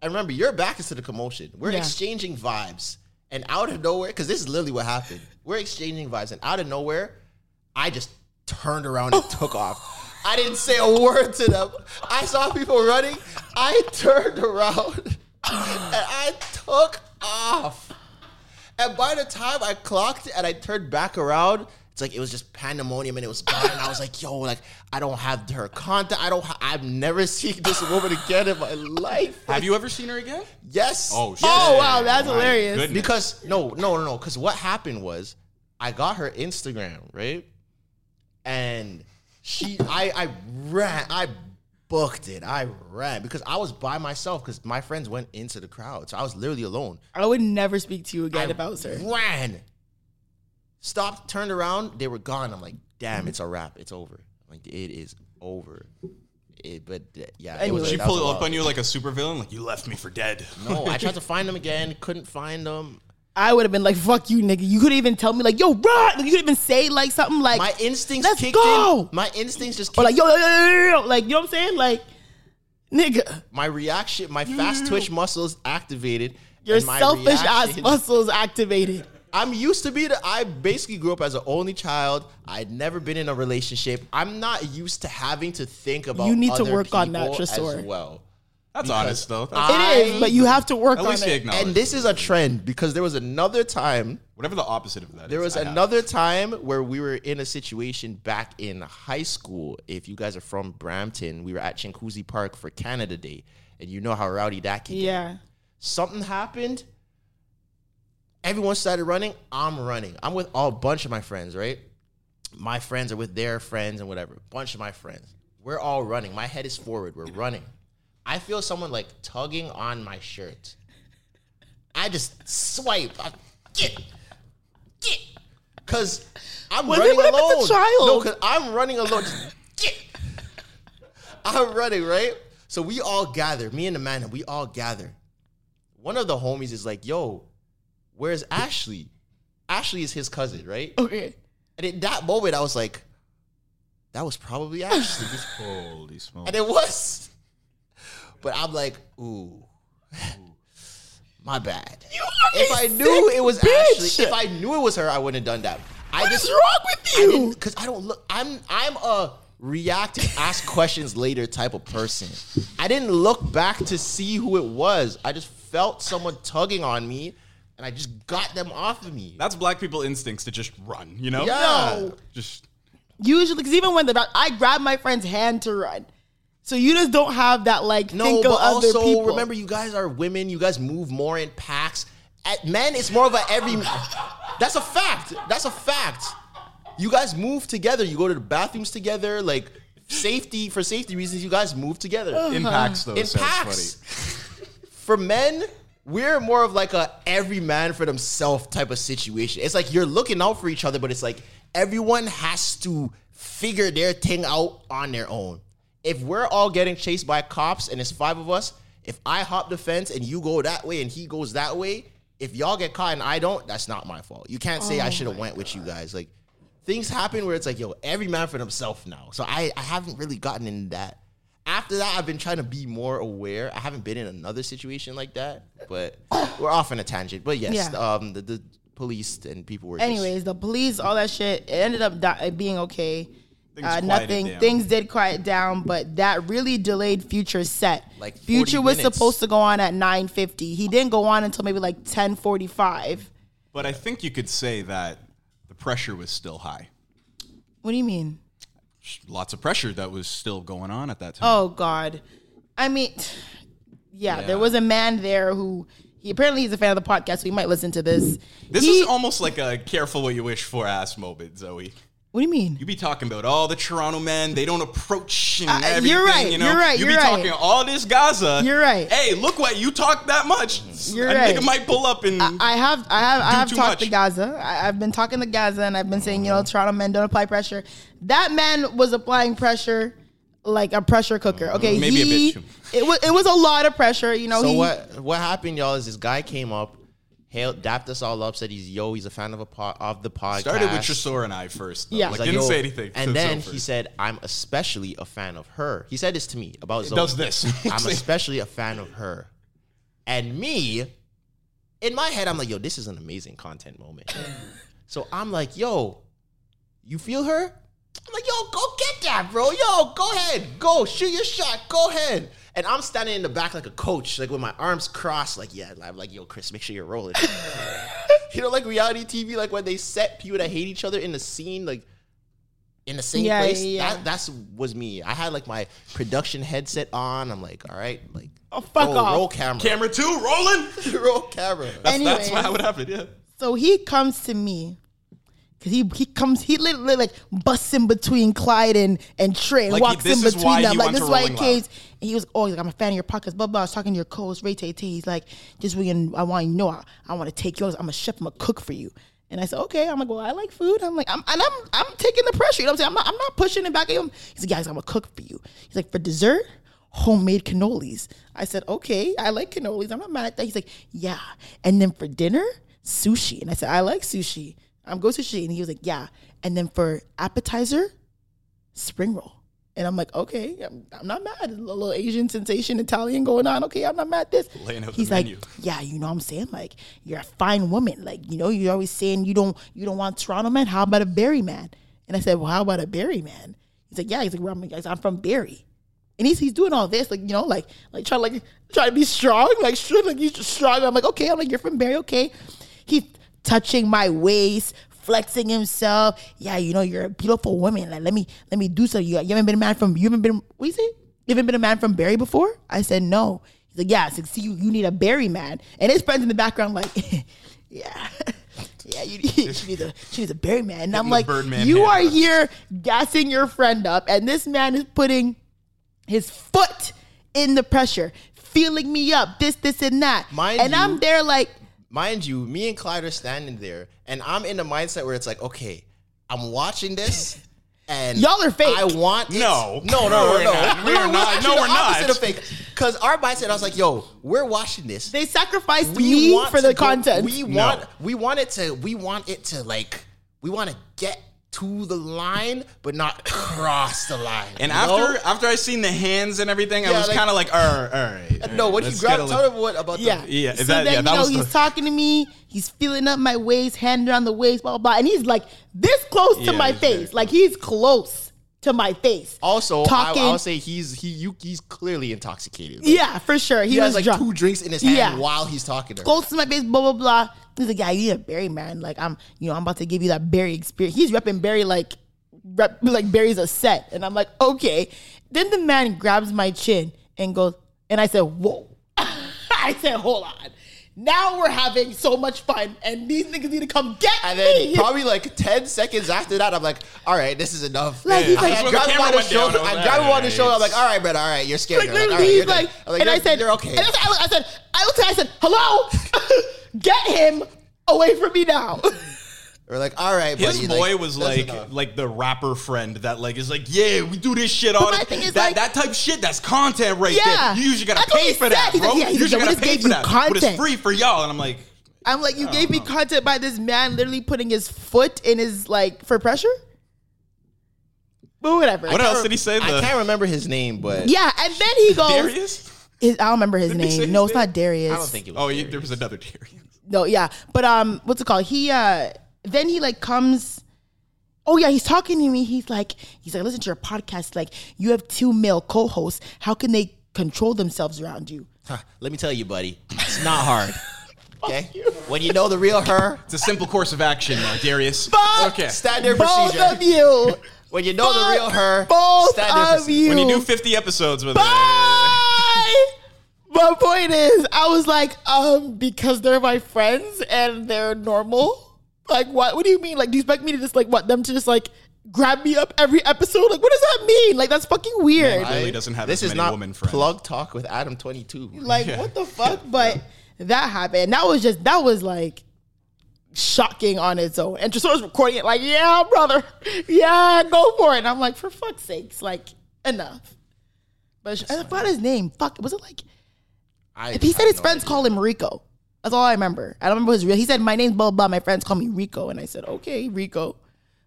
And remember, your back is to the commotion. We're exchanging vibes. And out of nowhere, because this is literally what happened. We're exchanging vibes. And out of nowhere, I just turned around and took off. I didn't say a word to them. I saw people running. I turned around and I took off. And by the time I clocked and I turned back around, it's like it was just pandemonium and it was gone. And I was like, yo, like, I don't have her contact. I've never seen this woman again in my life. Have you ever seen her again? Yes. Oh, shit. Oh, wow. That's hilarious. Goodness. Because, no. Because what happened was I got her Instagram, right? And I booked it. I ran because I was by myself because my friends went into the crowd. So I was literally alone. I would never speak to you again about her. Ran. Stopped, turned around, they were gone. I'm like, damn, it's a wrap. It's over. I'm like, it is over. She pulled up on you like a supervillain? Like, you left me for dead. No, I tried to find them again. Couldn't find them. I would have been like, fuck you, nigga. You couldn't even tell me, like, yo, run. You couldn't even say, like, something like, my instincts kicked in. My instincts just kicked in. Or like, yo, like, you know what I'm saying? Like, Nigga. My reaction, my fast twitch muscles activated. Your selfish ass muscles activated. I'm used to be the, I basically grew up as an only child. I'd never been in a relationship. I'm not used to having to think about other people as well. You need to work on that, Tresor. That's honest, though. It is, but you have to work on it. And this is a trend because there was another time. Whatever the opposite of that is. There was another time where we were in a situation back in high school. If you guys are from Brampton, we were at Chinguzi Park for Canada Day. And you know how rowdy that can get. Yeah. Something happened. Everyone started running. I'm running. I'm with a bunch of my friends, right? My friends are with their friends and whatever. Bunch of my friends. We're all running. My head is forward. We're running. I feel someone like tugging on my shirt. I just swipe. Get. Because I'm running alone. It's a child. No, because I'm running alone. Just, get. I'm running, right? So we all gather. Me and Amanda, we all gather. One of the homies is like, yo, where's Ashley? Ashley is his cousin, right? Okay. And in that moment, I was like, that was probably Ashley. Holy smokes. And it was. But I'm like, ooh, my bad. If I knew it was her, I wouldn't have done that. What is wrong with you? Because I don't look. I'm a react and ask questions later type of person. I didn't look back to see who it was. I just felt someone tugging on me, and I just got them off of me. That's black people instincts to just run, you know? Yeah. No. Just usually, because even when I grab my friend's hand to run. So you just don't have that, like, think of other people. No, but also, remember, you guys are women. You guys move more in packs. At men, it's more of that's a fact. That's a fact. You guys move together. You go to the bathrooms together. Like, for safety reasons, you guys move together. Uh-huh. In packs, though. In packs. Funny. For men, we're more of, like, a every man for themselves type of situation. It's like you're looking out for each other, but it's like everyone has to figure their thing out on their own. If we're all getting chased by cops and it's five of us, if I hop the fence and you go that way and he goes that way, if y'all get caught and I don't, that's not my fault. You can't say I should have went with you guys. Like, things happen where it's like, yo, every man for himself now. So I haven't really gotten into that. After that, I've been trying to be more aware. I haven't been in another situation like that, but we're off on a tangent. But yes, yeah. The police and people were the police, all that shit, it ended up being okay. Things did quiet down, but that really delayed Future's set. Like Future was supposed to go on at 9:50. He didn't go on until maybe like 10:45. But I think you could say that the pressure was still high. What do you mean? Lots of pressure that was still going on at that time. Oh God, I mean, yeah. There was a man there who. Apparently he's a fan of the podcast, so he might listen to this. This is almost like a careful what you wish for ass moment, Zoe. What do you mean? You be talking about all the Toronto men. They don't approach and everything. You're right. You know? You're right. You be talking all this Gaza. You're right. Hey, look what you talk that much. You're right. A nigga might pull up and I have talked to Gaza. I've been talking to Gaza and I've been saying, Toronto men don't apply pressure. That man was applying pressure like a pressure cooker. Okay, maybe a bit too much. It was a lot of pressure. So what happened, y'all, is this guy came up. Dapped us all up, said he's a fan of the podcast. Started with Tresor and I first. Though. Yeah. Like, didn't say anything. And then he said, I'm especially a fan of her. He said this to me about Zoe. Does this. I'm especially a fan of her. And me, in my head, I'm like, yo, this is an amazing content moment. So I'm like, yo, you feel her? I'm like, yo, go get that, bro. Yo, go ahead. Go. Shoot your shot. Go ahead. And I'm standing in the back like a coach, like with my arms crossed, like, yeah, I'm like, yo, Chris, make sure you're rolling. Like reality TV, like when they set people that hate each other in the scene, like in the same place. Yeah. That was me. I had like my production headset on. I'm like, all right, like, oh, fuck off. Roll camera. Camera two, rolling. Roll camera. That's what would happen, yeah. So he comes to me. He literally like busts in between Clyde and Trey, like walks in between them. Like, this is why he came. He was like, I'm a fan of your podcast, blah, blah. I was talking to your co-host, Ray Tay Tay. He's like, just I want you to know, I want to take yours. I'm a chef, I'm a cook for you. And I said, okay. I'm like, well, I like food. I'm like, I'm taking the pressure. You know what I'm saying? I'm not pushing it back at him. He's like, guys, I'm a cook for you. He's like, for dessert, homemade cannolis. I said, okay, I like cannolis. I'm not mad at that. He's like, yeah. And then for dinner, sushi. And I said, I like sushi. I'm going to sushi. And he was like, yeah. And then for appetizer, spring roll. And I'm like, okay, I'm not mad. A little Asian sensation, Italian going on. Okay, I'm not mad at this. He's like, menu. Yeah, you know what I'm saying? Like, you're a fine woman. Like, you know, you're always saying you don't want Toronto man. How about a Barrie man? And I said, well, how about a Barrie man? He's like, yeah. He's like, well, I'm from Barrie. And he's doing all this, like, you know, like trying to be strong, like he's just strong. I'm like, okay. I'm like, you're from Barrie, okay. He's touching my waist, flexing himself. Yeah, you know, you're a beautiful woman. Like, let me do something. You haven't been a man from, what do you say? You haven't been a man from Barrie before? I said, no. He's like, yeah, see, you need a Barrie man. And his friends in the background like, yeah. Yeah, she needs a Barrie man. And I'm like, you are here gassing your friend up, and this man is putting his foot in the pressure, feeling me up, this, and that. I'm there like... Mind you, me and Clyde are standing there, and I'm in the mindset where it's like, okay, I'm watching this, and... Y'all are fake. I want... No, we're not. We're not. Opposite of fake. Because our mindset, I was like, yo, we're watching this. They sacrificed me for the content. We want to get to the line, but not cross the line. And after I seen the hands and everything, I was kind of like, all right. No, what you grabbed, tell him what about that. Yeah, yeah. So then, you know, he's talking to me, he's feeling up my waist, hand around the waist, blah, blah, blah. And he's like this close to my face. Like, he's close to my face. Also, I'll say he's clearly intoxicated. Like, yeah, for sure. He has like drunk. 2 drinks in his hand while he's talking to her. Close to my face, blah, blah, blah. He's like, yeah, you need a Barrie man. Like, I'm about to give you that Barrie experience. He's repping Barrie like Barrie's a set. And I'm like, okay. Then the man grabs my chin and goes, and I said, whoa. I said, hold on. Now we're having so much fun, and these niggas need to come get me. And then probably like 10 seconds after that, I'm like, all right, this is enough. Like, he's like, I'm grabbing him on the shoulder. I'm like, all right, brother, all right, you're scared. Like, literally, he's like, and I said, you're okay. And I said, hello? Get him away from me now. We're like, all right. His buddy, boy was like the rapper friend that like is like, yeah, we do this shit all the time. That type of shit, that's content right there. You usually got to pay for that, bro. You usually got to pay for that. But it's free for y'all. And I'm like, you gave me content by this man literally putting his foot in his like for pressure? But whatever. What else did he say? I can't remember his name, but. Yeah. And then he goes. Darius? I don't remember his name. No, it's not Darius. I don't think it was Darius. There was another Darius. No, yeah. But what's it called? He, then he like comes, oh yeah, he's talking to me. He's like, listen to your podcast. Like, you have 2 male co-hosts. How can they control themselves around you? Huh, let me tell you, buddy, it's not hard. Okay, when you know the real her, it's a simple course of action, Darius. But okay, standard procedure. Both of you. When you know the real her, standard procedure. When you do 50 episodes with her. My point is, I was like, because they're my friends and they're normal. Like, what do you mean? Like, do you expect me to just, like, them to just, like, grab me up every episode? Like, what does that mean? Like, that's fucking weird. No, really doesn't have this as many women friends. This is not plug talk with Adam 22. Like, what the fuck? But that happened. That was, like, shocking on its own. And Tresor was recording it like, yeah, brother. Yeah, go for it. And I'm like, for fuck's sakes, like, enough. But I forgot his name. Fuck, was it like? He said his friends call him Rico. That's all I remember. I don't remember his real. He said, my name's blah, blah. My friends call me Rico. And I said, okay, Rico.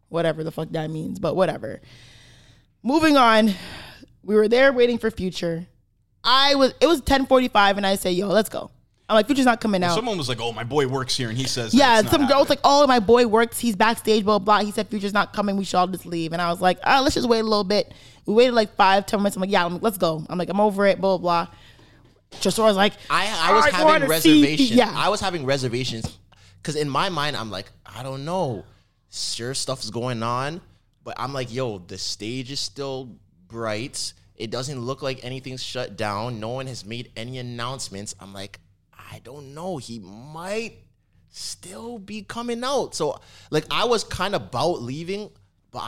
Whatever the fuck that means, but whatever. Moving on. We were there waiting for Future. It was 10:45 and I said, yo, let's go. I'm like, Future's not coming out. Someone was like, oh, my boy works here. And he says, yeah, some girl's like, oh, my boy works. He's backstage, blah, blah. He said, Future's not coming. We should all just leave. And I was like, all right, let's just wait a little bit. We waited like 5-10 minutes. I'm like, yeah, let's go. I'm like, I'm over it, blah, blah. Tresor's like, I was having reservations. I was having reservations because in my mind, I'm like, I don't know. Sure, stuff's going on. But I'm like, yo, the stage is still bright. It doesn't look like anything's shut down. No one has made any announcements. I'm like, I don't know. He might still be coming out. So, like, I was kind of about leaving. But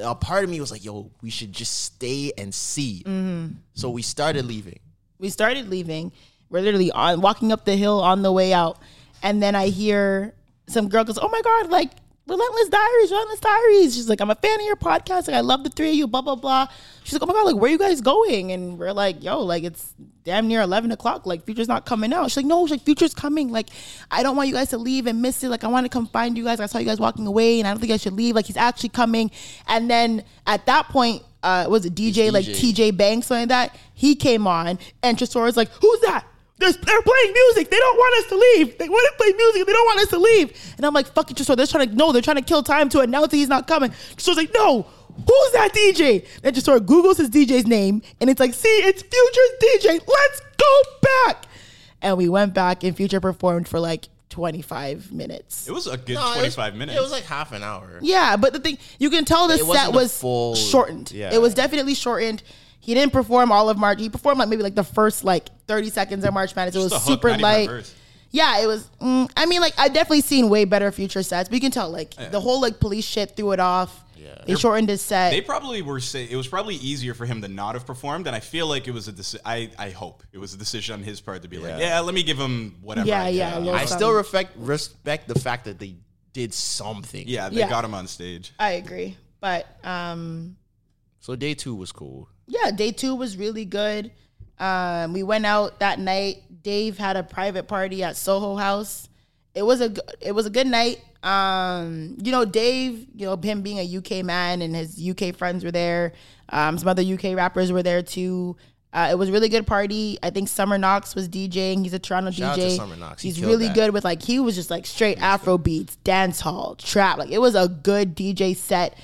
a part of me was like, yo, we should just stay and see. Mm-hmm. So we started leaving. We're literally walking up the hill on the way out. And then I hear some girl goes, oh my God, like, Relentless Diaries. She's like, I'm a fan of your podcast. Like, I love the 3 of you, blah, blah, blah. She's like, oh my God, like, where are you guys going? And we're like, yo, like, it's damn near 11 o'clock. Like, Future's not coming out. She's like, no, she's like, Future's coming. Like, I don't want you guys to leave and miss it. Like, I want to come find you guys. I saw you guys walking away and I don't think I should leave. Like, he's actually coming. And then at that point, was it DJ, like TJ Banks, something like that? He came on, and Tresor's like, who's that? They're playing music. They don't want us to leave. They want to play music. They don't want us to leave. And I'm like, fuck it, Tresor. They're trying to kill time to announce that he's not coming. Tresor's like, no. Who's that DJ? And Tresor Googles his DJ's name, and it's like, see, it's Future's DJ. Let's go back. And we went back, and Future performed for like 25 minutes. It was a good 25 minutes. It was like half an hour. Yeah, but the thing, you can tell this set was full, shortened. Yeah. It was definitely shortened. He didn't perform all of March. He performed like maybe like the first like 30 seconds of March Madness. It was super light. Yeah, it was. I mean, like, I've definitely seen way better Future sets, but you can tell like the whole like police shit threw it off. Yeah. They shortened his set. They probably were saying it was probably easier for him to not have performed, and I feel like it was a I hope it was a decision on his part to be like, yeah, let me give him whatever. Yeah. I still respect the fact that they did something. Yeah, they got him on stage. I agree, but so day two was cool. Yeah, day two was really good. We went out that night. Dave had a private party at Soho House. It was a good night. You know, Dave, you know, him being a UK man, and his UK friends were there. Some other UK rappers were there too. It was a really good party. I think Summer Knox was DJing. He's a Toronto Shout DJ. Out to Summer Knox. He's really good with like, he was just like straight Afro beats, dance hall, trap. Like, it was a good DJ set.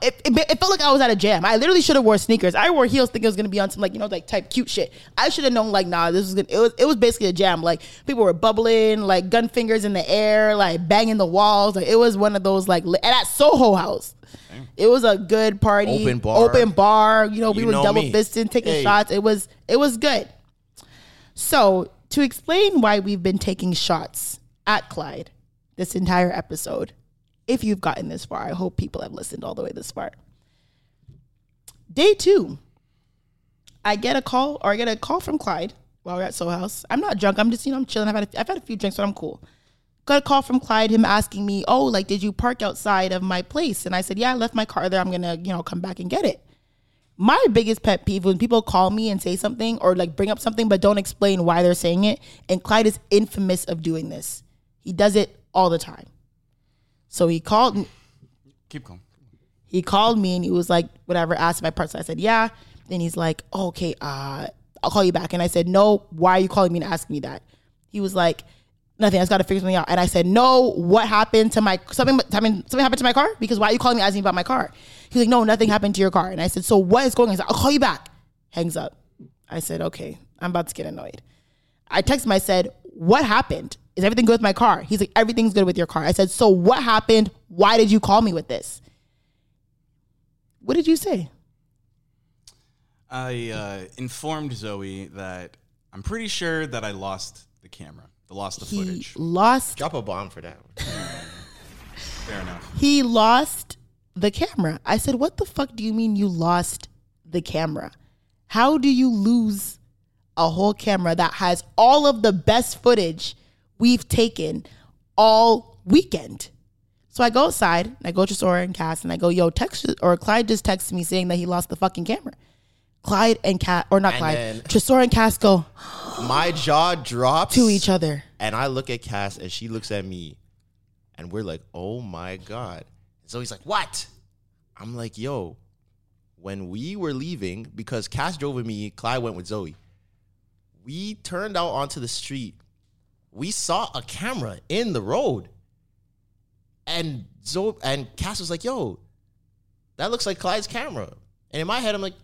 It felt like I was at a jam. I literally should have wore sneakers. I wore heels thinking it was going to be on some like, you know, like type cute shit. I should have known like, nah, this was good. It was basically a jam. Like, people were bubbling, like gun fingers in the air, like banging the walls. Like, it was one of those like, and at Soho House. Dang. It was a good party. Open bar. You know, we were double fisting, taking shots. It was good. So to explain why we've been taking shots at Clyde this entire episode, if you've gotten this far, I hope people have listened all the way this far. Day two, I get a call from Clyde while we're at Soul House. I'm not drunk. I'm just, you know, I'm chilling. I've had a few drinks, but I'm cool. Got a call from Clyde, him asking me, oh, like, did you park outside of my place? And I said, yeah, I left my car there. I'm going to, you know, come back and get it. My biggest pet peeve when people call me and say something or like bring up something, but don't explain why they're saying it. And Clyde is infamous of doing this. He does it all the time. So he called me. Keep going. He called me and he was like, whatever, asked if I parked. So I said, yeah. Then he's like, oh, okay, I'll call you back. And I said, no, why are you calling me and asking me that? He was like, nothing, I just got to figure something out. And I said, no, what happened to my, something happened to my car? Because why are you calling me asking me about my car? He's like, no, nothing happened to your car. And I said, so what is going on? He's like, I'll call you back. Hangs up. I said, okay, I'm about to get annoyed. I texted him, I said, what happened? Is everything good with my car? He's like, everything's good with your car. I said, so what happened? Why did you call me with this? What did you say? I informed Zoe that I'm pretty sure that I lost the camera. He footage. Drop a bomb for that one. Fair enough. He lost the camera. I said, what the fuck do you mean you lost the camera? How do you lose a whole camera that has all of the best footage we've taken all weekend? So I go outside, and I go to Sora and Cass, and I go, yo, Clyde just texted me saying that he lost the fucking camera. Clyde and Cass, or not Clyde, Tresor and Cass go. My jaw drops. To each other. And I look at Cass, and she looks at me, and we're like, oh my God. So he's like, what? I'm like, yo, when we were leaving, because Cass drove with me, Clyde went with Zoe. We turned out onto the street. We saw a camera in the road. And Zoe and Cass was like, yo, that looks like Clyde's camera. And in my head, I'm like,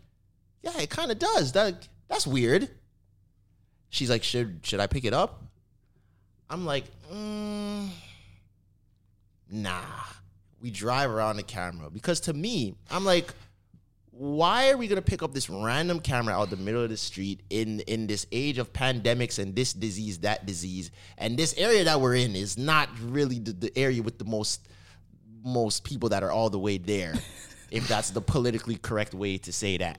yeah, it kind of does. That's weird. She's like, should I pick it up? I'm like, nah. We drive around the camera. Because to me, I'm like, why are we going to pick up this random camera out the middle of the street in this age of pandemics and this disease, that disease? And this area that we're in is not really the area with the most people that are all the way there, if that's the politically correct way to say that.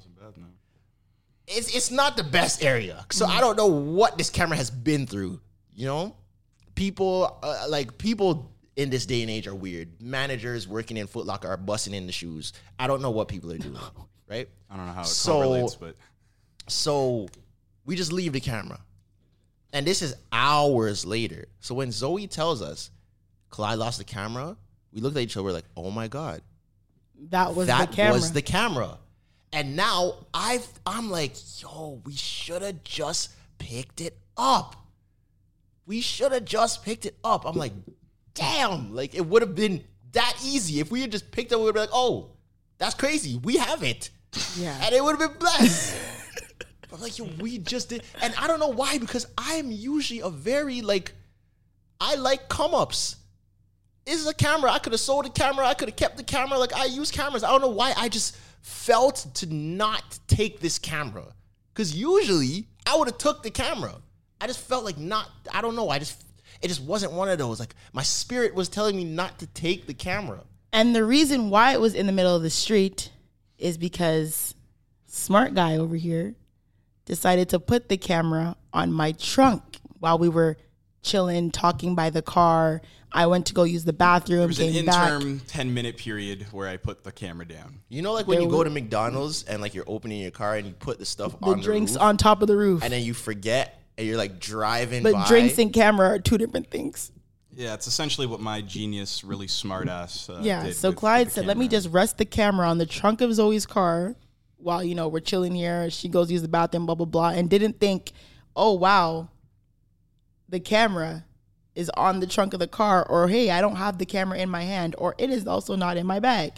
It's not the best area. So I don't know what this camera has been through, you know? People in this day and age are weird. Managers working in Foot Locker are busting in the shoes. I don't know what people are doing, right? I don't know how it correlates, but... So we just leave the camera. And this is hours later. So when Zoe tells us, Clyde lost the camera, we looked at each other, we're like, oh my God. That was the camera. And now I'm like, yo, we should have just picked it up. I'm like, damn, like it would have been that easy. If we had just picked up, we would be like, oh, that's crazy. We have it. Yeah. And it would have been blessed. But like, yo, we just did. And I don't know why, because I'm usually a very like, I like come ups. This is a camera. I could have sold a camera. I could have kept the camera. Like I use cameras. I don't know why. I just felt to not take this camera. Because usually I would have took the camera. I just felt like not, I don't know. It just wasn't one of those. Like my spirit was telling me not to take the camera. And the reason why it was in the middle of the street is because smart guy over here decided to put the camera on my trunk while we were chilling, talking by the car. I went to go use the bathroom. There was an interim 10-minute period where I put the camera down. You know, like when you go to McDonald's and like you're opening your car and you put the stuff on the roof. The drinks on top of the roof. And then you forget and you're like driving by. But drinks and camera are two different things. Yeah, it's essentially what my genius, really smart ass did. So Clyde said, let me just rest the camera on the trunk of Zoe's car while, you know, we're chilling here. She goes use the bathroom, blah, blah, blah. And didn't think, oh, wow, the camera is on the trunk of the car, or hey, I don't have the camera in my hand, or it is also not in my bag.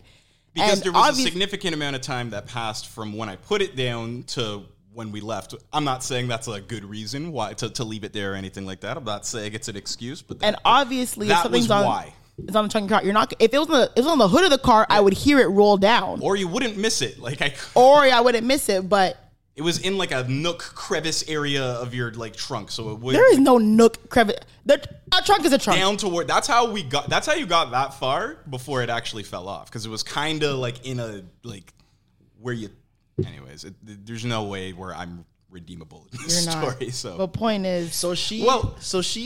Because there was a significant amount of time that passed from when I put it down to when we left. I'm not saying that's a good reason why to leave it there or anything like that. I'm not saying it's an excuse, but and obviously that if something's was on, why. It's on the trunk of the car. You're not. If it was on the hood of the car, yeah. I would hear it roll down, or you wouldn't miss it. But. It was in like a nook crevice area of your like trunk, so it would. There is no nook crevice. A trunk is a trunk. Down toward. That's how you got that far before it actually fell off, because it was kind of like in a like where you. Anyways, there's no way where I'm redeemable in this story. So the point is, so she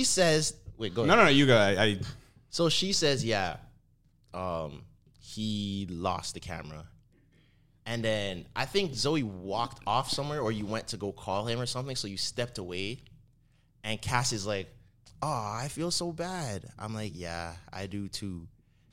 says, wait, go ahead. No, you go. So she says, yeah, he lost the camera. And then I think Zoe walked off somewhere, or you went to go call him or something, so you stepped away. And Cass is like, oh, I feel so bad. I'm like, yeah, I do too.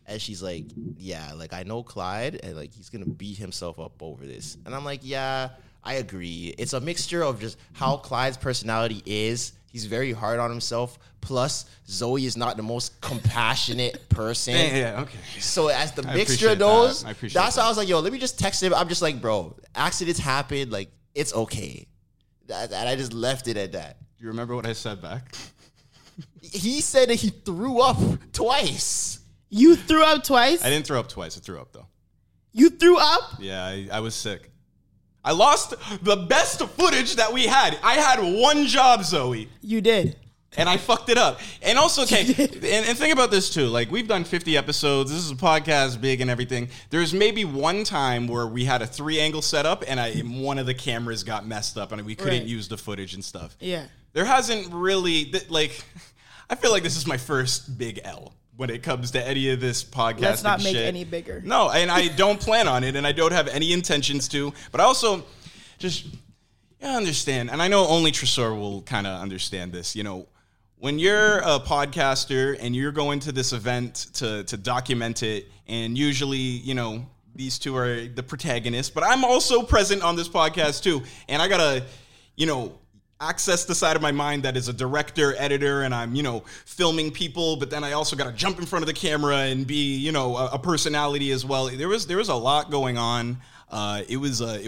And she's like, yeah, like I know Clyde, and like he's going to beat himself up over this. And I'm like, yeah, I agree. It's a mixture of just how Clyde's personality is. He's very hard on himself. Plus, Zoe is not the most compassionate person. Yeah, okay. So as the mixture of those, that's why I was like, yo, let me just text him. I'm just like, bro, accidents happen. Like, it's okay. And I just left it at that. Do you remember what I said back? He said that he threw up twice. You threw up twice? I didn't throw up twice. I threw up, though. You threw up? Yeah, I was sick. I lost the best footage that we had. I had one job, Zoe. You did. And I fucked it up. And also, okay, and think about this, too. Like, we've done 50 episodes. This is a podcast, big and everything. There's maybe one time where we had a three-angle setup, and one of the cameras got messed up, and we couldn't use the footage and stuff. Yeah. There hasn't really, like, I feel like this is my first big L when it comes to any of this podcasting shit. Let's not make any bigger. No, and I don't plan on it, and I don't have any intentions to. But I also just understand, and I know only Tresor will kind of understand this. You know, when you're a podcaster and you're going to this event to document it, and usually, you know, these two are the protagonists, but I'm also present on this podcast too, and I gotta, you know, access the side of my mind that is a director, editor, and I'm, you know, filming people, but then I also got to jump in front of the camera and be, you know, a personality as well. There was a lot going on. It was I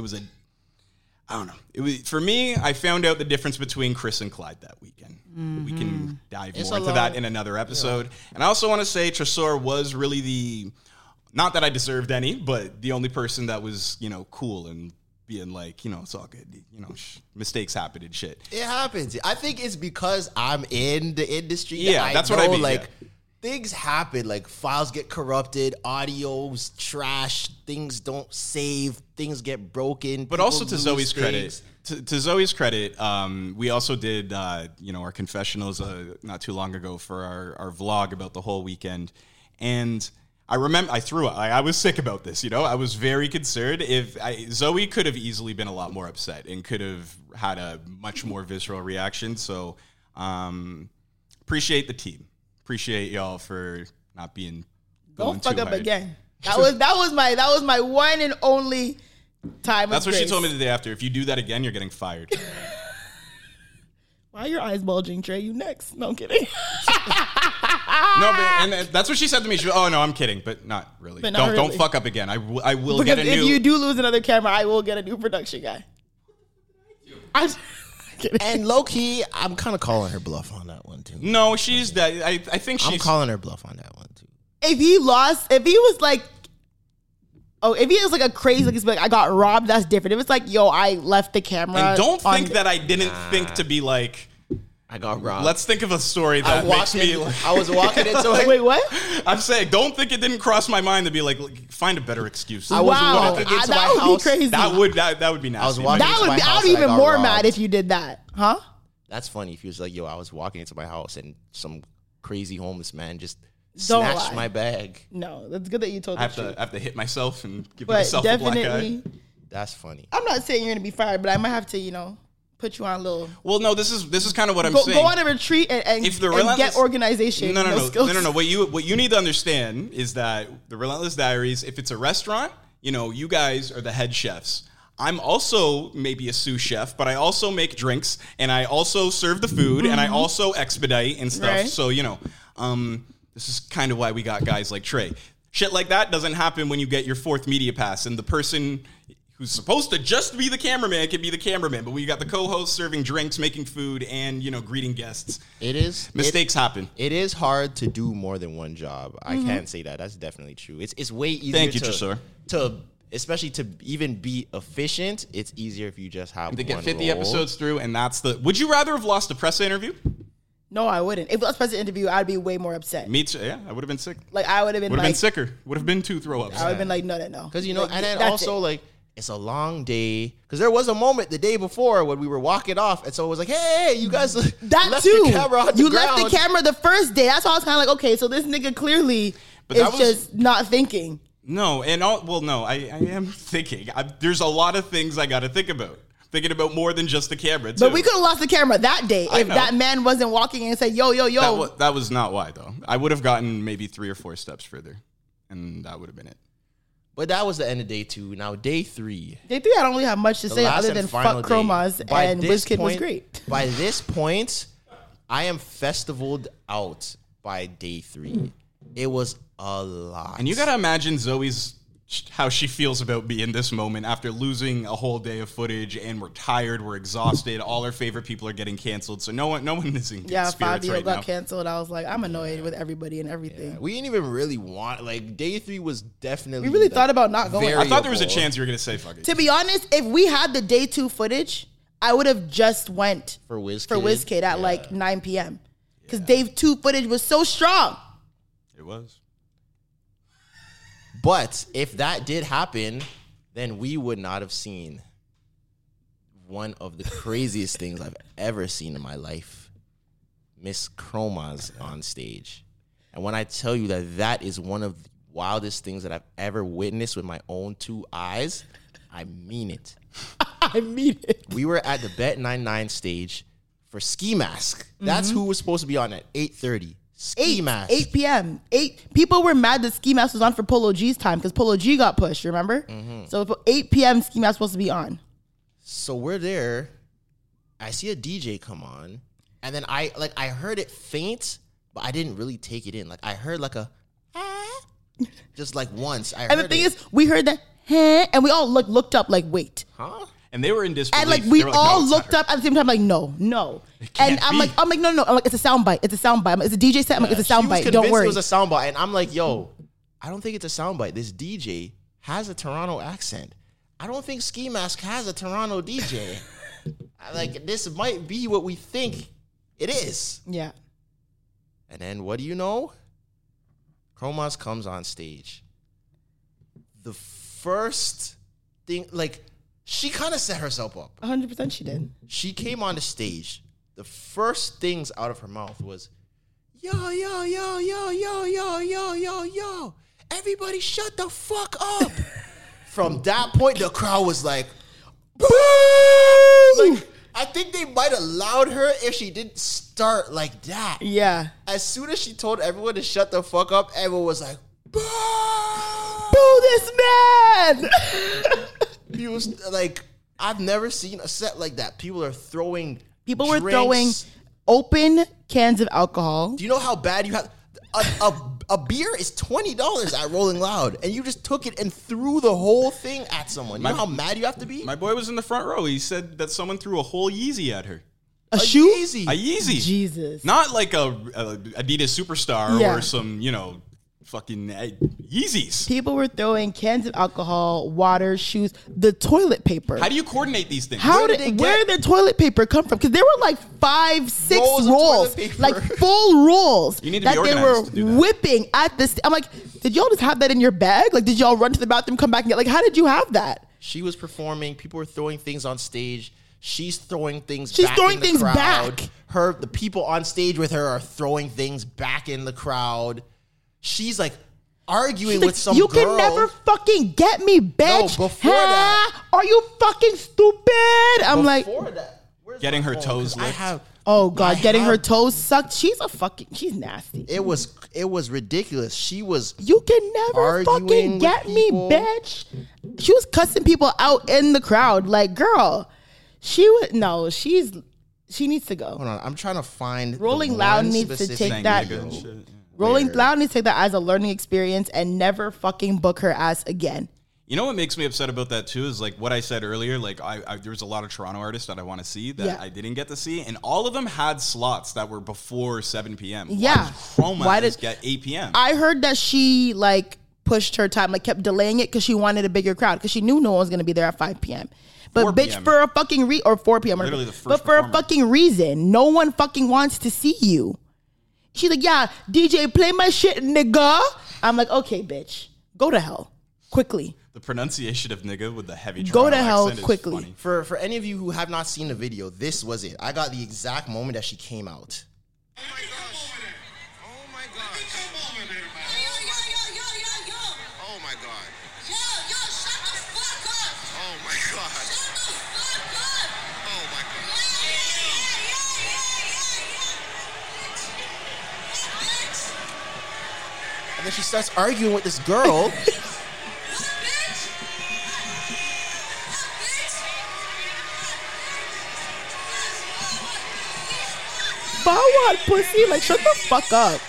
don't know. It was, for me, I found out the difference between Chris and Clyde that weekend. Mm-hmm. We can dive more into that in another episode. Yeah. And I also want to say Tresor was really not that I deserved any, but the only person that was, you know, cool and being like, you know, it's all good. You know, mistakes happen and shit. It happens. I think it's because I'm in the industry. Yeah, that's what I mean. Like, things happen. Like, files get corrupted, audio's trash, things don't save, things get broken. But also to Zoe's credit, we also did, you know, our confessionals not too long ago for our vlog about the whole weekend. And I remember I threw up. I was sick about this, you know. I was very concerned. Zoe could have easily been a lot more upset and could have had a much more visceral reaction. So appreciate the team. Appreciate y'all for not being. Don't fuck up hard again. That was my one and only Time That's of what grace. She told me the day after. If you do that again, you're getting fired. Why are your eyes bulging, Trey? You next. No, I'm kidding. No, but and that's what she said to me. She was, oh, no, I'm kidding, but not really. But not don't fuck up again. I will because get a new. If you do lose another camera, I will get a new production guy. I'm kidding. And low-key, I'm kind of calling her bluff on that one, too. No, she's that. I think she's. I'm calling her bluff on that one, too. If he lost, if he was like. Oh, if he was like a crazy, like I got robbed, that's different. If it's like, yo, I left the camera. And don't think that I didn't think to be like, I got robbed. Let's think of a story that makes me. Like, I was walking into it. Wait, what? I'm saying, don't think it didn't cross my mind to be like find a better excuse. I was walking into my house. That would be crazy. That would be nasty. I was walking into my house. I would be even more mad if you did that, huh? That's funny. If he was like, yo, I was walking into my house and some crazy homeless man just. Don't snatched lie. My bag. No, that's good that you told the truth. I have to hit myself and give myself a black eye. That's funny. I'm not saying you're going to be fired, but I might have to, put you on a little. Well, no, this is kind of what I'm saying. Go on a retreat and get organization. No. What you need to understand is that the Relentless Diaries, if it's a restaurant, you guys are the head chefs. I'm also maybe a sous chef, but I also make drinks and I also serve the food and I also expedite and stuff. Right. So, this is kind of why we got guys like Trey. Shit like that doesn't happen when you get your fourth media pass, and the person who's supposed to just be the cameraman can be the cameraman, but we got the co-host serving drinks, making food, and, greeting guests. Mistakes happen. It is hard to do more than one job. I can't say that. That's definitely true. It's way easier especially to even be efficient. It's easier if you just have one to get 50 episodes through, and that's the... Would you rather have lost a Pressa interview? No, I wouldn't. If it was a president interview, I'd be way more upset. Me too. Yeah, I would have been sick. Like, I would have been like... Would have been sicker. Would have been 2 throw-ups. I would have been like, no. Because, and then also, it's a long day. Because there was a moment the day before when we were walking off, and so it was like, hey, you guys left the camera on the ground. You left the camera the first day. That's why I was kind of like, okay, so this nigga clearly is just not thinking. No, I am thinking. There's a lot of things I got to think about. Thinking about more than just the camera, too. But we could have lost the camera that day if that man wasn't walking and said, yo, yo, yo. That was not why, though. I would have gotten maybe 3 or 4 steps further, and that would have been it. But that was the end of day 2. Now, day 3. Day 3, I don't really have much to say other than fuck Chromas and WizKid was great. By this point, I am festivaled out by day 3. It was a lot. And you got to imagine Zoe's... how she feels about me in this moment after losing a whole day of footage, and we're tired, we're exhausted, all our favorite people are getting canceled, so no one is in good spirits right now. Yeah, Fabio got canceled. I was like, I'm annoyed with everybody and everything. Yeah. We didn't even really want, day 3 was definitely... We really thought about not going. Variable. I thought there was a chance you were going to say fuck it. To be honest, if we had the day 2 footage, I would have just went for WizKid at 9 p.m. Because day 2 footage was so strong. It was. But if that did happen, then we would not have seen one of the craziest things I've ever seen in my life, Miss Chromas on stage. And when I tell you that is one of the wildest things that I've ever witnessed with my own 2 eyes, I mean it. I mean it. We were at the Bet99 stage for Ski Mask. That's who was supposed to be on at 8:30. Ski Mask. 8 p.m. 8. People were mad that Ski Mask was on for Polo G's time because Polo G got pushed, remember? So 8 p.m. Ski Mask was supposed to be on. So we're there. I see a DJ come on. And then I heard it faint, but I didn't really take it in. I heard just once. The thing is, we heard that, and we all looked up wait. Huh? And they were in disbelief. And we all looked up at the same time, no. And I'm like, no. I'm like, it's a soundbite. It's a soundbite. It's a DJ set. I'm like, it's a soundbite. Don't worry. It was a soundbite. And I'm like, yo, I don't think it's a soundbite. This DJ has a Toronto accent. I don't think Ski Mask has a Toronto DJ. This might be what we think it is. Yeah. And then what do you know? Chromas comes on stage. The first thing, she kind of set herself up. 100% she did. She came on the stage. The first things out of her mouth was, yo, yo, yo, yo, yo, yo, yo, yo, yo. Everybody shut the fuck up. From that point, the crowd was like, boo! I think they might have allowed her if she didn't start like that. Yeah. As soon as she told everyone to shut the fuck up, everyone was like, boo! Boo this man! confused. Like, I've never seen a set like that. People were throwing open cans of alcohol. Do you know how bad you have a beer is $20 at Rolling Loud, and you just took it and threw the whole thing at someone. You know how mad you have to be? My boy was in the front row. He said that someone threw a whole Yeezy at her. A shoe? Yeezy. A Yeezy. Jesus. Not like a Adidas Superstar or some, fucking Yeezys. People were throwing cans of alcohol, water, shoes, the toilet paper. How do you coordinate these things? Where did the toilet paper come from? Because there were like 5-6 rolls, like full rolls. You need to be organized to do that. They were whipping at this. I'm like, did y'all just have that in your bag? Like, did y'all run to the bathroom, come back and get? Like, how did you have that? She was performing. People were throwing things on stage. She's throwing things back in the crowd. The people on stage with her are throwing things back in the crowd. She's like arguing with some girl. You can never fucking get me, bitch. No, before that. Are you fucking stupid? I'm like. Before that. Getting her toes licked. Oh, God. Getting her toes sucked. She's nasty. It was ridiculous. She was. You can never fucking get me, bitch. She was cussing people out in the crowd. Like, girl. She needs to go. Hold on. I'm trying to find. Rolling Loud needs to take that. Rolling Loud needs to take that as a learning experience and never fucking book her ass again. You know what makes me upset about that too is like what I said earlier. Like there was a lot of Toronto artists that I want to see that I didn't get to see, and all of them had slots that were before 7 p.m. Yeah, why did Chroma get 8 p.m? I heard that she pushed her time, kept delaying it because she wanted a bigger crowd because she knew no one was gonna be there at 5 p.m. But bitch, for a fucking or 4 p.m. Literally the first. But for a fucking reason, no one fucking wants to see you. She's like, yeah, DJ, play my shit, nigga. I'm like, okay, bitch, go to hell quickly. The pronunciation of nigga with the heavy Toronto accent is funny. Go to hell quickly. For any of you who have not seen the video, this was it. I got the exact moment that she came out. Oh my gosh! Oh my gosh! Come over there, man. Yo! Oh my god! Yo! Shut the fuck up! Oh my god! Shut the fuck up! Oh my god! And then she starts arguing with this girl. Bawad pussy, shut the fuck up.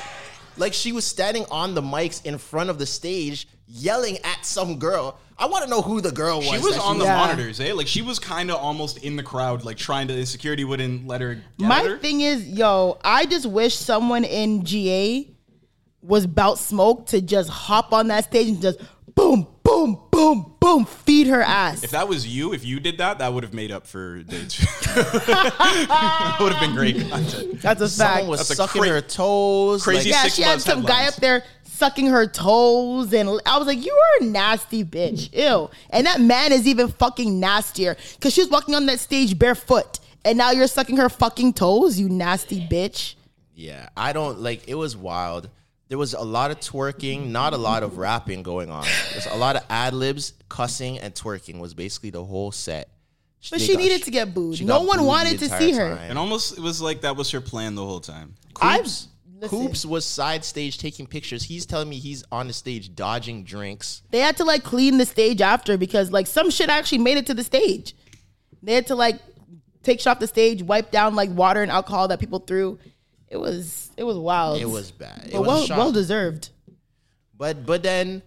Like, she was standing on the mics in front of the stage yelling at some girl. I want to know who the girl was. She was on the monitors, eh? Like, she was kind of almost in the crowd, trying to. Security wouldn't let her get her. My thing is, I just wish someone in GA was about smoke to just hop on that stage and just boom, boom, boom, boom, feed her ass. If that was you, if you did that would have made up for dates. That would have been great content. That's a fact. Someone was sucking her toes. Crazy. Yeah, she had some guy up there sucking her toes, and I was like, you are a nasty bitch. Ew. And that man is even fucking nastier because she was walking on that stage barefoot, and now you're sucking her fucking toes, you nasty bitch. Yeah, I don't it was wild. There was a lot of twerking, not a lot of rapping going on. There's a lot of ad-libs, cussing, and twerking was basically the whole set. But she needed to get booed. No one wanted to see her. And almost it was like that was her plan the whole time. Coops was side stage taking pictures. He's telling me he's on the stage dodging drinks. They had to clean the stage after because some shit actually made it to the stage. They had to take shit off the stage, wipe down water and alcohol that people threw. It was wild. It was bad. But well deserved. But then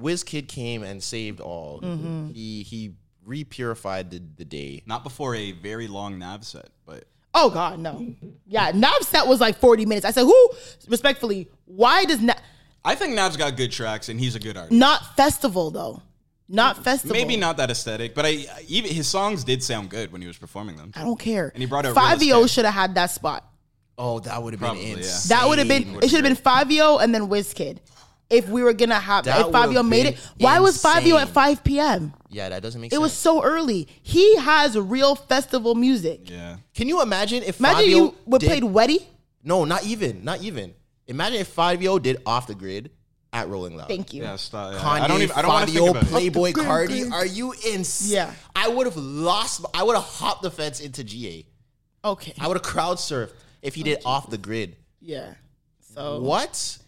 WizKid came and saved all. Mm-hmm. He repurified the day. Not before a very long Nav set, but oh god, no. Yeah, Nav set was 40 minutes. I said, respectfully, why does Nav? I think Nav's got good tracks and he's a good artist. Not festival though. Not festival. Maybe not that aesthetic, but even his songs did sound good when he was performing them. I don't care. And he brought out 5-0 should have had that spot. Oh, that would have been insane. That would have been. It should have been 5-0 and then WizKid. If we were gonna have, if 5-0 made it, why was 5-0 at 5 p.m.? Yeah, that doesn't make sense. It was so early. He has real festival music. Yeah. Can you imagine if 5-0 you would played Weddy? No, not even. Imagine if 5-0 did Off the Grid at Rolling Loud. Thank you. Yeah, stop, yeah. Kanye, I don't want to think about Playboy, it. Cardi. Are you insane? Yeah. I would have hopped the fence into GA. Okay. I would have crowd surfed. If he did Off the Grid. Yeah. So what?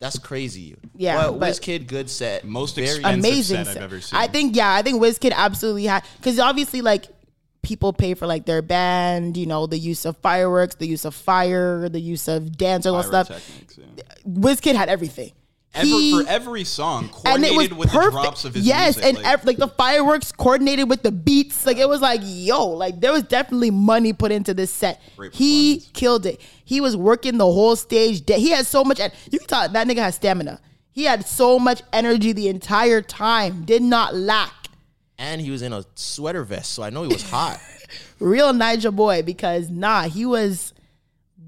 That's crazy. Yeah. Well, but Wizkid, good set. Most amazing set I've ever seen. I think Wizkid absolutely had, because obviously, like, people pay for, like, their band, you know, the use of fireworks, the use of fire, the use of dance, all that stuff. Yeah. Wizkid had everything. For every song, coordinated with perfect. The drops of his music. Yes, and like the fireworks coordinated with the beats. Like, it was like, yo, like, there was definitely money put into this set. He killed it. He was working the whole stage. He had so much. You can tell that nigga has stamina. He had so much energy the entire time. Did not lack. And he was in a sweater vest, so I know he was hot. Real Nigel boy, because, he was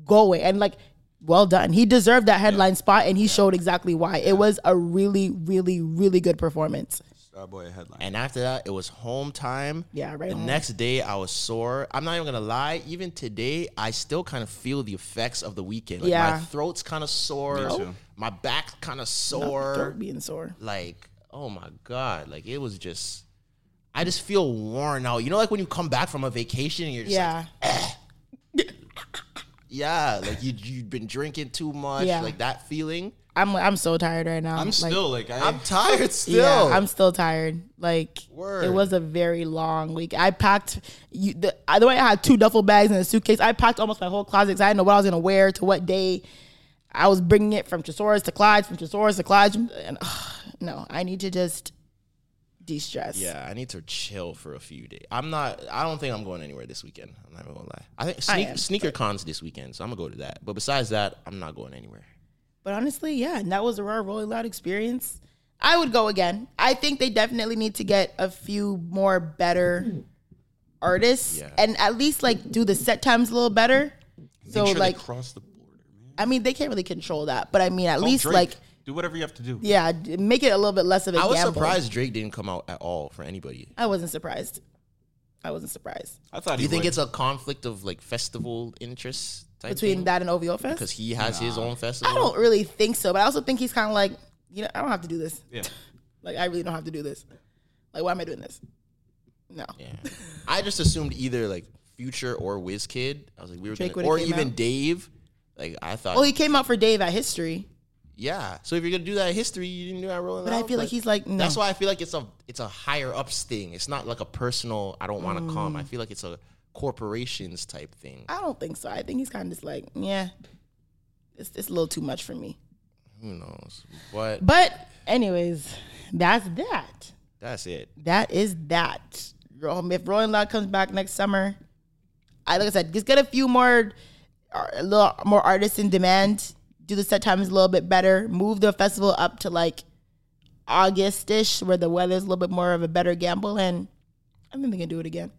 going. And, like, well done. He deserved that headline spot, and he showed exactly why. It was a really, really, really good performance. Starboy headline. And after that, it was home time. Yeah, right. The next day, I was sore. I'm not even going to lie. Even today, I still kind of feel the effects of the weekend. Like, my throat's kind of sore. Me too. My back's kind of sore. Throat being sore. Like, oh, my God. Like, it was just... I just feel worn out. You know, like when you come back from a vacation and you're just like, eh. Yeah, like you've been drinking too much, like that feeling. I'm so tired right now. I'm tired still. Yeah, I'm still tired. Like, word. It was a very long week. I packed, the way I had 2 duffel bags and a suitcase, I packed almost my whole closet because I didn't know what I was going to wear to what day. I was bringing it from Thesaurus to Clyde's, and I need to just... de-stress. Yeah, I need to chill for a few days. I don't think I'm going anywhere this weekend. I'm not even gonna lie. I think sneaker cons this weekend, so I'm gonna go to that. But besides that, I'm not going anywhere. But honestly, and that was a raw Rolling Loud experience. I would go again. I think they definitely need to get a few more better artists and at least like do the set times a little better. So sure, like cross the border, man. I mean, they can't really control that, but I mean, at least Drake. Like. Do whatever you have to do. Yeah, make it a little bit less of a gamble. I was surprised Drake didn't come out at all for anybody. I wasn't surprised. I thought. Do you think it's a conflict of like festival interests between thing? That and OVO Fest? Because he has his own festival. I don't really think so, but I also think he's kind of like, you know, I don't have to do this. Yeah. Like, I really don't have to do this. Like, why am I doing this? No. Yeah. I just assumed either like Future or WizKid. I was like, Dave. Like, I thought. Well, he came out for Dave at History. Yeah, so if you're gonna do that history, you didn't do that Rolling Loud. But I feel like he's like, no. That's why I feel like it's a higher ups thing. It's not like a personal. I don't want to come. I feel like it's a corporations type thing. I don't think so. I think he's kind of just like, it's a little too much for me. Who knows? But anyways, that's that. That's it. That is that. If Rolling Loud comes back next summer, like I said, just get a little more artists in demand. Do the set times a little bit better. Move the festival up to like August-ish, where the weather's a little bit more of a better gamble, and I think they can do it again.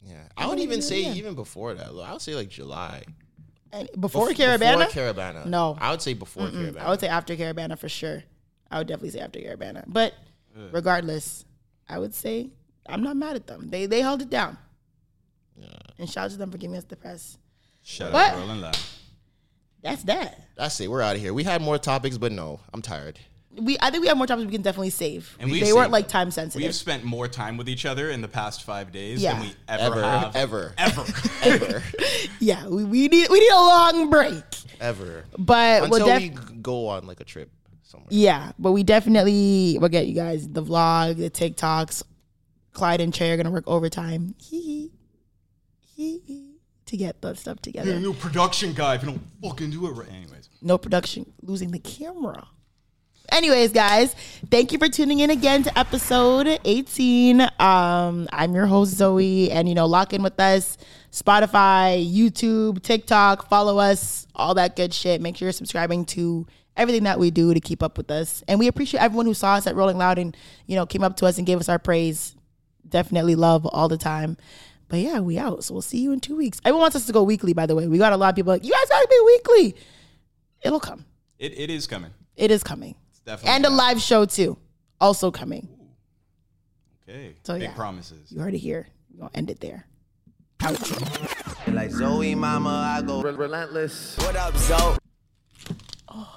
Yeah, I would even say even before that. I would say like July. And before Carabana? Before Carabana. No, I would say before Carabana. I would say after Carabana for sure. I would definitely say after Carabana. But regardless, I would say I'm not mad at them. They held it down. Yeah. And shout out to them for giving us the press. Shout out to Rolling Loud. That's that. That's it. We're out of here. We had more topics, but no, I'm tired. I think we have more topics we can definitely save. And they weren't like time sensitive. We've spent more time with each other in the past 5 days than we ever have. Ever. Yeah, we need a long break. Ever. But until we go on like a trip somewhere. Yeah, but we definitely will get you guys the vlog, the TikToks. Clyde and Trey are gonna work overtime. To get that stuff together. Yeah, no production guy if you don't fucking do it right. Anyways. No production. Losing the camera. Anyways, guys, thank you for tuning in again to episode 18. I'm your host, Zoe. And, lock in with us. Spotify, YouTube, TikTok. Follow us. All that good shit. Make sure you're subscribing to everything that we do to keep up with us. And we appreciate everyone who saw us at Rolling Loud and, came up to us and gave us our praise. Definitely love all the time. But yeah, we out. So we'll see you in 2 weeks. Everyone wants us to go weekly, by the way. We got a lot of people like, you guys gotta be weekly. It'll come. It is coming. It is coming. It's definitely coming. A live show too. Also coming. Ooh. Okay. So big promises. You heard it here. We're gonna end it there. Out. Like Zoe Mama, I go relentless. What up, Zoe? Oh.